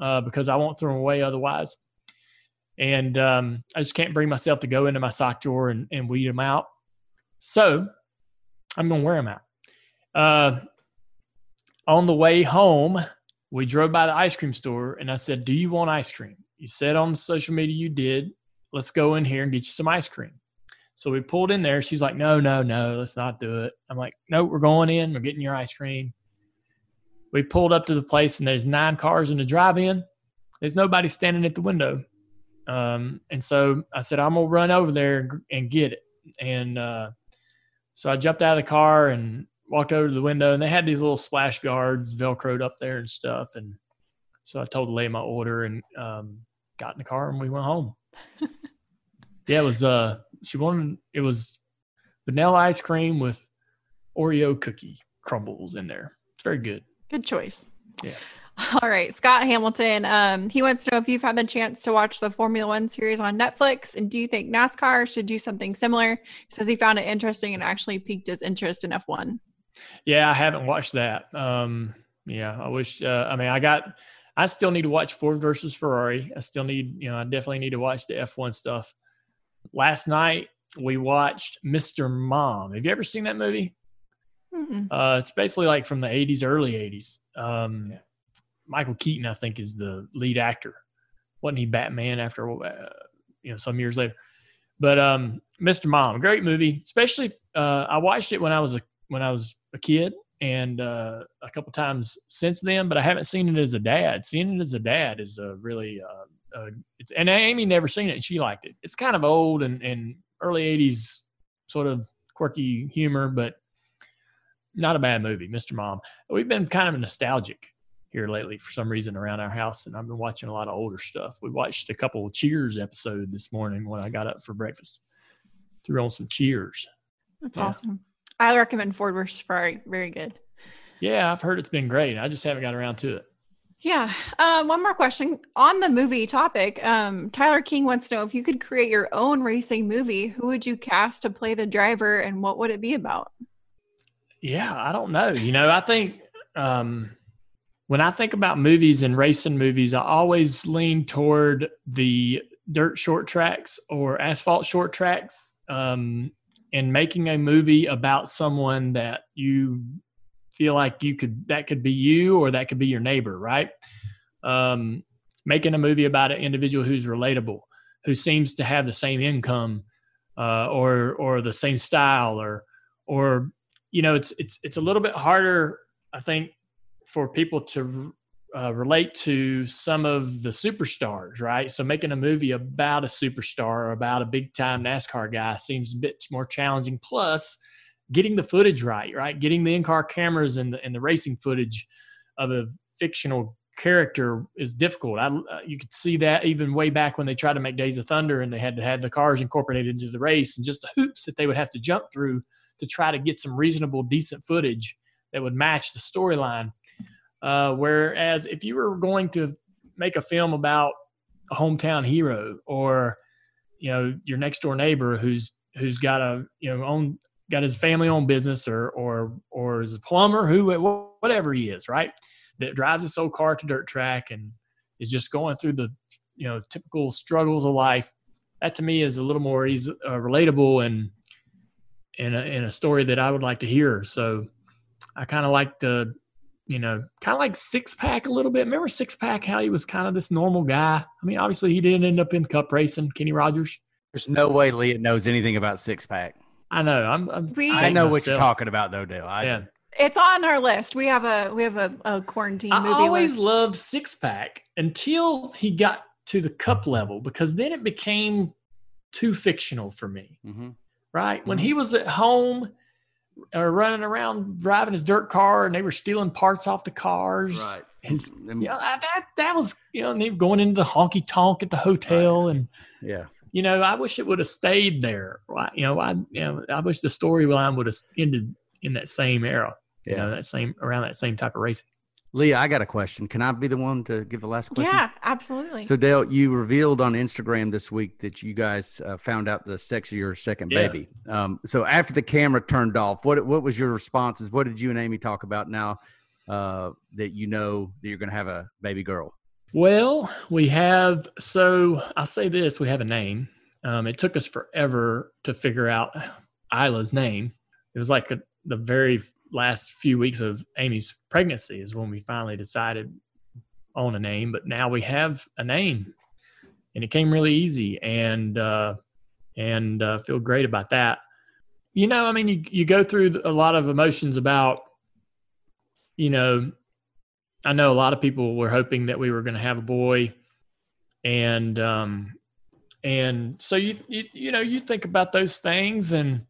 uh, because I won't throw them away otherwise. And um, I just can't bring myself to go into my sock drawer and, and weed them out. So I'm going to wear them out. Uh, on the way home, we drove by the ice cream store and I said, do you want ice cream? You said on social media you did. Let's go in here and get you some ice cream. So we pulled in there. She's like, no, no, no, let's not do it. I'm like, no, we're going in. We're getting your ice cream. We pulled up to the place, and there's nine cars in the drive-in. There's nobody standing at the window. Um, and so I said, I'm going to run over there and get it. And uh, so I jumped out of the car and walked over to the window, and they had these little splash guards Velcroed up there and stuff. And so I told Leah my order and um, got in the car, and we went home. Yeah, it was uh, – she wanted – it was vanilla ice cream with Oreo cookie crumbles in there. It's very good. Good choice. Yeah. All right, Scott Hamilton. Um, he wants to know if you've had the chance to watch the Formula One series on Netflix, and do you think NASCAR should do something similar? He says he found it interesting and actually piqued his interest in F one. Yeah, I haven't watched that. Um, yeah, I wish uh, – I mean, I got – I still need to watch Ford versus Ferrari. I still need – you know, I definitely need to watch the F one stuff. Last night we watched Mister Mom. Have you ever seen that movie? Mm-mm. Uh, it's basically like from the eighties, early eighties. Um, yeah. Michael Keaton, I think, is the lead actor. Wasn't he Batman after uh, you know some years later? But um, Mister Mom, great movie. Especially uh, I watched it when I was a when I was a kid, and uh, a couple times since then. But I haven't seen it as a dad. Seeing it as a dad is a really uh, Uh, it's, and Amy never seen it, and she liked it. It's kind of old and, and early eighties sort of quirky humor, but not a bad movie, Mister Mom. We've been kind of nostalgic here lately for some reason around our house, and I've been watching a lot of older stuff. We watched a couple of Cheers episodes this morning when I got up for breakfast. Threw on some Cheers. That's yeah. Awesome. I recommend Ford versus Ferrari. Very good. Yeah, I've heard it's been great. I just haven't got around to it. Yeah. Uh, one more question on the movie topic. Um, Tyler King wants to know if you could create your own racing movie, who would you cast to play the driver and what would it be about? Yeah, I don't know. You know, I think um, when I think about movies and racing movies, I always lean toward the dirt short tracks or asphalt short tracks, um, and making a movie about someone that you feel like you could, that could be you or that could be your neighbor, right? Um, making a movie about an individual who's relatable, who seems to have the same income uh, or or the same style or, or you know, it's it's it's a little bit harder, I think, for people to uh, relate to some of the superstars, right? So making a movie about a superstar or about a big-time NASCAR guy seems a bit more challenging. Plus, getting the footage right, right? Getting the in-car cameras and the, and the racing footage of a fictional character is difficult. I, uh, you could see that even way back when they tried to make Days of Thunder and they had to have the cars incorporated into the race and just the hoops that they would have to jump through to try to get some reasonable, decent footage that would match the storyline. Uh, whereas if you were going to make a film about a hometown hero or, you know, your next door neighbor who's, who's got a, you know, own, got his family owned business or, or, or is a plumber who, whatever he is, right, that drives his old car to dirt track and is just going through the, you know, typical struggles of life. That to me is a little more easy, uh, relatable and, and a, and a story that I would like to hear. So I kind of like the, you know, kind of like Six Pack a little bit. Remember Six Pack, how he was kind of this normal guy? I mean, obviously he didn't end up in cup racing, Kenny Rogers. There's no way Leah knows anything about Six Pack. I know. I'm, I'm we, I know myself. What you're talking about though, Dale. I, yeah. It's on our list. We have a we have a, a quarantine I movie list. I always loved Six Pack until he got to the cup level, because then it became too fictional for me. Mm-hmm. Right? Mm-hmm. When he was at home or running around driving his dirt car and they were stealing parts off the cars. Right. His, you know, that, that was, you know, and they were going into the honky tonk at the hotel. Right. And, yeah, you know, I wish it would have stayed there. Right. You know, I, you know, I wish the storyline would have ended in that same era. Yeah. You know, that same, around that same type of racing. Leah, I got a question. Can I be the one to give the last question? Yeah, absolutely. So, Dale, you revealed on Instagram this week that you guys uh, found out the sexier second yeah. baby. Um, so, after the camera turned off, what what was your responses? What did you and Amy talk about now uh, that you know that you're going to have a baby girl? Well, we have – so, I'll say this. We have a name. Um, it took us forever to figure out Isla's name. It was like a, the very – last few weeks of Amy's pregnancy is when we finally decided on a name, but now we have a name and it came really easy and, uh, and, uh, feel great about that. You know, I mean, you, you go through a lot of emotions about, you know, I know a lot of people were hoping that we were going to have a boy and, um, and so you, you, you know, you think about those things and,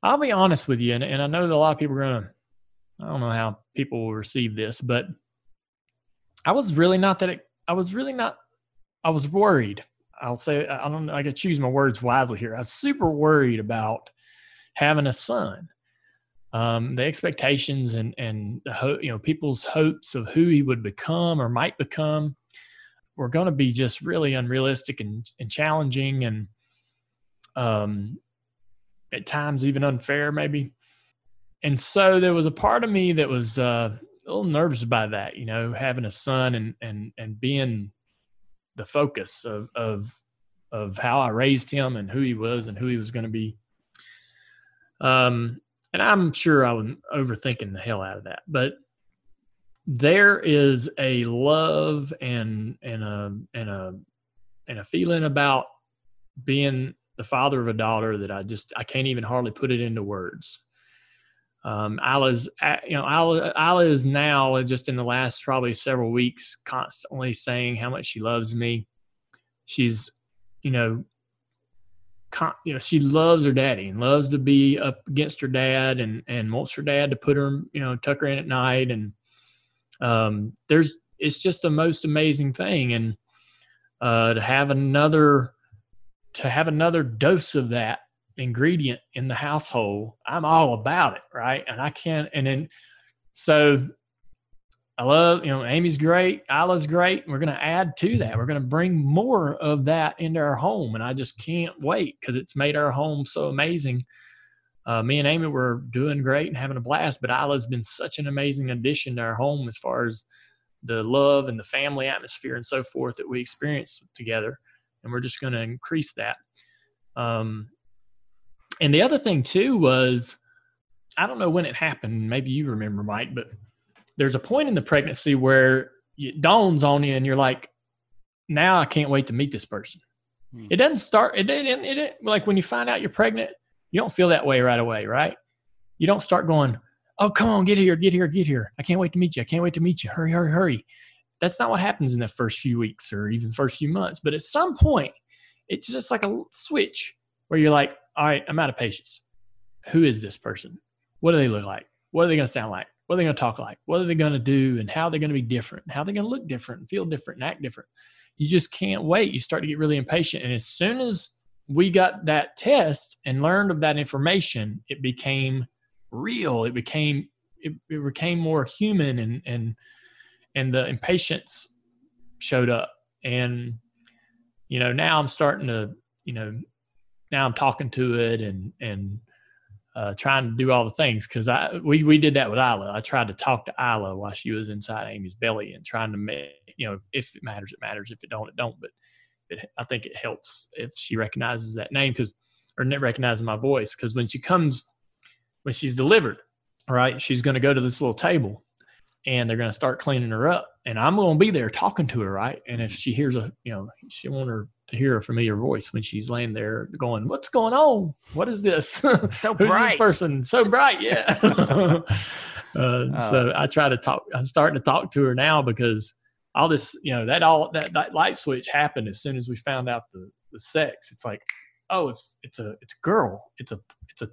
I'll be honest with you, and, and I know that a lot of people are going to – I don't know how people will receive this, but I was really not that – I was really not – I was worried. I'll say – I don't I got to choose my words wisely here. I was super worried about having a son. Um, the expectations and, and the ho- you know, people's hopes of who he would become or might become were going to be just really unrealistic and, and challenging and – um. at times even unfair maybe. And so there was a part of me that was uh, a little nervous about that, you know, having a son and, and, and being the focus of, of, of how I raised him and who he was and who he was going to be. Um, and I'm sure I was overthinking the hell out of that, but there is a love and, and a, and a, and a feeling about being the father of a daughter that I just, I can't even hardly put it into words. Um, Isla's, you know, Isla, Isla is now just in the last probably several weeks constantly saying how much she loves me. She's, you know, con, you know, she loves her daddy and loves to be up against her dad and, and wants her dad to put her, you know, tuck her in at night. And um, there's, it's just the most amazing thing. And uh, to have another, to have another dose of that ingredient in the household, I'm all about it. Right. And I can't. And then, so I love, you know, Amy's great. Isla's great. We're going to add to that. We're going to bring more of that into our home. And I just can't wait because it's made our home so amazing. Uh, me and Amy were doing great and having a blast, but Isla's been such an amazing addition to our home as far as the love and the family atmosphere and so forth that we experience together. And we're just going to increase that. Um, and the other thing too was, I don't know when it happened. Maybe you remember, Mike, but there's a point in the pregnancy where it dawns on you and you're like, now I can't wait to meet this person. Hmm. It doesn't start. It didn't, it, it like when you find out you're pregnant, you don't feel that way right away. Right. You don't start going, oh, come on, get here, get here, get here. I can't wait to meet you. I can't wait to meet you. Hurry, hurry, hurry. That's not what happens in the first few weeks or even first few months. But at some point, it's just like a switch where you're like, all right, I'm out of patience. Who is this person? What do they look like? What are they going to sound like? What are they going to talk like? What are they going to do? And how are they going to be different? And how are they going to look different and feel different and act different? You just can't wait. You start to get really impatient. And as soon as we got that test and learned of that information, it became real. It became it, it became more human, and and and the impatience showed up. And you know, now I'm starting to, you know, now I'm talking to it and and uh, trying to do all the things, because I we we did that with Isla. I tried to talk to Isla while she was inside Amy's belly, and trying to make, you know, if it matters, it matters. If it don't, it don't. But it, I think it helps if she recognizes that name, because or recognizes my voice, because when she comes, when she's delivered, right, she's going to go to this little table, and they're going to start cleaning her up, and I'm going to be there talking to her, right? And if she hears a, you know, she wants her to hear a familiar voice when she's laying there going, what's going on? What is this? So bright. Who's this person? So bright, yeah. uh, oh. So I try to talk, I'm starting to talk to her now, because all this, you know, that all that, that light switch happened as soon as we found out the, the sex. It's like, oh, it's it's a it's a girl. It's a it's a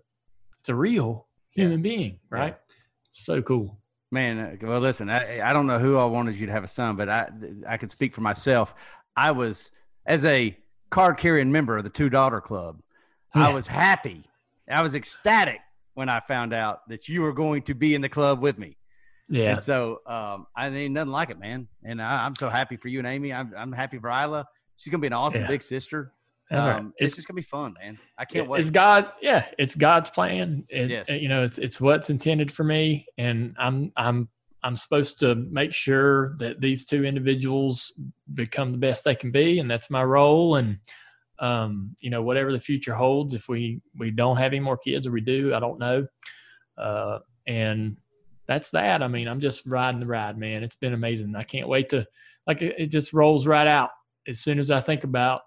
it's a real human yeah. being, right? Yeah. It's so cool. Man, well, listen, I, I don't know who all wanted you to have a son, but I I can speak for myself. I was, as a card-carrying member of the Two-Daughter Club, yeah. I was happy. I was ecstatic when I found out that you were going to be in the club with me. Yeah. And so um, I ain't nothing like it, man. And I, I'm so happy for you and Amy. I'm, I'm happy for Isla. She's going to be an awesome yeah. big sister. Um, right. It's, it's just gonna be fun, man. I can't wait. It's God, yeah. It's God's plan. It's, yes. You know, it's it's what's intended for me, and I'm I'm I'm supposed to make sure that these two individuals become the best they can be, and that's my role. And um, you know, whatever the future holds, if we we don't have any more kids, or we do, I don't know. Uh, and that's that. I mean, I'm just riding the ride, man. It's been amazing. I can't wait to, like, it, it just rolls right out as soon as I think about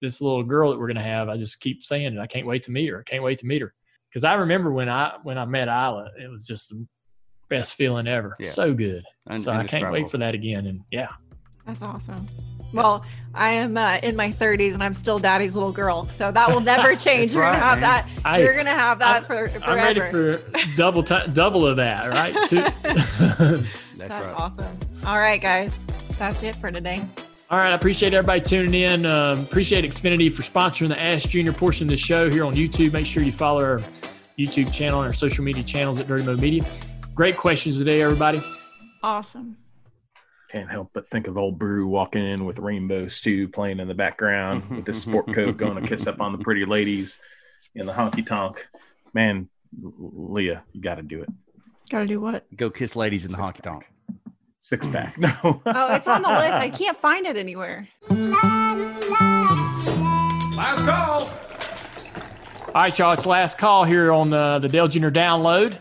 this little girl that we're going to have. I just keep saying it. I can't wait to meet her. I can't wait to meet her. Because I remember when I when I met Isla, it was just the best feeling ever. Yeah. So good. And, so and I can't wait for that again. And yeah. That's awesome. Well, I am uh, in my thirties, and I'm still daddy's little girl. So that will never change. You're right, going to have man. that. I, You're going to have that I'm, for, forever. I'm ready for double, t- double of that, right? That's, That's right. awesome. All right, guys. That's it for today. All right, I appreciate everybody tuning in. Um, appreciate Xfinity for sponsoring the Ask Junior portion of the show here on YouTube. Make sure you follow our YouTube channel and our social media channels at Dirty Mo Media. Great questions today, everybody. Awesome. Can't help but think of old Brew walking in with Rainbow Stew playing in the background with his sport coat, going to kiss up on the pretty ladies in the honky tonk. Man, Leah, you got to do it. Got to do what? Go kiss ladies in the honky tonk. Six pack. No. Oh, it's on the list. I can't find it anywhere. Last call. All right, y'all. It's last call here on uh, the Dale Junior Download.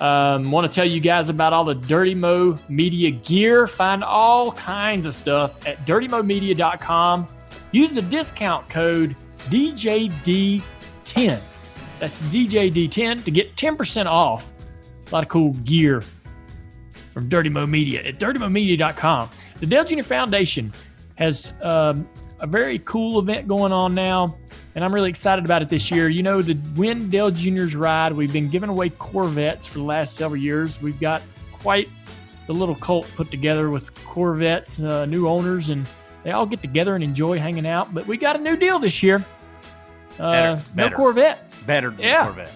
Um, want to tell you guys about all the Dirty Mo Media gear. Find all kinds of stuff at dirty mo media dot com. Use the discount code D J D ten. That's D J D ten to get ten percent off. A lot of cool gear from Dirty Mo Media at dirty mo media dot com. The Dale Junior Foundation has um, a very cool event going on now, and I'm really excited about it this year. You know, the Win Dale Junior's Ride, we've been giving away Corvettes for the last several years. We've got quite the little cult put together with Corvettes, uh, new owners, and they all get together and enjoy hanging out. But we got a new deal this year. Uh, better. No Corvette. Better than yeah. Corvette.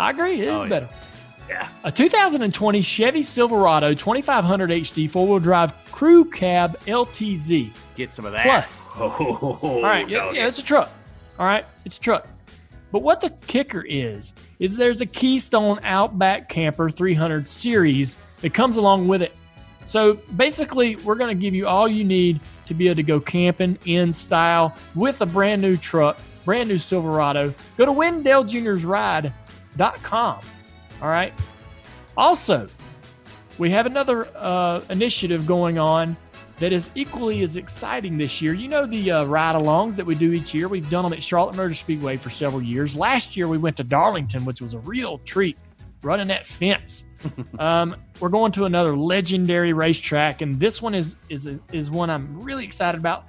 I agree. It oh, is yeah. better. Yeah. A two thousand twenty Chevy Silverado twenty-five hundred H D four-wheel drive crew cab L T Z. Get some of that. Plus. Oh, all right. Yeah, yeah, it's a truck. All right. It's a truck. But what the kicker is, is there's a Keystone Outback Camper three hundred series that comes along with it. So basically, we're going to give you all you need to be able to go camping in style with a brand new truck, brand new Silverado. Go to win dale juniors ride dot com. All right. Also, we have another uh, initiative going on that is equally as exciting this year. You know, the uh, ride-alongs that we do each year. We've done them at Charlotte Motor Speedway for several years. Last year, we went to Darlington, which was a real treat, running that fence. um, we're going to another legendary racetrack, and this one is is is one I'm really excited about.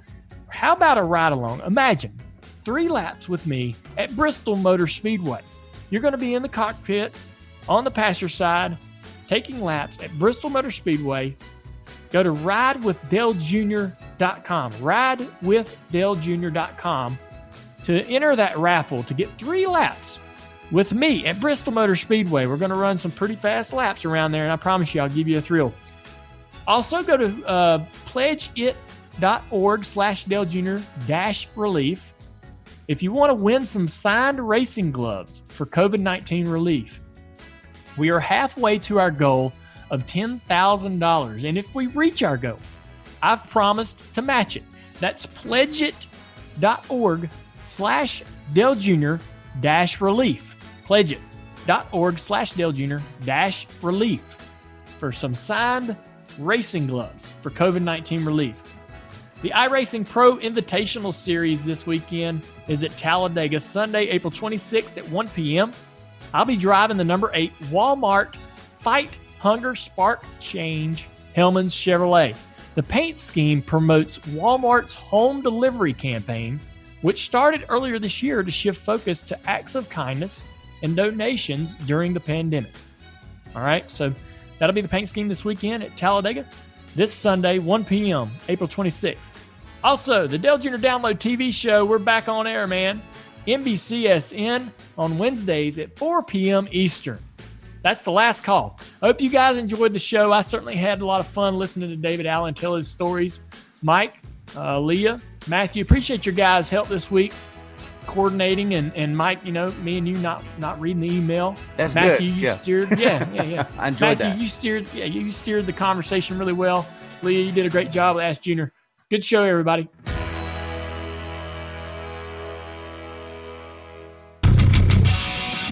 How about a ride-along? Imagine three laps with me at Bristol Motor Speedway. You're going to be in the cockpit on the passenger side, taking laps at Bristol Motor Speedway. Go to ride with dale junior dot com, ride with dale junior dot com, to enter that raffle to get three laps. with me at Bristol Motor Speedway. We're going to run some pretty fast laps around there, and I promise you I'll give you a thrill. Also, go to uh, pledge it dot org slash Dale Junior dash relief if you want to win some signed racing gloves for COVID nineteen relief. We are halfway to our goal of ten thousand dollars, and if we reach our goal, I've promised to match it. That's pledge it dot org slash Dale Junior dash relief. Pledge it dot org slash Dale Junior dash relief for some signed racing gloves for COVID nineteen relief. The iRacing Pro Invitational Series this weekend is at Talladega, Sunday, April twenty-sixth at one p.m. I'll be driving the number eight Walmart Fight Hunger Spark Change Hellman's Chevrolet. The paint scheme promotes Walmart's home delivery campaign, which started earlier this year to shift focus to acts of kindness and donations during the pandemic. All right, so that'll be the paint scheme this weekend at Talladega, this Sunday, one p.m., April twenty-sixth. Also, the Dale Junior Download T V show, we're back on air, man. N B C S N on Wednesdays at four p.m. Eastern. That's the last call. I hope you guys enjoyed the show. I certainly had a lot of fun listening to David Allen tell his stories. Mike, uh, Leah, Matthew, appreciate your guys' help this week coordinating. And, and Mike, you know, me and you not not reading the email. That's Matthew, good. You yeah. steered. Yeah, yeah, yeah. I enjoyed Matthew, that. You steered, yeah, you steered the conversation really well. Leah, you did a great job with Ask Junior. Good show, everybody.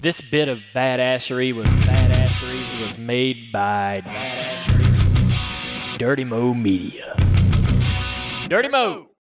This bit of badassery was badassery was made by badassery. Dirty Mo Media. Dirty Mo.